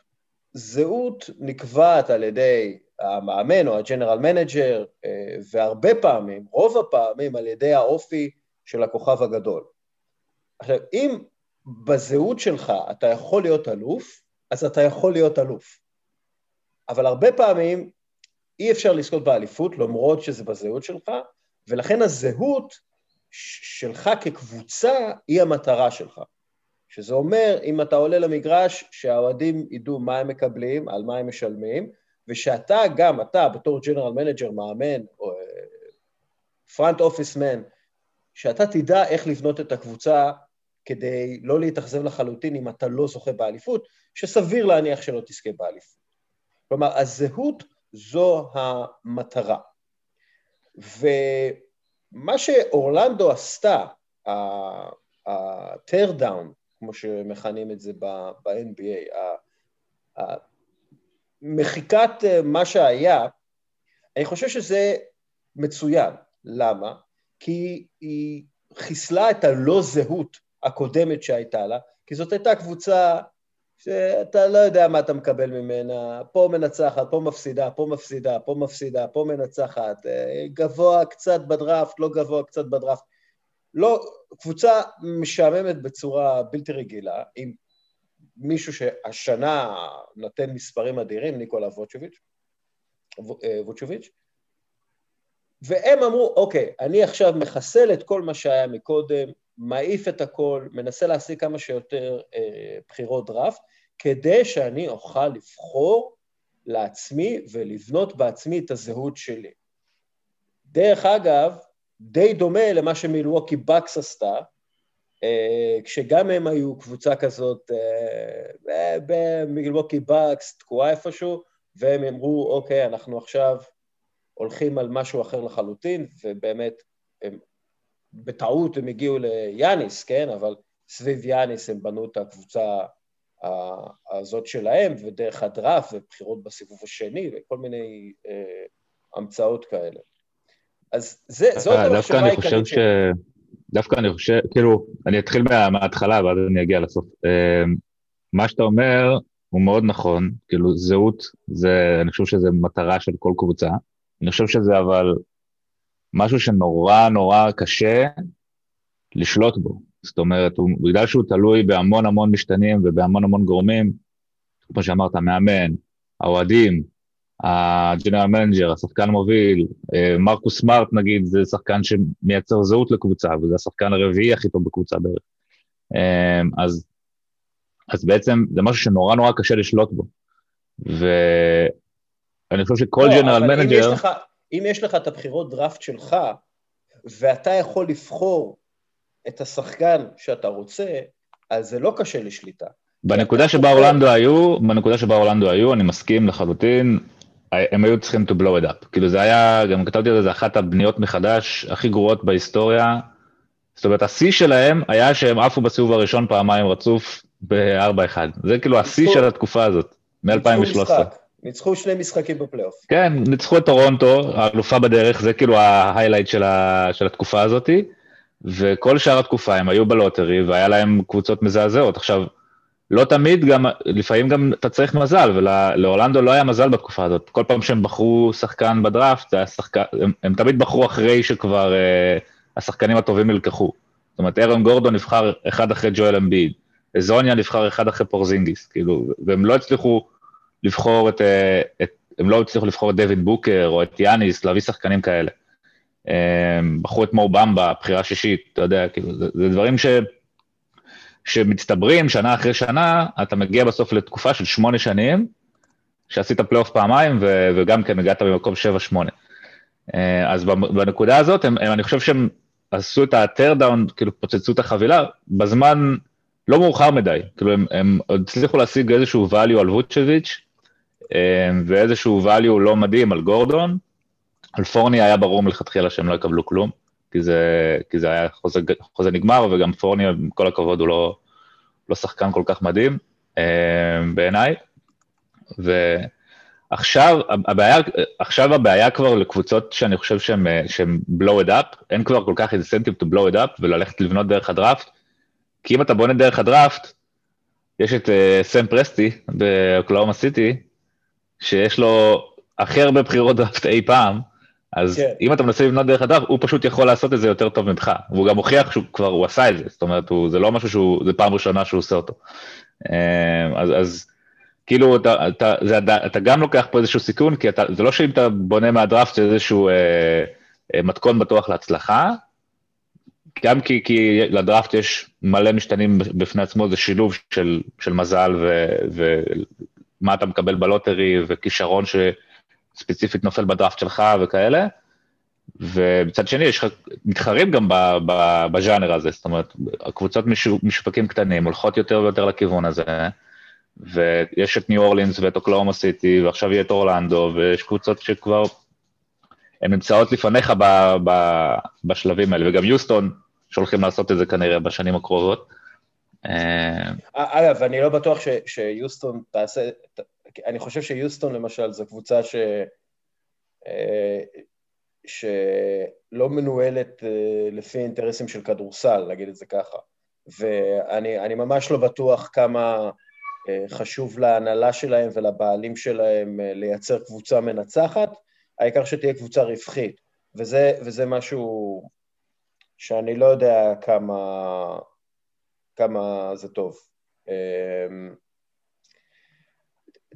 זהות נקבעת על ידי המאמן או הג'נרל מנג'ר, והרבה פעמים, רוב הפעמים, על ידי האופי של הכוכב הגדול. עכשיו, אם בזהות שלך אתה יכול להיות אלוף, אז אתה יכול להיות אלוף. אבל הרבה פעמים אי אפשר לזכות באליפות, למרות שזה בזהות שלך, ולכן הזהות שלך כקבוצה היא המטרה שלך. שזה אומר, אם אתה עולה למגרש, שהאוהדים ידעו מה הם מקבלים, על מה הם משלמים, ושאתה גם, אתה בתור ג'נרל מנג'ר, מאמן, או פרנט אופיס מן, שאתה תדע איך לבנות את הקבוצה, כדי לא להתאכזב לחלוטין אם אתה לא זוכה באליפות, שסביר להניח שלא תזכה באליפות. כלומר, הזהות זו המטרה. ומה שאורלנדו עשתה, ה-tear down, כמו שמכנים את זה ב-NBA, מחיקת מה שהיה, אני חושב שזה מצוין. למה? כי היא חיסלה את הלא זהות הקודמת שהייתה לה, כי זאת הייתה קבוצה שאתה לא יודע מה אתה מקבל ממנה, פה מנצחת, פה מפסידה, פה מנצחת, גבוה קצת בדראפט, לא גבוה קצת בדראפט. לא, קבוצה משעממת בצורה בלתי רגילה, עם מישהו שהשנה נותן מספרים אדירים, ניקולה ווצ'וביץ', והם אמרו, אוקיי, אני עכשיו מחסל את כל מה שהיה מקודם, מעיף את הכל, מנסה להשיג כמה שיותר בחירות דראפט, כדי שאני אוכל לבחור לעצמי ולבנות בעצמי את הזהות שלי. דרך אגב, די דומה למה שמילווקי בקס עשתה, כשגם הם היו קבוצה כזאת, במילווקי בקס תקועה איפשהו, והם אמרו, אוקיי, אנחנו עכשיו הולכים על משהו אחר לחלוטין, ובאמת, הם, בטעות הם הגיעו ליאניס, כן? אבל סביב יאניס הם בנו את הקבוצה הזאת שלהם, ודרך הדראפט ובחירות בסיבוב השני, וכל מיני המצאות כאלה. אז זה, זאת המחשבה העיקרית שלי. דווקא אני חושב, כאילו, אני אתחיל מההתחלה, ואז אני אגיע לסוף. מה שאתה אומר הוא מאוד נכון, כאילו, זהות, אני חושב שזה מטרה של כל קבוצה, אני חושב שזה אבל משהו שנורא נורא קשה לשלוט בו, זאת אומרת, בגלל שהוא תלוי בהמון המון משתנים ובהמון המון גורמים, כמו שאמרת, המאמן, האוהדים, הג'נרל מנג'ר, השחקן מוביל, מרקוס סמארט נגיד, זה שחקן שמייצר זהות לקבוצה, וזה השחקן הרביעי הכי טוב בקבוצה בערך. אז בעצם זה משהו שנורא נורא קשה לשלוט בו. ואני חושב שכל ג'נרל מנג'ר... אם יש לך את הבחירות דראפט שלך, ואתה יכול לבחור את השחקן שאתה רוצה, אז זה לא קשה לשליטה. בנקודה שבה אורלנדו היו, אני מסכים לחלוטין, הם היו צריכים to blow it up. כאילו זה היה, גם כתבתי על זה, זה אחת הבניות מחדש הכי גרועות בהיסטוריה. זאת אומרת, השיא שלהם היה שהם עפו בסיבוב הראשון פעמיים רצוף ב-4-1. זה כאילו השיא של התקופה הזאת, מ-2013. ניצחו שני משחקים בפלייאוף. כן, ניצחו את טורונטו, האלופה בדרך, זה כאילו ההיילייט של התקופה הזאת, וכל שאר התקופה הם היו בלוטרי, והיה להם קבוצות מזעזעות. עכשיו, לא תמיד, גם, לפעמים גם אתה צריך מזל, ולאורלנדו לא היה מזל בתקופה הזאת. כל פעם שהם בחרו שחקן בדראפט, הם תמיד בחרו אחרי שכבר השחקנים הטובים ילקחו. זאת אומרת, אירון גורדון נבחר אחד אחרי ג'ואל אמביד, אזוניה נבחר אחד אחרי פורזינגיס, כאילו, והם לא הצליחו לבחור את דויד בוקר או את יאניס, להביא שחקנים כאלה. בחרו את מו במבה, בחירה שישית, אתה יודע, כאילו, זה דברים שמצטברים שנה אחרי שנה, אתה מגיע בסוף לתקופה של 8 שנים, שעשית פלייאוף פעמיים, וגם כן הגעת במקום 7-8. אז בנקודה הזאת, אני חושב שהם עשו את הטרדאון, כאילו פוצצו את החבילה, בזמן לא מאוחר מדי, כאילו הם הצליחו להשיג איזשהו value על ווצ'ביץ', ואיזשהו value לא מדהים על גורדון, על פורני היה ברור מלכתחילה שהם לא יקבלו כלום, כי זה היה חוזה נגמר, וגם פורני, כל הכבוד, הוא לא שחקן כל כך מדהים, בעיניי, ועכשיו הבעיה כבר לקבוצות שאני חושב שהם blow it up, אין כבר כל כך אינסנטיב to blow it up, וללכת לבנות דרך הדראפט, כי אם אתה בונה דרך הדראפט, יש את סם פרסטי באוקלאומה סיטי, שיש לו הכי הרבה בחירות דראפט אי פעם, אז כן. אם אתה מנסה לבנות דרך הדראפט, הוא פשוט יכול לעשות את זה יותר טוב ממך, והוא גם הוכיח שהוא כבר, הוא עשה את זה, זאת אומרת, זה לא משהו שהוא, זה פעם ראשונה שהוא עושה אותו. אז כאילו, אתה גם לוקח פה איזשהו סיכון, כי זה לא שאם אתה בונה מהדראפט, זה איזשהו מתכון בטוח להצלחה, גם כי לדראפט יש מלא משתנים בפני עצמו, זה שילוב של מזל, ומה אתה מקבל בלוטרי, וכישרון שספציפית נופל בדראפט שלך וכאלה, ובצד שני יש מתחרים גם בז'אנר הזה, זאת אומרת, הקבוצות משווקים קטנים, הולכות יותר ויותר לכיוון הזה, ויש את ניו אורלינס ואת אוקלאומה סיטי, ועכשיו יהיה את אורלנדו, ויש קבוצות שכבר... הן נמצאות לפניך בשלבים האלה, וגם יוסטון, שהולכים לעשות את זה כנראה בשנים הקרובות. אגב, אני לא בטוח שיוסטון תעשה, אני חושב שיוסטון למשל, זו קבוצה שלא מנוהלת לפי אינטרסים של כדורסל, נגיד את זה ככה, ואני ממש לא בטוח כמה חשוב להנהלה שלהם ולבעלים שלהם לייצר קבוצה מנצחת, העיקר שתהיה קבוצה רווחית, וזה משהו שאני לא יודע כמה זה טוב.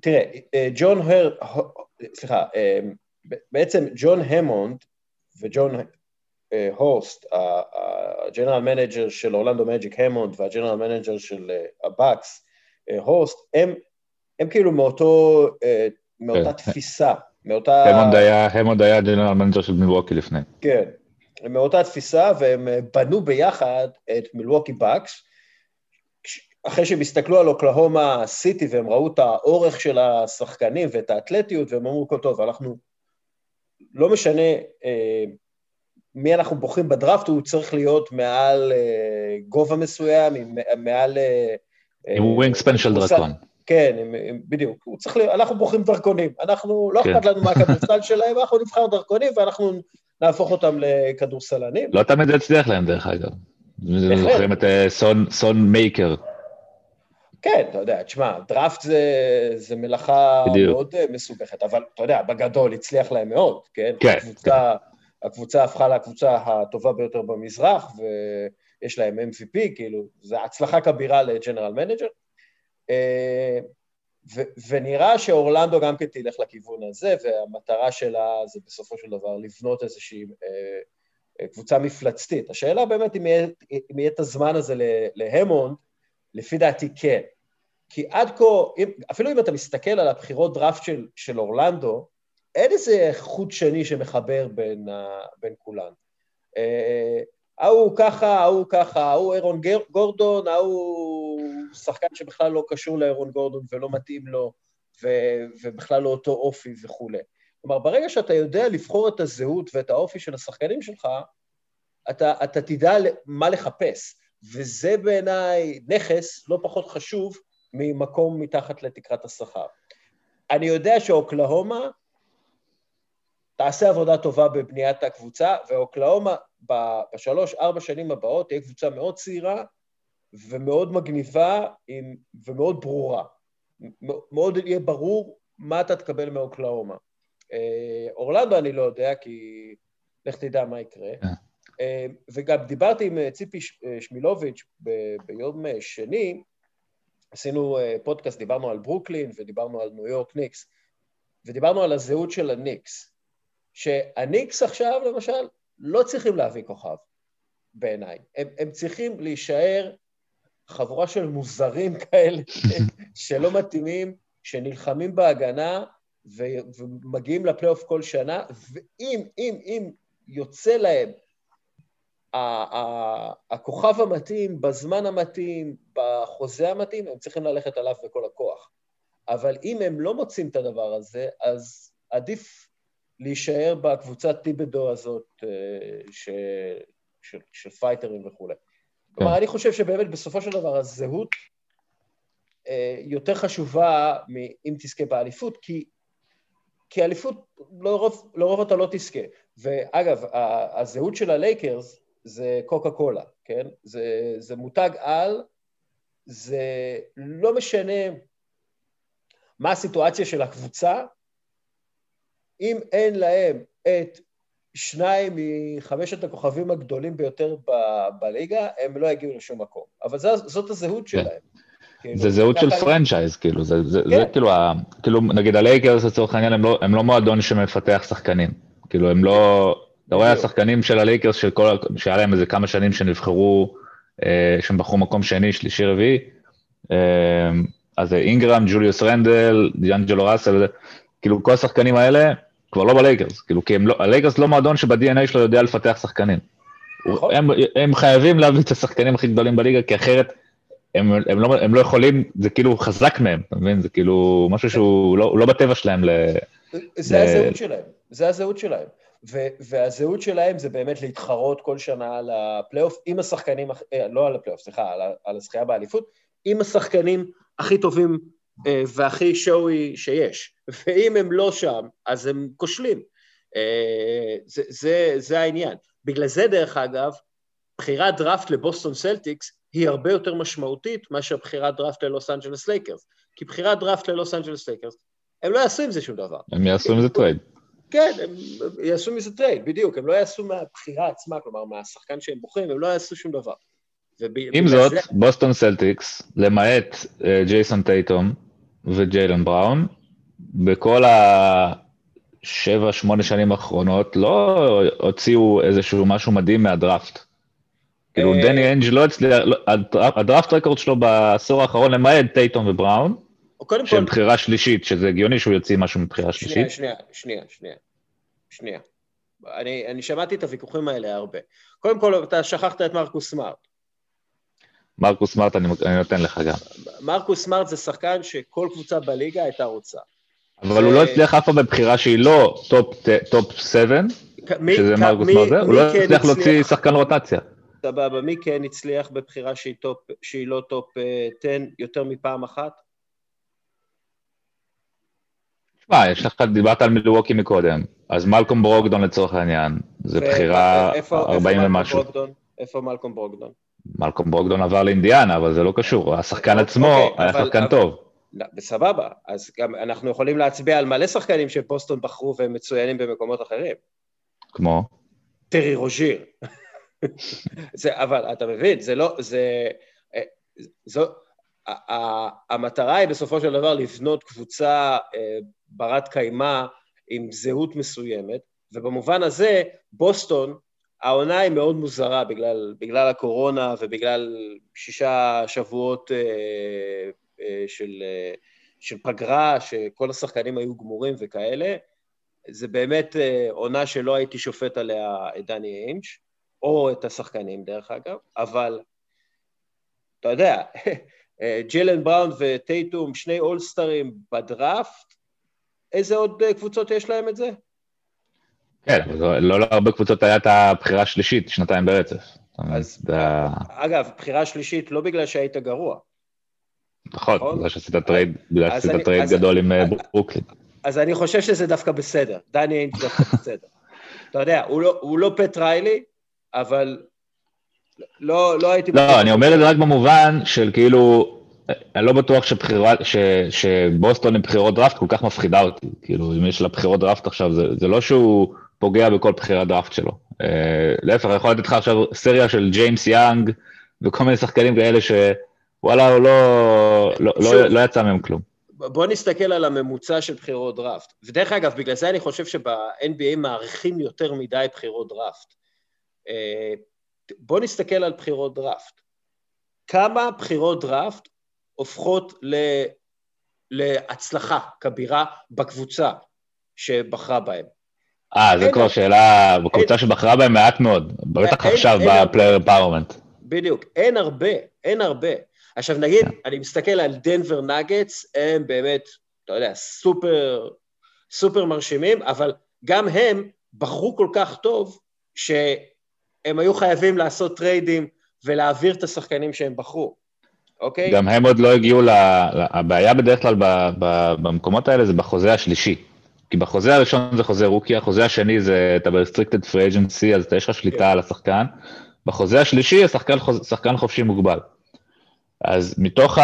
תראה, בעצם ג'ון המונד וג'ון הורסט, הג'נרל מנג'ר של אורלנדו מג'יק המונד והג'נרל מנג'ר של הבאקס, הורסט, הם כאילו מאותה תפיסה, מאותה... המונד היה הג'נרל מנג'ר של מילווקי לפני. כן, הם מאותה תפיסה, והם בנו ביחד את מילווקי באקס, אחרי שהם הסתכלו על אוקלהומה סיטי, והם ראו את האורך של השחקנים ואת האתלטיות, והם אמרו כל טוב, אנחנו לא משנה מי אנחנו בוחרים בדראפט, הוא צריך להיות מעל גובה מסוים, מעל... עם ווינגספן של דרקון. כן, בדיוק. אנחנו בוחרים דרקונים, אנחנו לא אכפת לנו מהכדורסל שלהם, אנחנו נבחר דרקונים, ואנחנו נהפוך אותם לכדורסלנים. לא תמיד להצליח להם דרך אגב. זוכרים את סון מייקר. כן, אתה יודע, תשמע, דראפט זה מלאכה מאוד מסובכת, אבל אתה יודע, בגדול הצליח להם מאוד, כן? כן, כן. הקבוצה הפכה לקבוצה הטובה ביותר במזרח, ויש להם MVP, כאילו, זו הצלחה כבירה לג'נרל מנג'ר, ונראה שאורלנדו גם כן תלך לכיוון הזה, והמטרה שלה זה בסופו של דבר לבנות איזושהי קבוצה מפלצתית. השאלה באמת אם יהיה את הזמן הזה להמונד, לפי דעתי כן. כי עד כה, אפילו אם אתה מסתכל על הבחירות דראפט של אורלנדו, אין איזה חוט שני שמחבר בין כולן. ההוא ככה, ההוא אירון גורדון, ההוא שחקן שבכלל לא קשור לאירון גורדון ולא מתאים לו, ובכלל לא אותו אופי וכו'. כלומר, ברגע שאתה יודע לבחור את הזהות ואת האופי של השחקנים שלך, אתה תדע מה לחפש, וזה בעיניי נכס לא פחות חשוב ממקום מתחת לתקרת השכר. אני יודע שאוקלהומה תעשה עבודה טובה בבניית הקבוצה, ואוקלהומה ב3-4 שנים הבאות תהיה קבוצה מאוד צעירה ומאוד מגניבה ומאוד ברורה. מאוד יהיה ברור מה אתה תקבל מאוקלהומה. אורלנדו אני לא יודע, כי לך תדע מה יקרה. וגם דיברתי עם ציפי שמילוביץ' ביום שני, עשינו פודקאסט, דיברנו על ברוקלין ודיברנו על ניו יורק ניקס, ודיברנו על הזהות של הניקס. שהניקס עכשיו, למשל, לא צריכים להביא כוכב, בעיניי. הם צריכים להישאר חבורה של מוזרים כאלה, שלא מתאימים, שנלחמים בהגנה, ומגיעים לפלייאוף כל שנה, ואם יוצא להם הכוכב המתאים, בזמן המתאים, בחוזה המתאים, הם צריכים ללכת עליו בכל הכוח. אבל אם הם לא מוצאים את הדבר הזה, אז עדיף להישאר בקבוצת טיבדו הזאת של פייטרים וכו'. כלומר, אני חושב שבאמת בסופו של דבר הזהות יותר חשובה אם תזכה באליפות, כי אליפות לרוב אתה לא תזכה. ואגב, הזהות של הלייקרס זה קוקה קולה, כן? זה מותג על, זה לא משנה מה הסיטואציה של הקבוצה, אם אין להם את 2 מ5 הכוכבים הגדולים ביותר בליגה, הם לא יגיעו לשום מקום. אבל זאת הזהות שלהם. זה זהות של פרנצ'ייז, כאילו. זה כאילו, נגיד הלייקרס לצורך העניין, הם לא מועדון שמפתח שחקנים. כאילו, הם לא... אתה רואה השחקנים של הלייקרס, שהיה להם איזה כמה שנים שנבחרו, שהם בחרו מקום שני, שלישי רביעי, אז אינגרם, ג'וליוס רנדל, דיאנג'לו ראסל, כאילו, כל השחקנים האלה כבר לא בלייקרס, כאילו, כי הלייקרס לא מועדון שב-DNA שלו יודע לפתח שחקנים. הם חייבים להביא את השחקנים הכי גדולים בליגה, כי אחרת הם לא יכולים, זה כאילו חזק מהם, אתה מבין? זה כאילו משהו שהוא לא בטבע שלהם. זה הזהות שלהם, זה הזהות שלהם. והזהות שלהם זה באמת להתחרות כל שנה על הפלייאוף, עם השחקנים, לא על הפלייאוף, סליחה, על הזכייה באליפות, עם השחקנים הכי טובים והכי שואי שיש. ואם הם לא שם, אז הם כושלים. זה העניין. בגלל זה, דרך אגב, בחירת דראפט לבוסטון סלטיקס היא הרבה יותר משמעותית מאשר בחירת דראפט ללוס אנג'לס לייקרס. כי בחירת דראפט ללוס אנג'לס לייקרס, הם לא יעשו עם זה שום דבר. הם יעשו עם זה טרייד. כן, הם יעשו עם זה טרייד, בדיוק. הם לא יעשו מהבחירה עצמה, כלומר, מהשחקן שהם בוחרים, הם לא יעשו שום דבר. עם זאת, בוסטון סלטיקס, למעט ג'ייסון טייטום וג'יילן בראון, בכל 7-8 שנים האחרונות לא הוציאו איזשהו משהו מדהים מהדראפט. כאילו דני אינג' לא הצליח, הדראפט רקורד שלו בעשור האחרון, למעט טייטום ובראון, שהם בחירה שלישית, שזה הגיוני שהוא יוציא משהו מבחירה שלישית. שנייה. אני שמעתי את הוויכוחים האלה הרבה. קודם כל, אתה שכחת את מרקוס סמארט. מרקוס סמארט, אני נותן לך גם. מרקוס סמארט זה שחקן שכל קבוצה בליגה הייתה רוצה. אבל הוא לא הצליח אף פעם בבחירה שהיא לא טופ 7, שזה מרקוס סמארט זה, הוא לא הצליח להוציא שחקן רוטציה. סבבה, מי כן הצליח בבחירה שהיא לא טופ 10 יותר מפעם אחת? תשמע, יש לך, דיברת על מילווקי מקודם, אז מלקום ברוקדון לצורך העניין, זה בחירה 40 ומשהו. איפה מלקום ברוקדון? מלקום ברוקדון עבר לאינדיאנה, אבל זה לא קשור, השחקן עצמו היה שחקן טוב. בסבבה, אז גם אנחנו יכולים להצביע על מלא שחקנים שבוסטון בחרו והם מצוינים במקומות אחרים. כמו? טרי רוז'יר. אבל אתה מבין, זה לא, המטרה היא בסופו של דבר לבנות קבוצה ברת קיימה עם זהות מסוימת, ובמובן הזה בוסטון, העונה היא מאוד מוזרה בגלל הקורונה ובגלל 6 שבועות של פגרה, שכל השחקנים היו גמורים וכאלה, זה באמת עונה שלא הייתי שופט עליה את דני אינג' או את השחקנים דרך אגב, אבל אתה יודע, ג'ילן בראון וטייטום, שני אולסטרים בדראפט, איזה עוד קבוצות יש להם את זה? כן, לא להרבה קבוצות היה את הבחירה השלישית, 2 ברצף. אגב, בחירה שלישית לא בגלל שהיית גרוע. נכון, בגלל שעשית טרייד, בגלל שעשית טרייד גדול עם ברוקלין. אז אני חושב שזה דווקא בסדר, דני אינג' דווקא בסדר. אתה יודע, הוא לא פט ריילי, אבל לא הייתי... לא, אני אומר את זה רק במובן של כאילו, אני לא בטוח שבוסטון עם בחירות דראפט כל כך מפחידה אותי, כאילו אם יש לה בחירות דראפט עכשיו, זה לא שהוא פוגע בכל בחירת דראפט שלו. להפך, אני יכול לתת לך עכשיו סריה של ג'יימס יאנג, וכל מיני שחקנים כאלה שוואלה, לא יצא מהם כלום. בוא נסתכל על הממוצע של בחירות דראפט, ודרך אגב, בגלל זה אני חושב שב-NBA מעריכים יותר מדי בחירות דראפט. בוא נסתכל על בחירות דראפט. כמה בחירות דראפט הופכות להצלחה כבירה בקבוצה שבחרה בהם? זה כבר שאלה, בקבוצה שבחרה בהם מעט מאוד, בטח עכשיו בפלייר אמפאורמנט. בדיוק, אין הרבה. עכשיו נגיד, אני מסתכל על דנבר נגטס, הם באמת, אתה יודע, סופר, סופר מרשימים, אבל גם הם בחרו כל כך טוב, שהם היו חייבים לעשות טריידים, ולהעביר את השחקנים שהם בחרו, אוקיי? גם הם עוד לא הגיעו, הבעיה בדרך כלל במקומות האלה זה בחוזה השלישי, כי בחוזה הראשון זה חוזה רוקי, החוזה השני זה אתה ב-restricted free agency, אז אתה יש לך שליטה על השחקן, בחוזה השלישי השחקן חופשי מוגבל. אז מתוך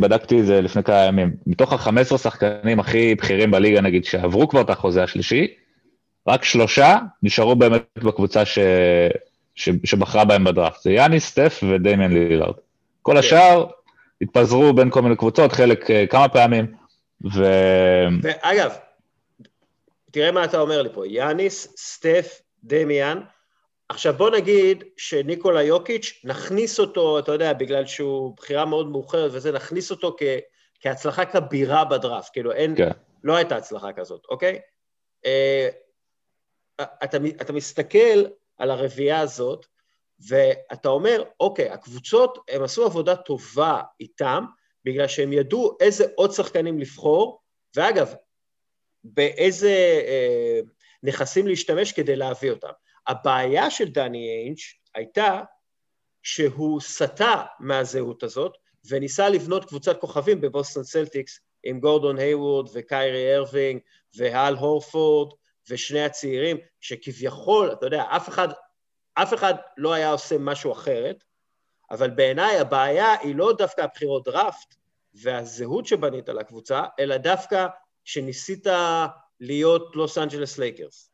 בדקתי זה לפני כמה ימים, מתוך 15 שחקנים הכי בכירים בליגה נגיד, שעברו כבר את החוזה השלישי, רק 3 נשארו באמת בקבוצה שבחרה בהם בדראפט, זה יאניס, סטף ודמיין לילארד. כל השאר התפזרו בין כל מיני קבוצות, חלק כמה פעמים, ואגב, תראה מה אתה אומר לי פה, יאניס, סטף, דמיין, עכשיו בוא נגיד שניקולה יוקיץ' נכניס אותו, אתה יודע, בגלל שהוא בחירה מאוד מאוחרת וזה, נכניס אותו כהצלחה כבירה בדראפט, כאילו לא הייתה הצלחה כזאת, אוקיי? אתה מסתכל על הרביעה הזאת, ואתה אומר, אוקיי, הקבוצות, הם עשו עבודה טובה איתם, בגלל שהם ידעו איזה עוד שחקנים לבחור, ואגב, באיזה נכסים להשתמש כדי להביא אותם. הבעיה של דני אינג' הייתה שהוא סטה מהזהות הזאת, וניסה לבנות קבוצת כוכבים בבוסטון סלטיקס, עם גורדון הייוורד וקיירי אירווינג, והל הורפורד, ושני הצעירים, שכביכול, אתה יודע, אף אחד לא היה עושה משהו אחרת, אבל בעיניי הבעיה היא לא דווקא הבחירות דראפט, והזהות שבנית על הקבוצה, אלא דווקא שניסית להיות לוס אנג'לס לייקרס.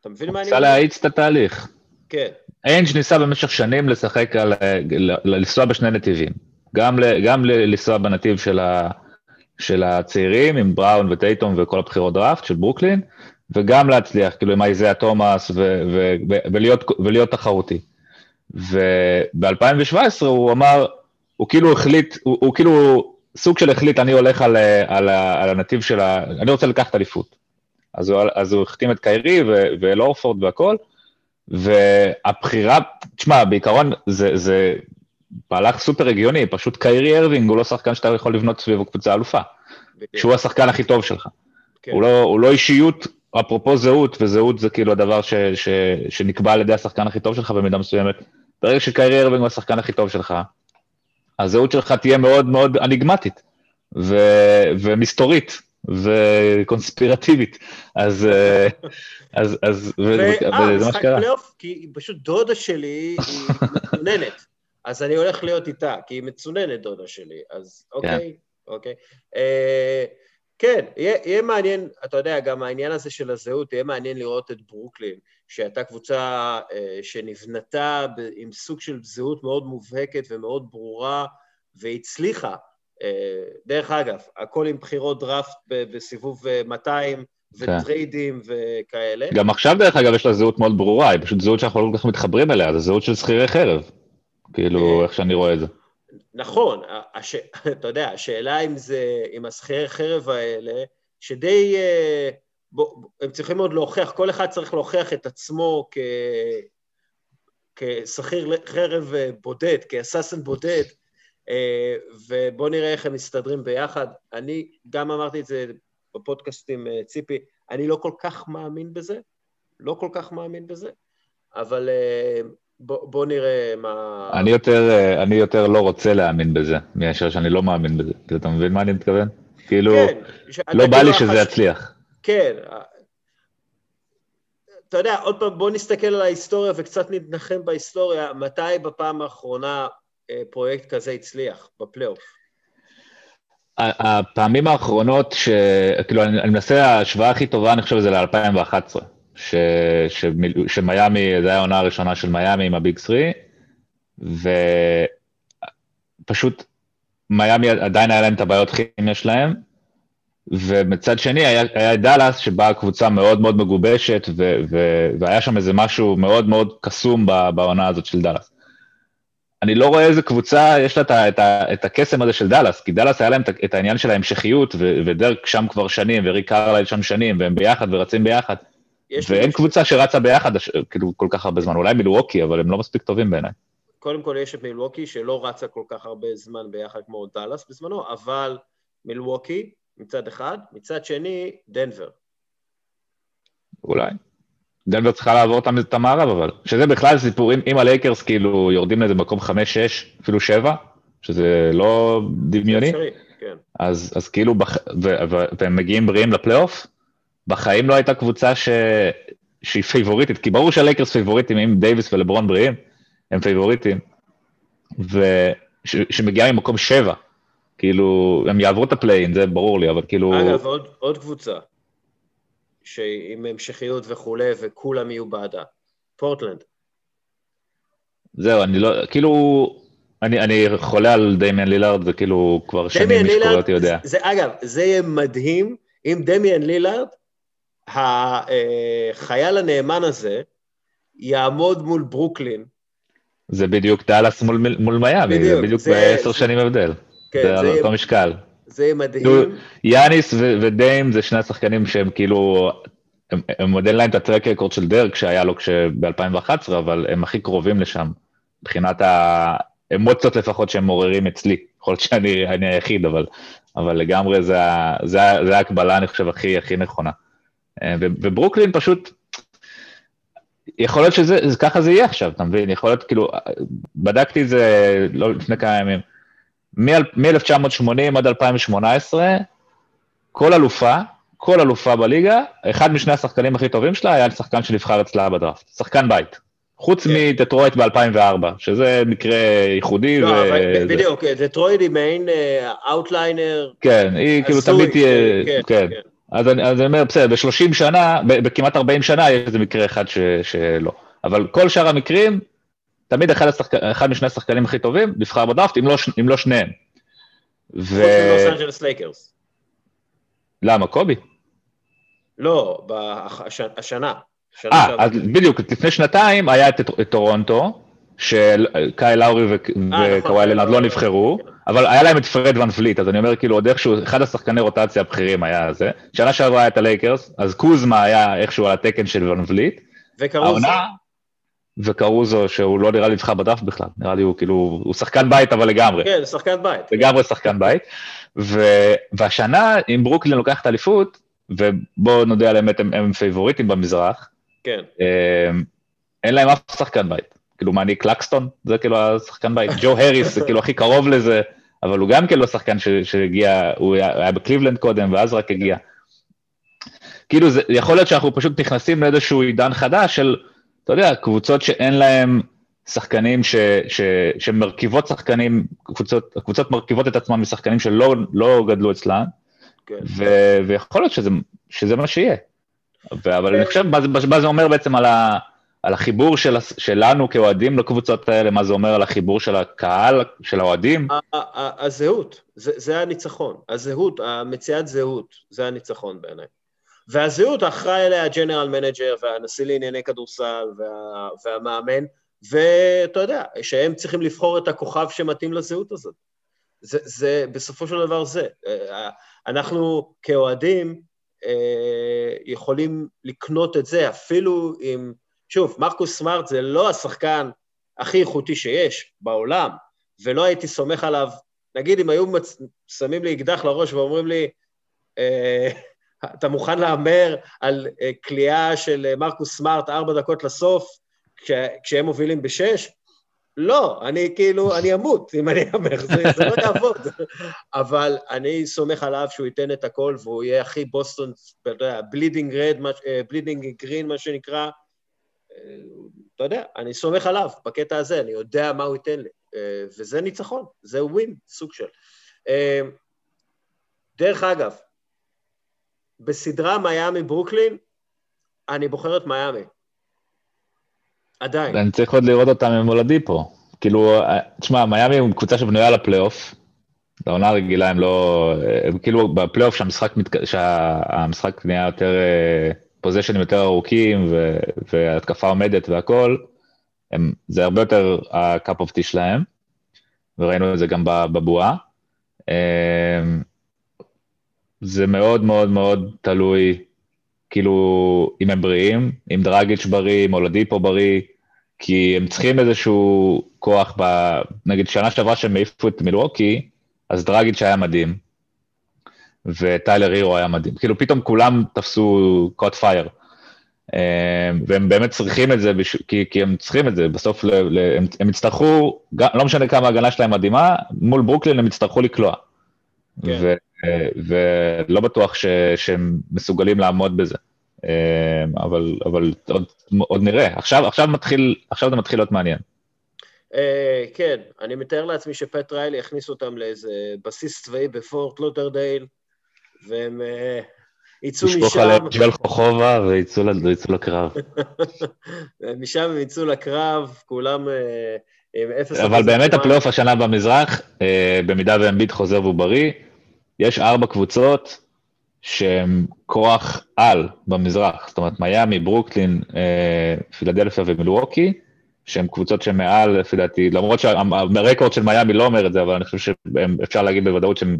אתה מבין מה אני אומר? ניסה להאיץ את התהליך. כן. אינג' ניסה במשך שנים לשחק, לנסוע בשני נתיבים. גם לנסוע בנתיב של הצעירים, עם בראון וטייטום וכל הבחירות דראפט של ברוקלין, וגם להצליח, כאילו עם איזיה תומאס, ולהיות תחרותי. וב-2017 הוא אמר, הוא כאילו החליט, הוא כאילו סוג של החליט, אני הולך על הנתיב של, אני רוצה לקחת אליפות. אז הוא החתים את קיירי ולורפורד והכל, והבחירה, תשמע, בעיקרון זה בהלך סופר רגיוני, פשוט קיירי ארווינג הוא לא שחקן שאתה יכול לבנות סביבו קבוצה אלופה, שהוא השחקן הכי טוב שלך. הוא לא אישיות, אפרופו זהות, וזהות זה כאילו הדבר שנקבע על ידי השחקן הכי טוב שלך במידה מסוימת. ברגע שקיירי ארווינג הוא השחקן הכי טוב שלך, הזהות שלך תהיה מאוד מאוד אניגמטית, ומסתורית, וקונספירטיבית. אז וזה מה שקרה. כי פשוט דודה שלי היא מצוננת, אז אני הולך להיות איתה, כי היא מצוננת דודה שלי, אז אוקיי. כן, יהיה מעניין, אתה יודע, גם העניין הזה של הזהות, יהיה מעניין לראות את ברוקלין, שהייתה קבוצה שנבנתה עם סוג של זהות מאוד מובהקת ומאוד ברורה, והצליחה, דרך אגב, הכל עם בחירות דראפט בסיבוב 200, וטריידים וכאלה. גם עכשיו, דרך אגב, יש לה זהות מאוד ברורה, היא פשוט זהות שאנחנו לא כל כך מתחברים אליה, זה זהות של שכירי חרב, כאילו, איך שאני רואה את זה. נכון, אתה יודע, השאלה אם זה, אם השכירי חרב האלה, שדי, הם צריכים עוד להוכיח, כל אחד צריך להוכיח את עצמו כשכיר חרב בודד, כאססן בודד, ובואו נראה איך הם מסתדרים ביחד. אני גם אמרתי את זה בפודקאסטים ציפי, אני לא כל כך מאמין בזה, אבל בואו נראה מה... אני יותר לא רוצה להאמין בזה, מאשר שאני לא מאמין בזה. אתה מבין מה אני מתכוון? כאילו, לא בא לי שזה יצליח. כן. אתה יודע, עוד פעם, בואו נסתכל על ההיסטוריה וקצת נתנחם בהיסטוריה, מתי בפעם האחרונה פרויקט כזה הצליח בפלייאוף? הפעמים האחרונות, כאילו, אני מנסה, ההשוואה הכי טובה, אני חושב, זה ל-2011. שמייאמי, זה היה העונה הראשונה של מייאמי עם הביג 3, ופשוט מייאמי עדיין היה להם את הבעיות כימיה שלהם, ומצד שני היה דלס שבה קבוצה מאוד מאוד מגובשת, והיה שם איזה משהו מאוד מאוד קסום בעונה הזאת של דלס. אני לא רואה איזה קבוצה, יש לה את הקסם הזה של דלס, כי דלס היה להם את העניין של ההמשכיות, ודרק שם כבר שנים, וריק קרליל שם שנים, והם ביחד ורצים ביחד, ואין קבוצה שרצה ביחד כאילו כל כך הרבה זמן, אולי מילווקי, אבל הם לא מספיק טובים בעיניי. קודם כל יש את מילווקי שלא רצה כל כך הרבה זמן ביחד כמו דלס בזמנו, אבל מילווקי מצד אחד, מצד שני דנבר. אולי. דנבר צריכה לעבור את המערב אבל, שזה בכלל סיפורים, אם הלייקרס כאילו יורדים לאיזה מקום 5-6, אפילו 7, שזה לא דמיוני, אז כאילו, והם מגיעים בריאים לפלייאוף, בחיים לא הייתה קבוצה שהיא פייבוריטית, כי ברור שהלייקרס פייבוריטים, עם דייביס ולברון בריאים, הם פייבוריטים, שמגיעה ממקום 7, כאילו, הם יעברו את הפליין, זה ברור לי, אבל כאילו... אגב, עוד קבוצה, עם המשכיות וכולי, וכולם יהיו בעדה, פורטלנד. זהו, אני לא, כאילו... אני חולה על דמיאן לילארד, וכאילו כבר שנים משקולות יודע. אגב, זה יהיה מדהים, אם דמיאן לילארד, החייל הנאמן הזה יעמוד מול ברוקלין. זה בדיוק דאלאס מול מייאמי, בדיוק ב10 שנים הבדל. זה על אותו משקל. זה מדהים. יאניס ודיים זה שני השחקנים שהם כאילו, הם מודד להם את הטרק רקורד של דרק שהיה לו ב-2011, אבל הם הכי קרובים לשם, מבחינת האמוציות לפחות שהם מעוררים אצלי. יכול להיות שאני היחיד, אבל לגמרי זה ההקבלה אני חושב הכי נכונה. וברוקלין פשוט, יכול להיות שככה זה יהיה עכשיו, אתה מבין? יכול להיות, כאילו, בדקתי את זה לא לפני כמה ימים, מ-1980 עד 2018, כל אלופה בליגה, אחד משני השחקנים הכי טובים שלה היה שחקן שנבחר אצלה בדראפט, שחקן בית. חוץ מדטרויט ב-2004, שזה מקרה ייחודי. לא, אבל בדיוק, דטרויט היא מעין אאוטליינר. כן, היא כאילו תמיד תהיה, כן. אז אני אומר, בסדר, ב-30 שנה, בכמעט 40 שנה, יש איזה מקרה אחד שלא. אבל כל שאר המקרים, תמיד אחד משני השחקנים הכי טובים, נבחר בדראפט, אם לא שניהם. חוץ מלוס אנג'לס לייקרס. למה, קובי? לא, השנה. אז בדיוק, לפני שנתיים היה את טורונטו, שקייל לאורי וקוואי לנארד לא נבחרו, אבל היה להם את פרד ון וליט, אז אני אומר כאילו עוד איכשהו, אחד השחקני רוטציה הבכירים היה זה, שנה שעברה היה את הלייקרס, אז קוזמה היה איכשהו על התקן של ון וליט, וקרוזו. וקרוזו, שהוא לא נראה לי נבחר בדף בכלל, נראה לי הוא כאילו, הוא שחקן בית אבל לגמרי. כן, שחקן בית. לגמרי שחקן בית, והשנה אם ברוקלין לוקח את האליפות, ובואו נודע להם הם פייבוריטים במזרח, אין להם אף שחקן בית. כאילו מעני קלקסטון, זה כאילו השחקן בית, ג'ו הריס זה כאילו הכי קרוב לזה, אבל הוא גם כאילו שחקן שהגיע, הוא היה בקליבלנד קודם ואז רק הגיע. כאילו יכול להיות שאנחנו פשוט נכנסים לאיזשהו עידן חדש של, אתה יודע, קבוצות שאין להם שחקנים, שמרכיבות שחקנים, הקבוצות מרכיבות את עצמם משחקנים שלא גדלו אצלן, ויכול להיות שזה מה שיהיה. אבל אני חושב, מה זה אומר בעצם על החיבור שלנו כאוהדים לקבוצות האלה, מה זה אומר על החיבור של הקהל, של האוהדים? הזהות, זה הניצחון. הזהות, המציאת זהות, זה הניצחון בעיניי. והזהות, אחראי אליה הג'נרל מנג'ר והנשיא לענייני כדורסל והמאמן, ואתה יודע, שהם צריכים לבחור את הכוכב שמתאים לזהות הזאת. זה בסופו של דבר זה. אנחנו כאוהדים יכולים לקנות את זה, אפילו אם, שוב, מרקוס סמארט זה לא השחקן הכי איכותי שיש בעולם, ולא הייתי סומך עליו, נגיד אם היו שמים לי אקדח לראש ואומרים לי, אתה מוכן לאמר על קליעה של מרקוס סמארט 4 דקות לסוף, כשהם מובילים ב6, לא, אני כאילו, אני אמות, אם אני אמר, זה לא יעבוד, אבל אני סומך עליו שהוא ייתן את הכל, והוא יהיה הכי בוסטון, בלידינג גרין, מה שנקרא, אתה יודע, אני סומך עליו בקטע הזה, אני יודע מה הוא ייתן לי, וזה ניצחון, זה ווין, סוג של. דרך אגב, בסדרה מייאמי ברוקלין, אני בוחר את מייאמי. עדיין. אני צריך עוד לראות אותם ממולדי פה. כאילו, תשמע, מייאמי הוא קבוצה שבנויה לפלייאוף, לעונה הרגילה הם לא, הם כאילו בפלייאוף שהמשחק נהיה יותר, פוזיישנים יותר ארוכים, והתקפה עומדת והכל, זה הרבה יותר הקאפ אופטי שלהם, וראינו את זה גם בבועה. זה מאוד מאוד מאוד תלוי, כאילו, אם הם בריאים, אם דרגיץ' בריא, אם הולדיפו בריא, כי הם צריכים איזשהו כוח, נגיד שנה שעברה שהם העיפו את מילווקי, אז דרגיץ' היה מדהים, וטיילר הירו היה מדהים, כאילו פתאום כולם תפסו קוט פייר, והם באמת צריכים את זה, כי הם צריכים את זה, בסוף הם יצטרכו, לא משנה כמה ההגנה שלהם מדהימה, מול ברוקלין הם יצטרכו לקלוע, ולא בטוח שהם מסוגלים לעמוד בזה, אבל עוד נראה, עכשיו זה מתחיל להיות מעניין. כן, אני מתאר לעצמי שפט ריילי הכניס אותם לאיזה בסיס צבאי בפורט לוטרדייל, והם יצאו משם. ישפוך עליהם ג'ל חובה ויצאו לקרב. משם הם יצאו לקרב, כולם עם 0. אבל באמת הפלייאוף השנה במזרח, במידה ואמביט חוזר והוא בריא, יש 4 קבוצות שהן כוח על במזרח, זאת אומרת מייאמי, ברוקלין, פילדלפיה ומילווקי, שהן קבוצות שמעל, לפי דעתי, למרות שהרקורד של מייאמי לא אומר את זה, אבל אני חושב שאפשר להגיד בוודאות שהן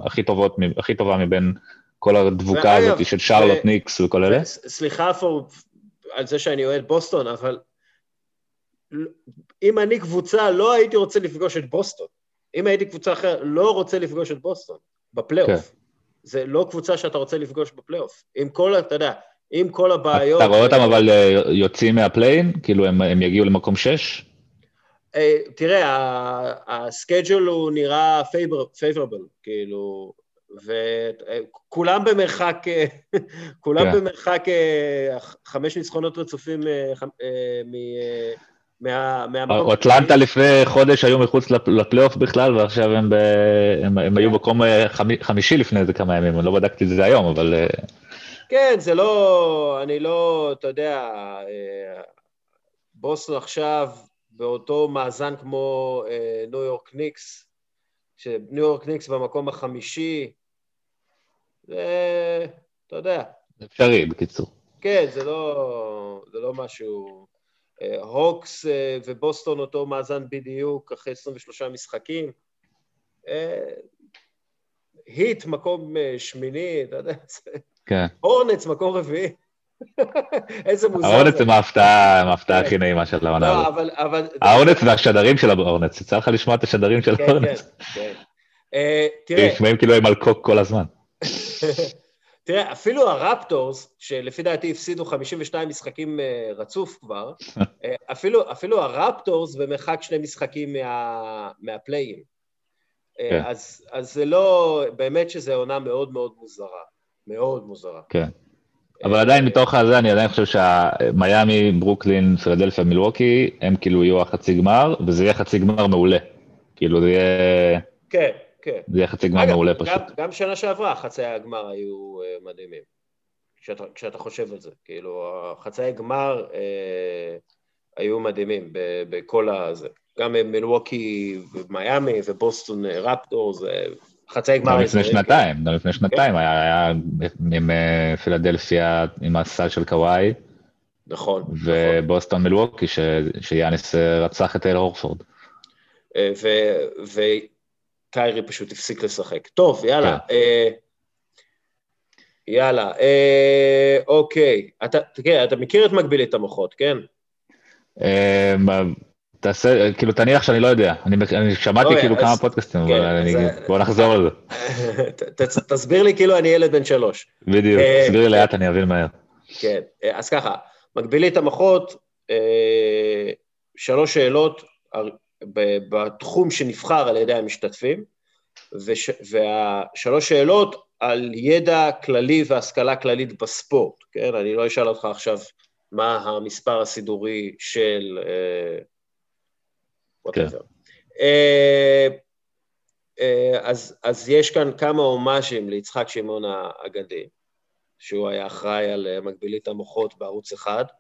הכי טובה מבין כל הדבוקה הזאת של שרלוט, ניקס וכל אלה. סליחה על זה שאני אוהד בוסטון, אבל אם אני קבוצה לא הייתי רוצה לפגוש את בוסטון, אם הייתי קבוצה אחרת לא רוצה לפגוש את בוסטון, בפלייאוף. זה לא קבוצה שאתה רוצה לפגוש בפלייאוף. עם כל, אתה יודע, עם כל הבעיות... אתה רואה אותם אבל יוצאים מהפליין? כאילו הם יגיעו למקום 6? תראה, הסקייג'ול הוא נראה פייבורבל, כאילו, וכולם במרחק, כולם במרחק 5 ניצחונות רצופים מ... אטלנטה לפני חודש היו מחוץ לפלייאוף בכלל, ועכשיו הם היו בקום 5 לפני איזה כמה ימים, אני לא בדקתי את זה היום, אבל... כן, זה לא, אני לא, אתה יודע, בוסטון עכשיו באותו מאזן כמו ניו יורק ניקס, שניו יורק ניקס במקום 5, אתה יודע. אפשרי, בקיצור. כן, זה לא משהו... הוקס ובוסטון אותו מאזן בדיוק אחרי 23 משחקים. היט מקום שמיני, אתה יודע, הורנץ מקום רביעי. איזה מוזר. ההורנץ זה מההפתעה הכי נעימה של העונה. ההורנץ והשדרים של ההורנץ, צריך לשמוע את השדרים של ההורנץ. כן, כן. תראה. נשמעים כאילו הם על קוק כל הזמן. תראה, אפילו הרפטורס, שלפי דעתי הפסידו 52 משחקים רצוף כבר, אפילו הרפטורס במרחק 2 משחקים מהפלייאין. אז זה לא, באמת שזו עונה מאוד מאוד מוזרה. מאוד מוזרה. כן. אבל עדיין מתוך הזה, אני עדיין חושב שמייאמי, ברוקלין, פילדלפיה, מילווקי, הם כאילו יהיו החצי גמר, וזה יהיה חצי גמר מעולה. כאילו זה יהיה... כן. כן. זה יחצי גמר מעולה פשוט. גם שנה שעברה, חצי הגמר היו מדהימים. כשאתה חושב על זה. כאילו, חצי הגמר היו מדהימים בכל הזה. גם מילווקי ומייאמי ובוסטון רפטורס, חצי הגמר... גם לפני שנתיים. היה עם פילדלפיה, עם הסל של קוואי. נכון. ובוסטון מילווקי, שיאניס רצח את אל הורפורד. קיירי פשוט הפסיק לשחק. טוב, יאללה. יאללה. אוקיי. אתה מכיר את מקבילית המוחות, כן? תעשה, כאילו תניח שאני לא יודע. אני שמעתי כאילו כמה פודקאסטים, אבל בוא נחזור על זה. תסביר לי כאילו אני ילד בן 3. בדיוק, תסביר לי לאט, אני אבין מהר. כן, אז ככה. מקבילית המוחות, 3 שאלות, בתחום שנבחר על ידי המשתתפים, והשלוש שאלות על ידע כללי והשכלה כללית בספורט, כן? אני לא אשאל אותך עכשיו מה המספר הסידורי של... אז יש כאן כמה אומאז'ים ליצחק שמעון האגדי, שהוא היה אחראי על מקבילית המוחות בערוץ 1,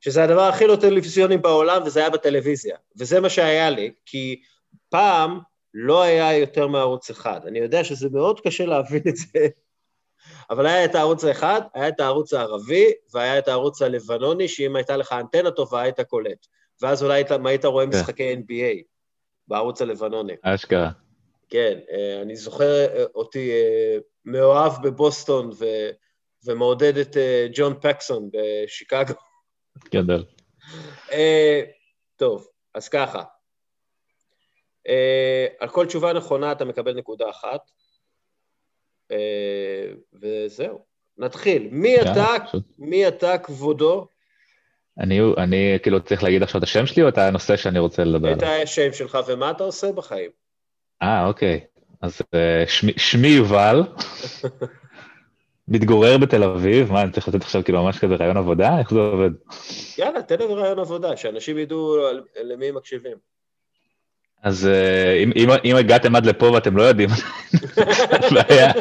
שזה הדבר הכי לא טלוויזיוני בעולם, וזה היה בטלוויזיה. וזה מה שהיה לי, כי פעם לא היה יותר מערוץ אחד. אני יודע שזה מאוד קשה להבין את זה, אבל היה את הערוץ האחד, היה את הערוץ הערבי, והיה את הערוץ הלבנוני, שאם הייתה לך אנטנה טובה, היית קולט. ואז אולי היית רואה משחקי NBA, בערוץ הלבנוני. אשכרה. כן, אני זוכר אותי מאוהב בבוסטון, ומעודד את ג'ון פקסון בשיקגו. גדל. טוב, אז ככה. על כל תשובה נכונה אתה מקבל נקודה אחת, וזהו. נתחיל. מי אתה כבודו? אני כאילו צריך להגיד עכשיו את השם שלי, או את הנושא שאני רוצה לדבר עליו? את השם שלך, ומה אתה עושה בחיים? אוקיי. אז שמי יובל, מתגורר בתל אביב, מה, אני צריך לתת עכשיו כאילו ממש כזה רעיון עבודה? איך זה עובד? יאללה, תן לי רעיון עבודה, שאנשים ידעו למי הם מקשיבים. אז אם הגעתם עד לפה ואתם לא יודעים, אז לא היה.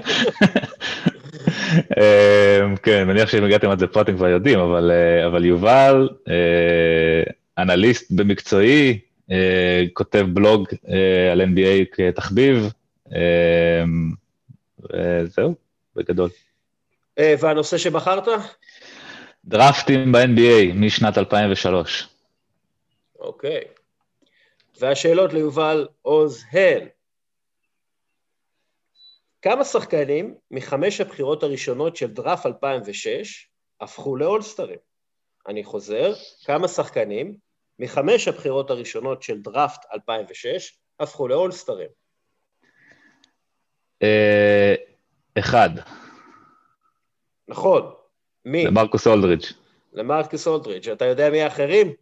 כן, מניח שאם הגעתם עד לפה אתם כבר יודעים, אבל יובל, אנליסט במקצועי, כותב בלוג על NBA כתחביב, וזהו, בגדול. והנושא שבחרת? דרפטים ב-NBA משנת 2003. אוקיי. והשאלות ליובל עוזהל. כמה שחקנים מ5 הבחירות הראשונות של דרפט 2006 הפכו לאולסטרים? אני חוזר, כמה שחקנים מ5 הבחירות הראשונות של דרפט 2006 הפכו לאולסטרים? 1. נכון. מי? למרקוס אולדריץ'. אתה יודע מי האחרים?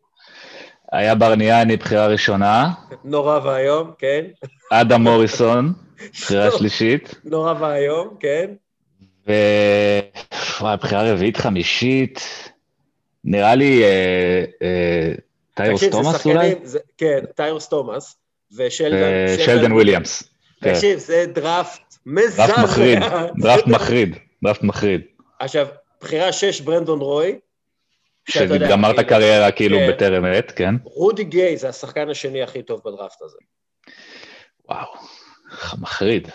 היה ברניאני, בחירה ראשונה. נורא והיום, כן. אדם מוריסון, בחירה שלישית. נורא והיום, כן. בחירה רביעית, חמישית. נראה לי טיירוס תומאס אולי? כן, טיירוס תומאס. ושלדן וויליאמס. תקשיב, זה דראפט מזעזע. דראפט מחריד. עכשיו, בחירה 6, ברנדון רוי. שגמר את הקריירה כאילו בטרם עת, כן? רודי גיי זה השחקן השני הכי טוב בדראפט הזה. וואו, מחריד.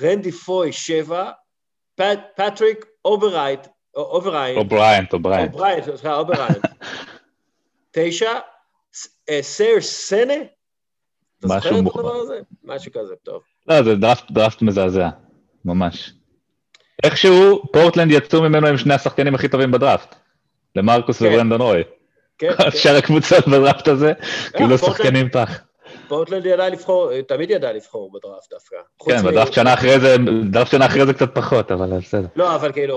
רנדי פוי 7, פטריק אובריין. 9, סייר סנה? אתה זוכר את הדבר הזה? משהו כזה, טוב. לא, זה דראפט מזעזע, ממש. איכשהו, פורטלנד יצאו ממנו עם שני השחקנים הכי טובים בדראפט, למרקוס וברנדון רוי. אפשר הקבוצות בדראפט הזה, כאילו שחקנים תח. פורטלנד ידע לבחור, תמיד ידע לבחור בדראפט דווקא. כן, בדראפט שנה אחרי זה קצת פחות, אבל בסדר. לא, אבל כאילו,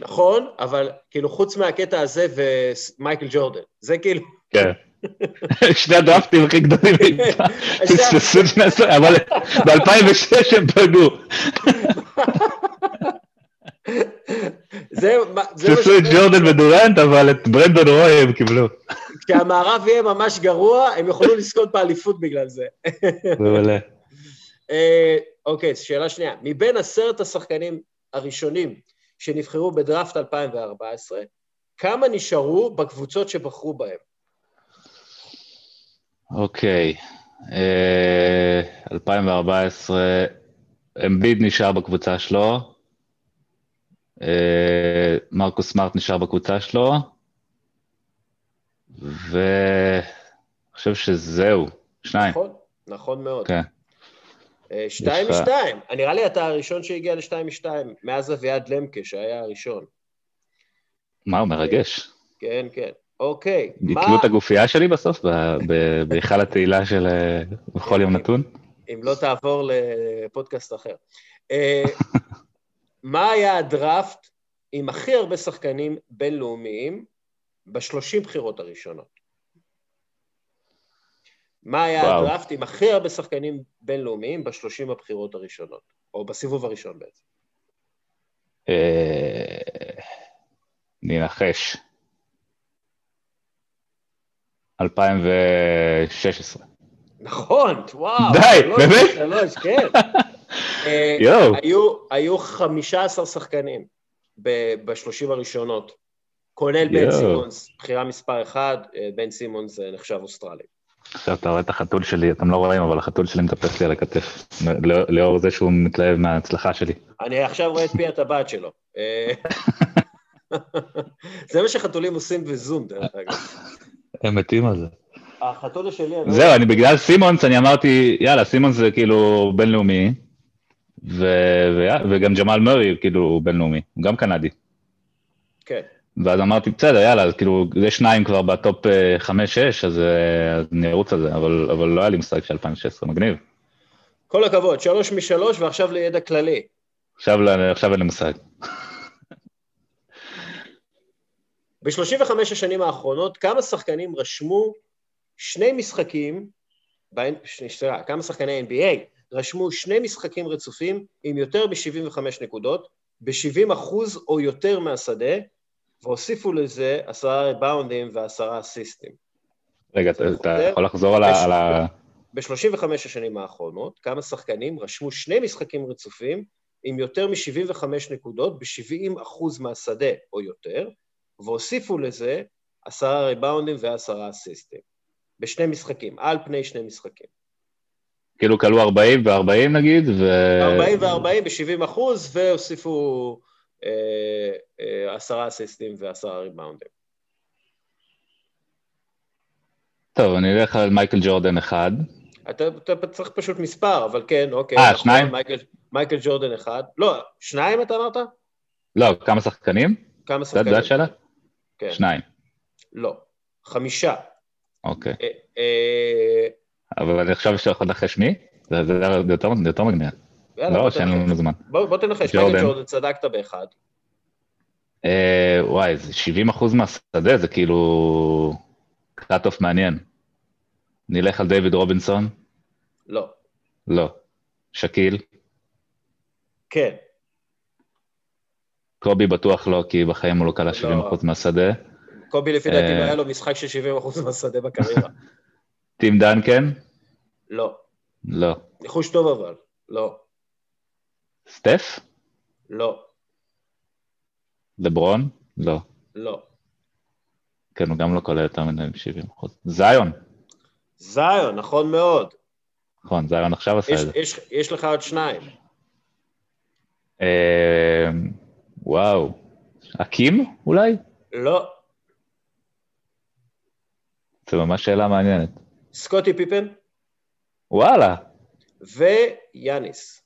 נכון, אבל כאילו חוץ מהקטע הזה ומייקל ג'ורדן, זה כאילו... כן. שני הדראפטים הכי גדולים, אבל ב-2006 הם פגעו. תפסו את ג'ורדן ודורנט, אבל את ברנדון רוי הם קיבלו. כשהמערב יהיה ממש גרוע, הם יכולו לזכות באליפות בגלל זה. מעולה. אוקיי, שאלה שנייה. מבין 10 השחקנים הראשונים שנבחרו בדראפט 2014, כמה נשארו בקבוצות שבחרו בהם? אוקיי, 2014, אמביד נשאר בקבוצה שלו, מרקוס סמארט נשאר בקבוצה שלו, ואני חושב שזהו, 2. נכון, נכון מאוד. כן. 2-2, נראה לי אתה הראשון שהגיע ל-2-2, מאז אביעד למקה שהיה הראשון. מה, הוא מרגש. כן, כן. אוקיי. גיטלו את הגופייה שלי בסוף, בהיכל התהילה של בכל יום נתון? אם לא תעבור לפודקאסט אחר. מה היה הדראפט עם הכי הרבה שחקנים בינלאומיים ב-30 בחירות הראשונות? מה היה הדראפט עם הכי הרבה שחקנים בינלאומיים ב-30 הבחירות הראשונות? או בסיבוב הראשון בעצם. ננחש. 2016. נכון, וואו. די, באמת? 3, כן. היו 15 שחקנים ב-30 הראשונות, כולל בן סימונס, בחירה מספר 1, בן סימונס נחשב אוסטרלי. עכשיו אתה רואה את החתול שלי, אתם לא רואים, אבל החתול שלי מטפס לי על הכתף, לאור זה שהוא מתלהב מההצלחה שלי. אני עכשיו רואה את פי הטבעת שלו. זה מה שחתולים עושים בזום, דרך אגב. הם מתים על זה. החתולה שלי... זהו, אני בגלל סימונס, אני אמרתי, יאללה, סימונס זה כאילו בינלאומי, וגם ג'מל מרי כאילו בינלאומי, הוא גם קנדי. כן. ואז אמרתי, בסדר, יאללה, כאילו, זה 2 כבר בטופ 5-6, אז אני ארוץ על זה, אבל לא היה לי משחק של 2016, מגניב. כל הכבוד, 3 מ-3, ועכשיו לידע כללי. עכשיו אין לי משחק. ב-35 השנים האחרונות, כמה שחקנים רשמו 2 משחקים, כמה שחקני NBA רשמו 2 משחקים רצופים עם יותר מ-75 נקודות, ב-70% או יותר מהשדה, והוסיפו לזה 10 ריבאונדים ו10 אסיסטים. רגע, אתה יכול לחזור על ה... ב-35 השנים האחרונות, כמה שחקנים רשמו 2 משחקים רצופים עם יותר מ-75 נקודות, ב-70% מהשדה או יותר, והוסיפו לזה 10 ריבאונדים ו10 אסיסטים, ב-2 משחקים, על פני 2 משחקים. כאילו קלו 40 ו-40 נגיד, ו... 40 ו-40 ב-70%, והוסיפו 10 אסיסטים ו10 ריבאונדים. טוב, אני אלך על מייקל ג'ורדן 1. אתה צריך פשוט מספר, אבל כן, אוקיי. 2? מייקל ג'ורדן 1. לא, 2 אתה אמרת? לא, כמה שחקנים? כמה שחקנים? זה השאלה? כן. 2. לא, 5. אוקיי. אבל אני חושב שאתה יכול לנחש מי? זה יותר מגניע. לא, שאין לנו זמן. בוא תנחש, מייקל ג'ורדן, צדקת באחד. וואי, זה 70% מהשדה, זה כאילו... קאט-אוף מעניין. נלך על דיוויד רובינסון? לא. לא. שקיל? כן. קובי בטוח לא, כי בחיים הוא לא קל 70% מהשדה. קובי לפי דעתי לא היה לו משחק של 70% מהשדה בקריירה. טים דנקן? לא. לא. ניחוש טוב אבל, לא. סטף? לא. לברון? לא. לא. כן, הוא גם לא קולה יותר מנהל 70%. זיון? זיון, נכון מאוד. נכון, זיון עכשיו עשה את זה. יש לך עוד 2. וואו, הקים אולי? לא. זה ממש שאלה מעניינת. סקוטי פיפן. וואלה. ויאניס.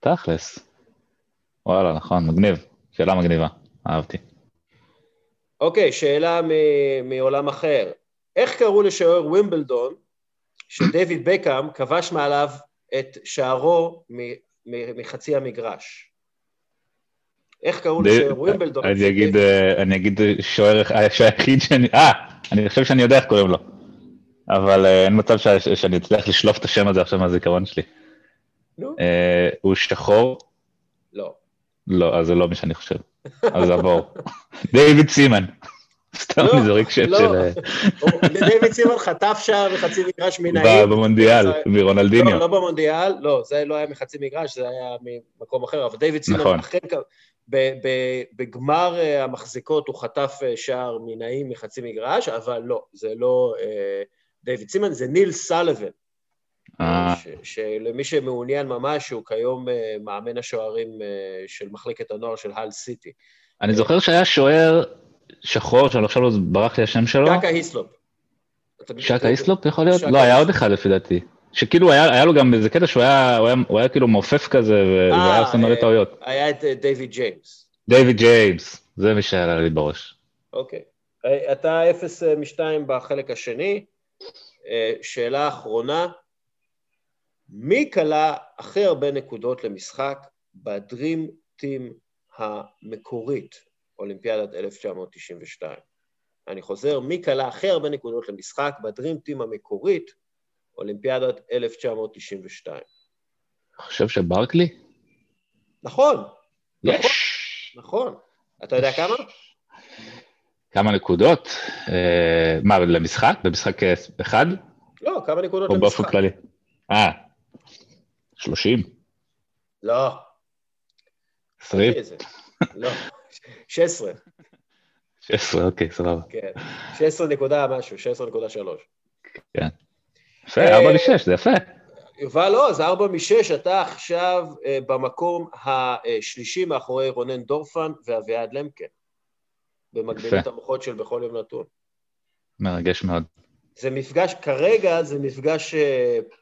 תכלס. וואלה, נכון, מגניב. שאלה מגניבה, אהבתי. אוקיי, שאלה מעולם אחר. איך קראו לשוער ווימבלדון שדייוויד בקאם כבש מעליו את שערו מחצי המגרש? איך קראו לשוער ווימבלדון? אני אגיד שוער היחיד שאני... אני חושב שאני יודע איך קוראים לו. אבל אין מצב שאני אצליח לשלוף את השם הזה עכשיו מהזיכרון שלי. הוא שחור? לא. לא, אז זה לא מי שאני חושב. אז עבור. דיוויד סימן. סתם מזריק שם של... דיוויד סימן חטף שער מחצי מגרש מנעים. במונדיאל, מרונלדיניו. לא, לא במונדיאל, לא, זה לא היה מחצי מגרש, זה היה ממקום אחר, אבל דיוויד סימן אחר כך, בגמר המחזיקות הוא חטף שער מנעים מחצי מגרש, אבל לא, זה לא דיוויד סימן, זה ניל סלוון. שלמי שמעוניין ממש, הוא כיום מאמן השוערים של מחלקת הנוער של הל סיטי. אני זוכר שהיה שוער שחור, שאני עכשיו לא ברח לי השם שלו. שקה היסלופ. שקה היסלופ יכול להיות? לא, היה עוד אחד לפי דעתי. שכאילו היה לו גם איזה קטע שהוא היה כאילו מופף כזה, והיה עושה מלא טעויות. היה את דיוויד ג'יימס. דיוויד ג'יימס, זה מי שהיה לי בראש. אוקיי. אתה 0-2 בחלק השני. שאלה אחרונה. מי קלה הכי הרבה נקודות למשחק בדרים טים המקורית, אולימפיאדת 1992? אני חוזר, מי קלה הכי הרבה נקודות למשחק בדרים טים המקורית, אולימפיאדת 1992? אני חושב שברקלי? נכון. יש. נכון. אתה יודע כמה? כמה נקודות? מה, למשחק? במשחק אחד? לא, כמה נקודות למשחק. או באופן כללי. 30. לא. 20. לא. 16. 16, אוקיי, סבבה. כן. 16 נקודה משהו, 16.3. כן. יפה, 4-6, זה יפה. יובל, לא, זה 4-6, אתה עכשיו במקום השלישי מאחורי רונן דורפן ואביעד למקה. במקבילות המוחות של בכל יום נתון. מרגש מאוד. זה מפגש, כרגע זה מפגש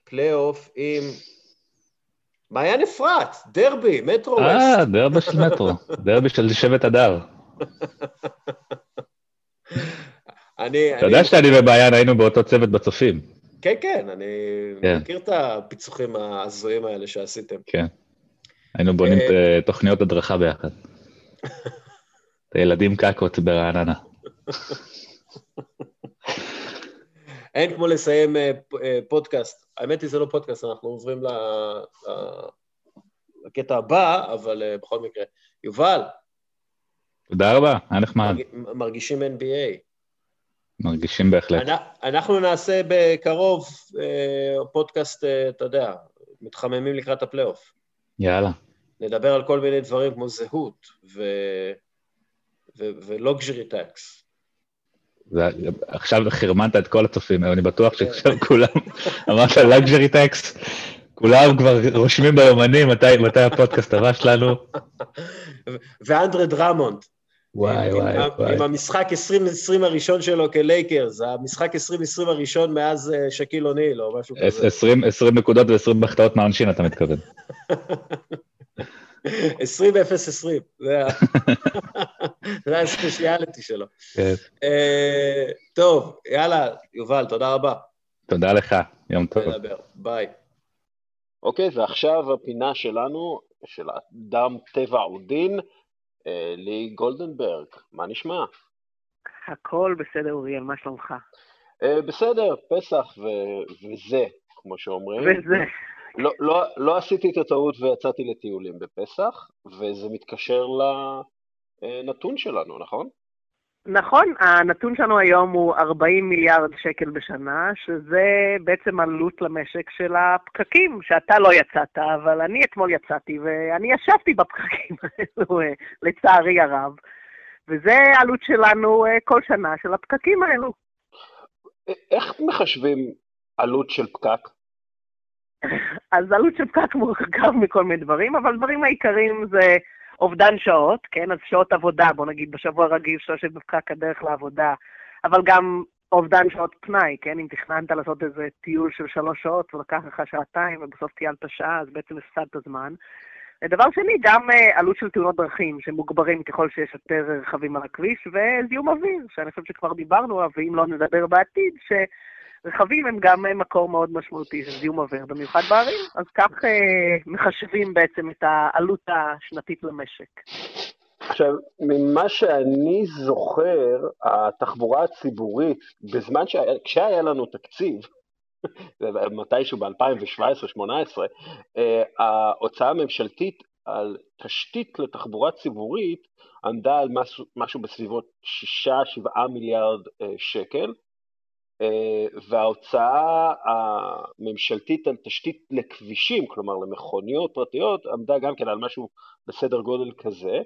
פלייאוף עם מעיין אפרת, דרבי, מטרו ווסט. דרבי של מטרו, דרבי של שבט אדר. אתה יודע שאני ובעיין היינו באותו צוות בצופים. כן, כן, אני מכיר את הפיצוחים העזויים האלה שעשיתם. כן, היינו בונים תוכניות הדרכה ביחד. את הילדים קקות ברעננה. אין כמו לסיים פודקאסט. האמת היא, זה לא פודקאסט, אנחנו עוברים לקטע הבא, אבל בכל מקרה. יובל. תודה רבה, היה נחמד. מרגישים NBA. מרגישים בהחלט. אנחנו נעשה בקרוב פודקאסט, אתה יודע, מתחממים לקראת הפלייאוף. יאללה. נדבר על כל מיני דברים כמו זהות ולוגז'רי טקס. עכשיו חרמנת את כל הצופים, אני בטוח שעכשיו כולם, אמרת לוגז'רי טקס, כולם כבר רושמים ביומנים מתי הפודקאסט הבא שלנו. ואנדרי דרמונד. וואי, וואי, וואי. עם המשחק 2020 הראשון שלו כלייקרס, המשחק 2020 הראשון מאז שקיל אוניל, או משהו כזה. 20 נקודות ו-20 מחטאות מהעונשין, אתה מתכוון. 20-0-20, זה הספשיאליטי שלו. טוב, יאללה, יובל, תודה רבה. תודה לך, יום טוב. ביי. אוקיי, ועכשיו הפינה שלנו, של אדם טבע ודין, לי גולדנברג, מה נשמע? הכל בסדר, אוריאל, מה שלומך? בסדר, פסח וזה, כמו שאומרים. וזה. לא, לא, לא עשיתי את הטעות ויצאתי לטיולים בפסח, וזה מתקשר לנתון שלנו, נכון? נכון, הנתון שלנו היום הוא 40 מיליארד שקל בשנה, שזה בעצם עלות למשק של הפקקים, שאתה לא יצאת, אבל אני אתמול יצאתי, ואני ישבתי בפקקים האלו, לצערי הרב, וזה עלות שלנו כל שנה של הפקקים האלו. איך מחשבים עלות של פקק? אז עלות של פקק מורכב מכל מיני דברים, אבל דברים העיקריים זה אובדן שעות, כן? אז שעות עבודה, בוא נגיד, בשבוע רגיל שושת בפקק הדרך לעבודה, אבל גם אובדן שעות פנאי, כן? אם תכננת לעשות איזה טיול של 3 שעות, ולקח לך 2 שעות, ובסוף טיילת שעה, אז בעצם הפסדת הזמן. דבר שני, גם עלות של תאונות דרכים, שמוגברים ככל שיש יותר רכבים על הכביש, וזיהום אוויר, שאני חושב שכבר דיברנו, ואם לא נדבר בעתיד, שרכבים הם גם מקור מאוד משמעותי של זיהום אוויר, במיוחד בערים, אז כך מחשבים בעצם את העלות השנתית למשק. עכשיו, ממה שאני זוכר, התחבורה הציבורית, בזמן כשהיה לנו תקציב, מתישהו ב-2017-2018, ההוצאה הממשלתית על תשתית לתחבורה ציבורית עמדה על משהו בסביבות 6-7 מיליארד שקל, וההוצאה הממשלתית על תשתית לכבישים, כלומר למכוניות פרטיות, עמדה גם כן על משהו בסדר גודל כזה,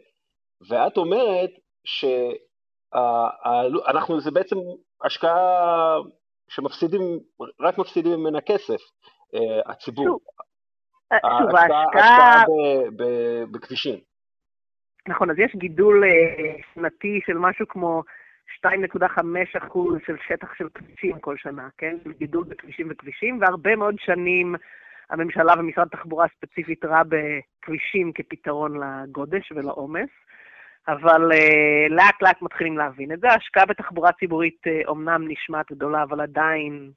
ואת אומרת שאנחנו, זה בעצם השקעה שמפסידים, רק מפסידים ממנה כסף, הציבור. שוב, ההשקעה בכבישים. נכון, אז יש גידול שנתי של משהו כמו 2.5% של שטח של כבישים כל שנה, כן? גידול בכבישים וכבישים, והרבה מאוד שנים הממשלה ומשרד תחבורה ספציפית ראה בכבישים כפתרון לגודש ולעומס. אבל לאט לאט מתחילים להבין את זה. ההשקעה בתחבורה ציבורית אומנם נשמעת גדולה, אבל עדיין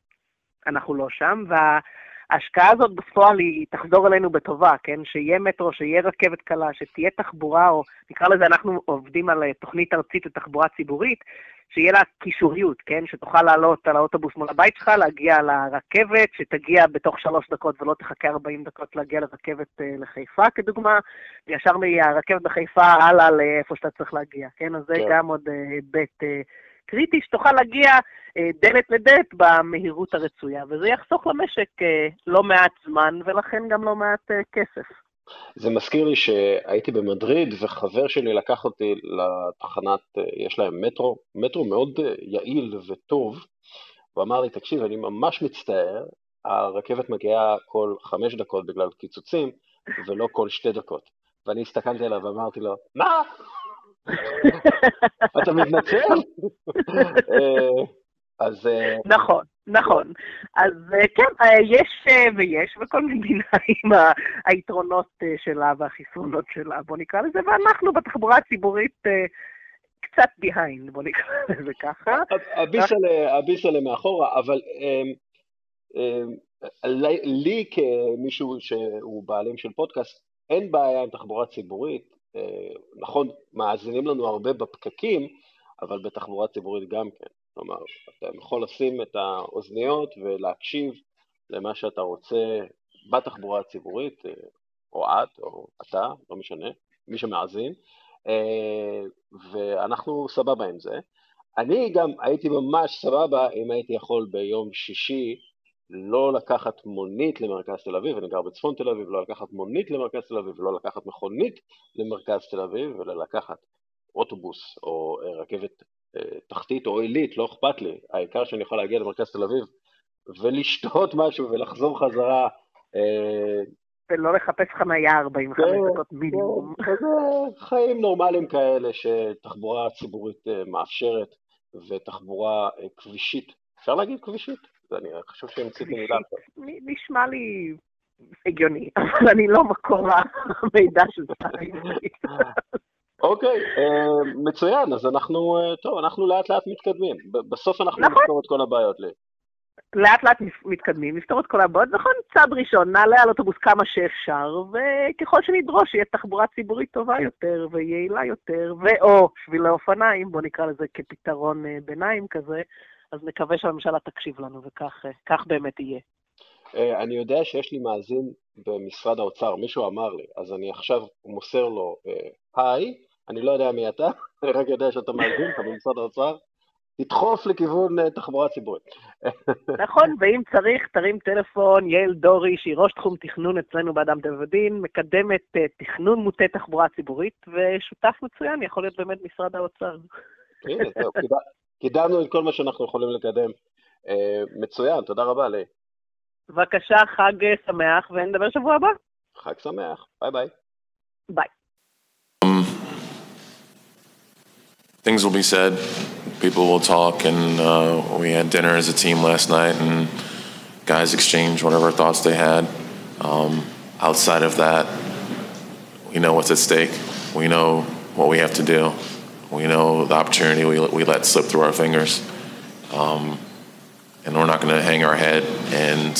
אנחנו לא שם, וההשקעה הזאת בפועל היא תחזור אלינו בטובה, כן? שיהיה מטרו, שיהיה רכבת קלה, שתהיה תחבורה, או נקרא לזה, אנחנו עובדים על תוכנית ארצית לתחבורה ציבורית, שיהיה לה קישוריות, כן? שתוכל לעלות על האוטובוס מול הבית שלך, להגיע לרכבת, שתגיע בתוך 3 דקות ולא תחכה 40 דקות להגיע לרכבת לחיפה, כדוגמה, וישר מהרכבת בחיפה הלאה לאיפה שאתה צריך להגיע, כן? אז זה גם עוד היבט קריטי, שתוכל להגיע דלת לדלת במהירות הרצויה, וזה יחסוך למשק לא מעט זמן, ולכן גם לא מעט כסף. זה מזכיר לי שהייתי במדריד וחבר שלי לקח אותי לתחנת, יש להם מטרו, מטרו מאוד יעיל וטוב, ואמר לי, תקשיב, אני ממש מצטער, הרכבת מגיעה כל 5 דקות בגלל קיצוצים, ולא כל 2 דקות. ואני הסתכלתי אליו ואמרתי לו, מה? אתה מתנצל? אז נכון. נכון, אז כן, יש ויש, וכל מדינה עם היתרונות שלה והחיסרונות שלה, בוא נקרא לזה, ואנחנו בתחבורה הציבורית קצת behind, בוא נקרא לזה ככה. הביסלה מאחורה, אבל לי כמישהו שהוא בעלים של פודקאסט, אין בעיה עם תחבורה ציבורית, נכון, מאזינים לנו הרבה בפקקים, אבל בתחבורה ציבורית גם כן. כלומר, אתה יכול לשים את האוזניות ולהקשיב למה שאתה רוצה בתחבורה הציבורית, או את, או אתה, לא משנה, מי שמאזין, ואנחנו סבבה עם זה. אני גם הייתי ממש סבבה אם הייתי יכול ביום שישי לא לקחת מונית למרכז תל אביב, אני גר בצפון תל אביב, לא לקחת מונית למרכז תל אביב, לא לקחת מכונית למרכז תל אביב, ולא לקחת אוטובוס או רכבת תחתית או עילית, לא אכפת לי, העיקר שאני יכול להגיע למרכז תל אביב ולשתות משהו ולחזור חזרה. ולא לחפש חניה 45 דקות מינימום. חיים נורמליים כאלה שתחבורה ציבורית מאפשרת, ותחבורה כבישית, אפשר להגיד כבישית? אני חושב שהמציתי מילה. נשמע לי הגיוני, אבל אני לא מקור המידע של זה. אוקיי, מצוין, אז אנחנו לאט לאט מתקדמים, בסוף אנחנו נפתור את כל הבעיות. לאט לאט מתקדמים, נפתור את כל הבעיות, נכון, צעד ראשון, נעלה על אוטובוס כמה שאפשר, וככל שנדרוש, יהיה תחבורה ציבורית טובה יותר, ויעילה יותר, ואו שבילי אופניים, בוא נקרא לזה כפתרון ביניים כזה, אז נקווה שהממשלה תקשיב לנו, וכך באמת יהיה. אני יודע שיש לי מאזין במשרד האוצר, מישהו אמר לי, אז אני עכשיו מוסר לו, היי, אני לא יודע מי אתה, אני רק יודע שאתה מאזין, אתה במשרד האוצר, תדחוף לכיוון תחבורה ציבורית. נכון, ואם צריך, תרים טלפון, יעל דורי, שהיא ראש תחום תכנון אצלנו באדם טבע ודין, מקדמת תכנון מוטה תחבורה ציבורית, ושותף מצוין, יכול להיות באמת משרד האוצר. הנה, טוב, קידמנו את כל מה שאנחנו יכולים לקדם. מצוין, תודה רבה לי. בבקשה, חג שמח, ונדבר שבוע הבא. חג שמח, ביי ביי. ביי. Things will be said, people will talk, and we had dinner as a team last night, and guys exchanged whatever thoughts they had. Outside of that, we know what's at stake. We know what we have to do. We know the opportunity we let slip through our fingers. And we're not going to hang our head and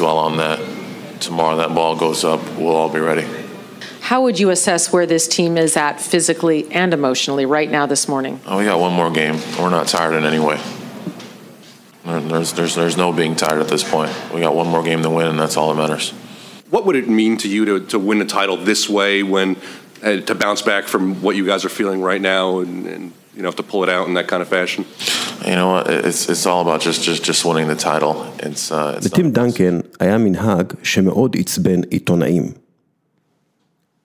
dwell on that. Tomorrow that ball goes up, we'll all be ready. How would you assess where this team is at physically and emotionally right now this morning? Oh, we got one more game. We're not tired in any way. There's no being tired at this point. We got one more game to win, and that's all that matters. What would it mean to you to win a title this way when to bounce back from what you guys are feeling right now and you know, have to pull it out in that kind of fashion? You know what? It's all about just winning the title. It's בטים דנקן היה מנהג שמאוד עצבן עיתונאים.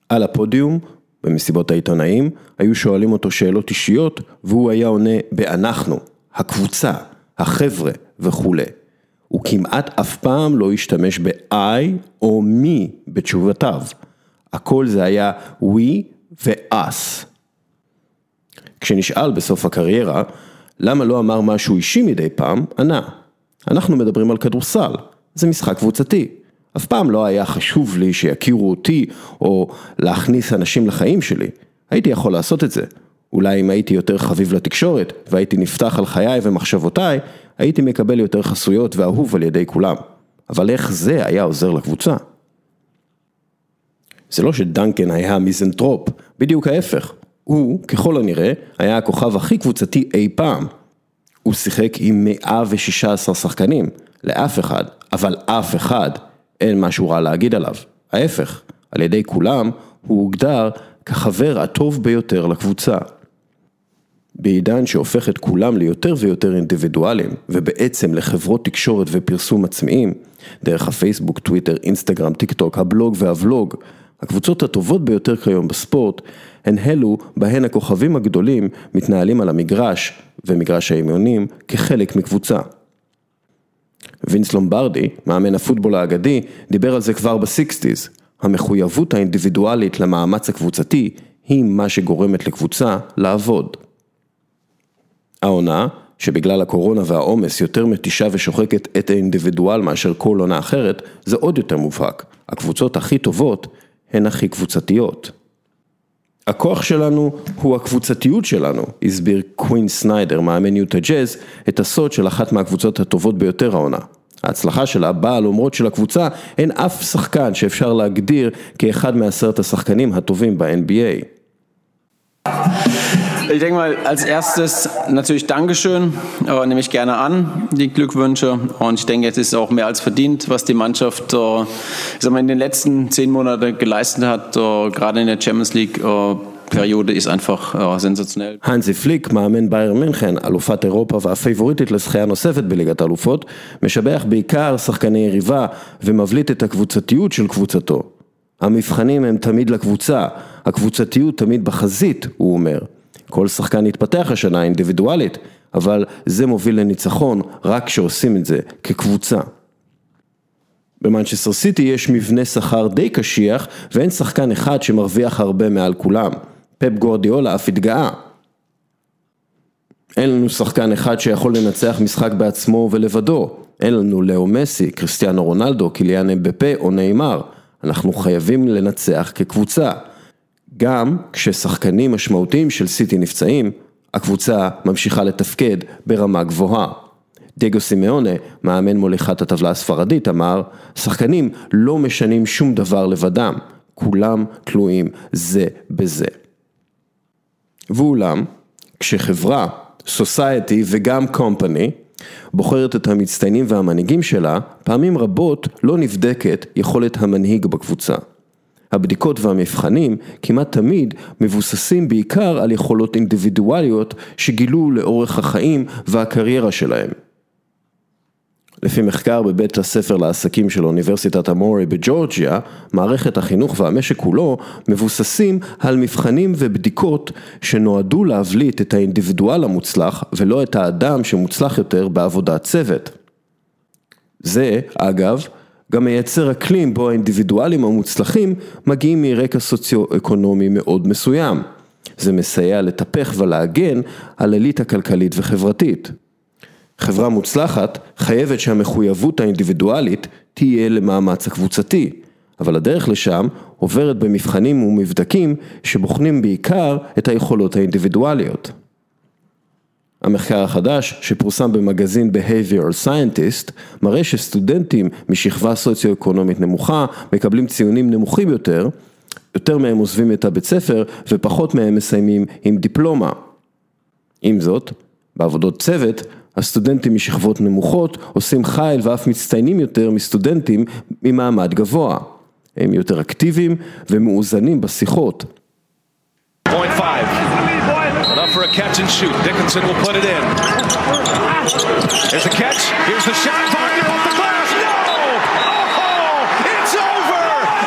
על הפודיום, במסיבות העיתונאים, היו שואלים אותו שאלות אישיות, והוא היה עונה באנחנו, הקבוצה, החבר'ה וכו'. הוא כמעט אף פעם לא השתמש ב-I או me בתשובותיו. הכל זה היה we ו-us. כשנשאל בסוף הקריירה, למה לא אמר משהו אישי מדי פעם, ענה. אנחנו מדברים על כדורסל, זה משחק קבוצתי. אף פעם לא היה חשוב לי שיכירו אותי או להכניס אנשים לחיים שלי. הייתי יכול לעשות את זה. אולי אם הייתי יותר חביב לתקשורת והייתי נפתח על חיי ומחשבותיי, הייתי מקבל יותר חסויות ואהוב על ידי כולם. אבל איך זה היה עוזר לקבוצה? זה לא שדנקן היה מיזנטרופ, בדיוק ההפך. הוא, ככל הנראה, היה הכוכב הכי קבוצתי אי פעם. הוא שיחק עם 116 שחקנים, לאף אחד, אבל אף אחד אין משהו רע להגיד עליו. ההפך, על ידי כולם הוא הוגדר כחבר הטוב ביותר לקבוצה. בעידן שהופך את כולם ליותר ויותר אינדיבידואלים, ובעצם לחברות תקשורת ופרסום עצמיים, דרך הפייסבוק, טוויטר, אינסטגרם, טיק טוק, הבלוג והוולוג, הקבוצות הטובות ביותר כיום בספורט, הן אלו בהן הכוכבים הגדולים מתנהלים על המגרש ומגרש האימונים כחלק מקבוצה. וינס לומברדי, מאמן הפוטבול האגדי, דיבר על זה כבר ב-60s. המחויבות האינדיבידואלית למאמץ הקבוצתי היא מה שגורמת לקבוצה לעבוד. העונה, שבגלל הקורונה והעומס יותר מתישה ושוחקת את האינדיבידואל מאשר כל עונה אחרת, זה עוד יותר מובהק. הקבוצות הכי טובות הן הכי קבוצתיות. הכוח שלנו הוא הקבוצתיות שלנו, הסביר קווין סניידר, מאמן יוטה ג'אז, את הסוד של אחת מהקבוצות הטובות ביותר העונה. ההצלחה שלה באה על אומרות של הקבוצה, אין אף שחקן שאפשר להגדיר כאחד מ10 השחקנים הטובים ב-NBA. Ich denke mal, als erstes natürlich Dankeschön, nehme ich gerne an, die Glückwünsche. Und ich denke, es ist auch mehr als verdient, was die Mannschaft in den letzten 10 Monaten geleistet hat. Gerade in der Champions League-Periode ist einfach sensationell. Hansi Flick, מאמן ביירן מינכן, אלופת אירופה והפייבוריטית לזכייה נוספת בליגת האלופות, משבח בעיקר שחקני יריבה ומבליט את הקבוצתיות של קבוצתו. המבחנים הם תמיד לקבוצה, הקבוצתיות תמיד בחזית, הוא אומר. כל שחקן התפתח השנה אינדיבידואלית, אבל זה מוביל לניצחון רק כשעושים את זה כקבוצה. במנצ'סטר סיטי יש מבנה שכר די קשיח, ואין שחקן אחד שמרוויח הרבה מעל כולם. פפ גוארדיולה אף התגאה. אין לנו שחקן אחד שיכול לנצח משחק בעצמו ולבדו. אין לנו לאו מסי, קריסטיאנו רונלדו, קיליאן אמבפה או ניימאר. אנחנו חייבים לנצח כקבוצה. גם כששחקנים משמעותיים של סיטי נפצעים, הקבוצה ממשיכה לתפקד ברמה גבוהה. דגו סימאונה, מאמן מוליכת הטבלה הספרדית, אמר, שחקנים לא משנים שום דבר לבדם, כולם תלויים זה בזה. ואולם, כשחברה, סוסייטי וגם קומפני, בוחרת את המצטיינים והמנהיגים שלה, פעמים רבות לא נבדקת יכולת המנהיג בקבוצה. הבדיקות והמבחנים כמעט תמיד מבוססים בעיקר על יכולות אינדיבידואליות שגילו לאורך החיים והקריירה שלהם. לפי מחקר בבית הספר לעסקים של אוניברסיטת אמורי בג'ורג'יה, מערכת החינוך והמשק כולו מבוססים על מבחנים ובדיקות שנועדו להבליט את האינדיבידואל המוצלח ולא את האדם שמוצלח יותר בעבודת צוות. זה, אגב, גם מייצר אקלים בו האינדיבידואלים המוצלחים מגיעים מרקע סוציו-אקונומי מאוד מסוים. זה מסייע לטפח ולהגן על אליטה כלכלית וחברתית. חברה מוצלחת חייבת שהמחויבות האינדיבידואלית תהיה למאמץ הקבוצתי, אבל הדרך לשם עוברת במבחנים ומבדקים שבוחנים בעיקר את היכולות האינדיבידואליות. המחקר החדש שפורסם במגזין Behavioral Scientist מראה שסטודנטים משכבה סוציו-אקונומית נמוכה מקבלים ציונים נמוכים יותר, יותר מהם עוזבים את הבית ספר ופחות מהם מסיימים עם דיפלומה. עם זאת, בעבודות צוות, הסטודנטים משכבות נמוכות עושים חיל ואף מצטיינים יותר מסטודנטים ממעמד גבוה. הם יותר אקטיביים ומאוזנים בשיחות. 0.5 enough for a catch and shoot. Dickinson will put it in. There's a catch. Here's the shot. Wagner off the glass. No! Oh! It's over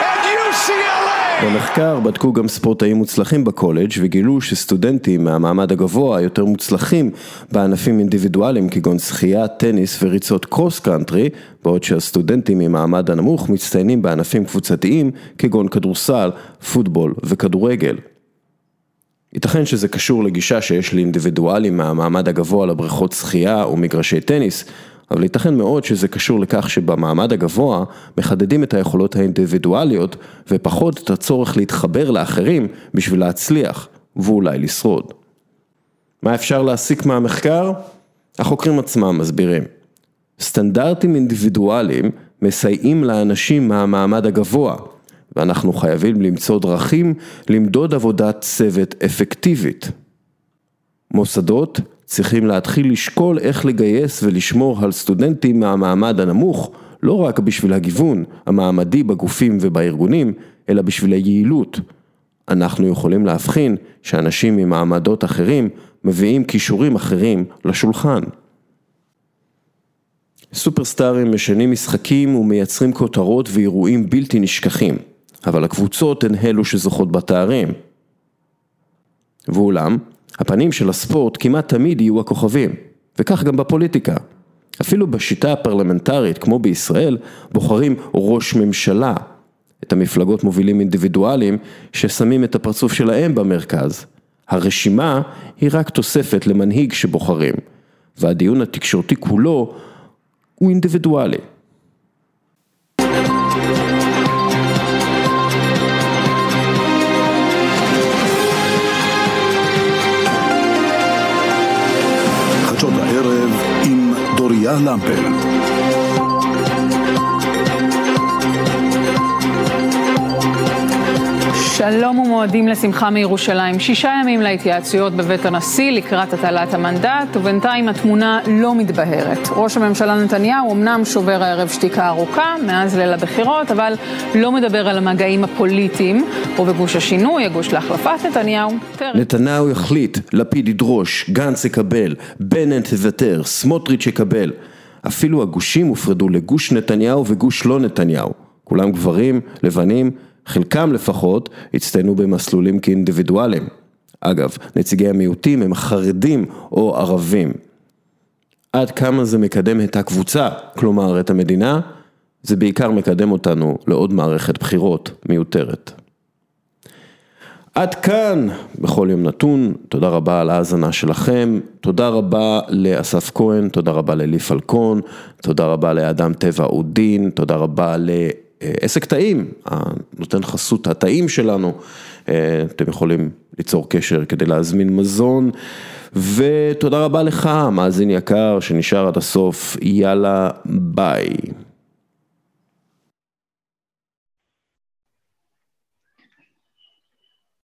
at UCLA. במחקר בדקו גם ספורטאים מוצלחים בקולג' וגילו שסטודנטים מהמעמד הגבוה יותר מוצלחים בענפים אינדיבידואליים כגון שחייה, טניס וריצות קרוס קאנטרי, בעוד שהסטודנטים ממעמד הנמוך מצטיינים בענפים קבוצתיים כגון כדורסל, פוטבול וכדורגל. ייתכן שזה קשור לגישה שיש לאינדיבידואלים מהמעמד הגבוה לבריכות שחייה או מגרשי טניס, אבל ייתכן מאוד שזה קשור לכך שבמעמד הגבוה מחדדים את היכולות האינדיבידואליות ופחות את הצורך להתחבר לאחרים בשביל להצליח ואולי לשרוד. מה אפשר להסיק מהמחקר? החוקרים עצמם מסבירים. סטנדרטים אינדיבידואליים מסייעים לאנשים מהמעמד הגבוה, ואנחנו חייבים למצוא דרכים למדוד עבודת צוות אפקטיבית. מוסדות צריכים להתחיל לשקול איך לגייס ולשמור על סטודנטים מהמעמד הנמוך, לא רק בשביל הגיוון המעמדי בגופים ובארגונים, אלא בשביל היעילות. אנחנו יכולים להבחין שאנשים ממעמדות אחרים מביאים כישורים אחרים לשולחן. סופרסטארים משנים משחקים ומייצרים כותרות ואירועים בלתי נשכחים, אבל הקבוצות הן אלו שזוכות בתארים. ואולם, הפנים של הספורט כמעט תמיד יהיו הכוכבים, וכך גם בפוליטיקה. אפילו בשיטה הפרלמנטרית, כמו בישראל, בוחרים ראש ממשלה. את המפלגות מובילים אינדיבידואלים ששמים את הפרצוף שלהם במרכז. הרשימה היא רק תוספת למנהיג שבוחרים, והדיון התקשורתי כולו הוא אינדיבידואלי. למפלד. שלום ומועדים לשמחה מירושלים. 6 ימים להתייעצויות בבית הנשיא לקראת הטלת המנדט, ובינתיים התמונה לא מתבהרת. ראש הממשלה נתניהו אמנם שובר הערב שתיקה ארוכה מאז ליל הבחירות, אבל לא מדבר על המגעים הפוליטיים, ובגוש השינוי, הגוש להחלפת נתניהו. נתניהו יחליט, לפיד ידרוש, גנץ יקבל, בנט יוותר, סמוטריץ' יקבל. אפילו הגושים הופרדו לגוש נתניהו וגוש לא נתניהו. כולם גברים, לבנים, חלקם לפחות הצטיינו במסלולים כאינדיבידואלים. אגב, נציגי המיעוטים הם חרדים או ערבים. עד כמה זה מקדם את הקבוצה, כלומר את המדינה, זה בעיקר מקדם אותנו לעוד מערכת בחירות מיותרת. עד כאן, בכל יום נתון, תודה רבה על ההאזנה שלכם, תודה רבה לאסף כהן, תודה רבה ללי פלקון, תודה רבה לאדם טבע אודין, תודה רבה עסק טעים, נותן חסות הטעים שלנו, אתם יכולים ליצור קשר כדי להזמין מזון, ותודה רבה לך, מאזין יקר שנשאר עד הסוף, יאללה ביי.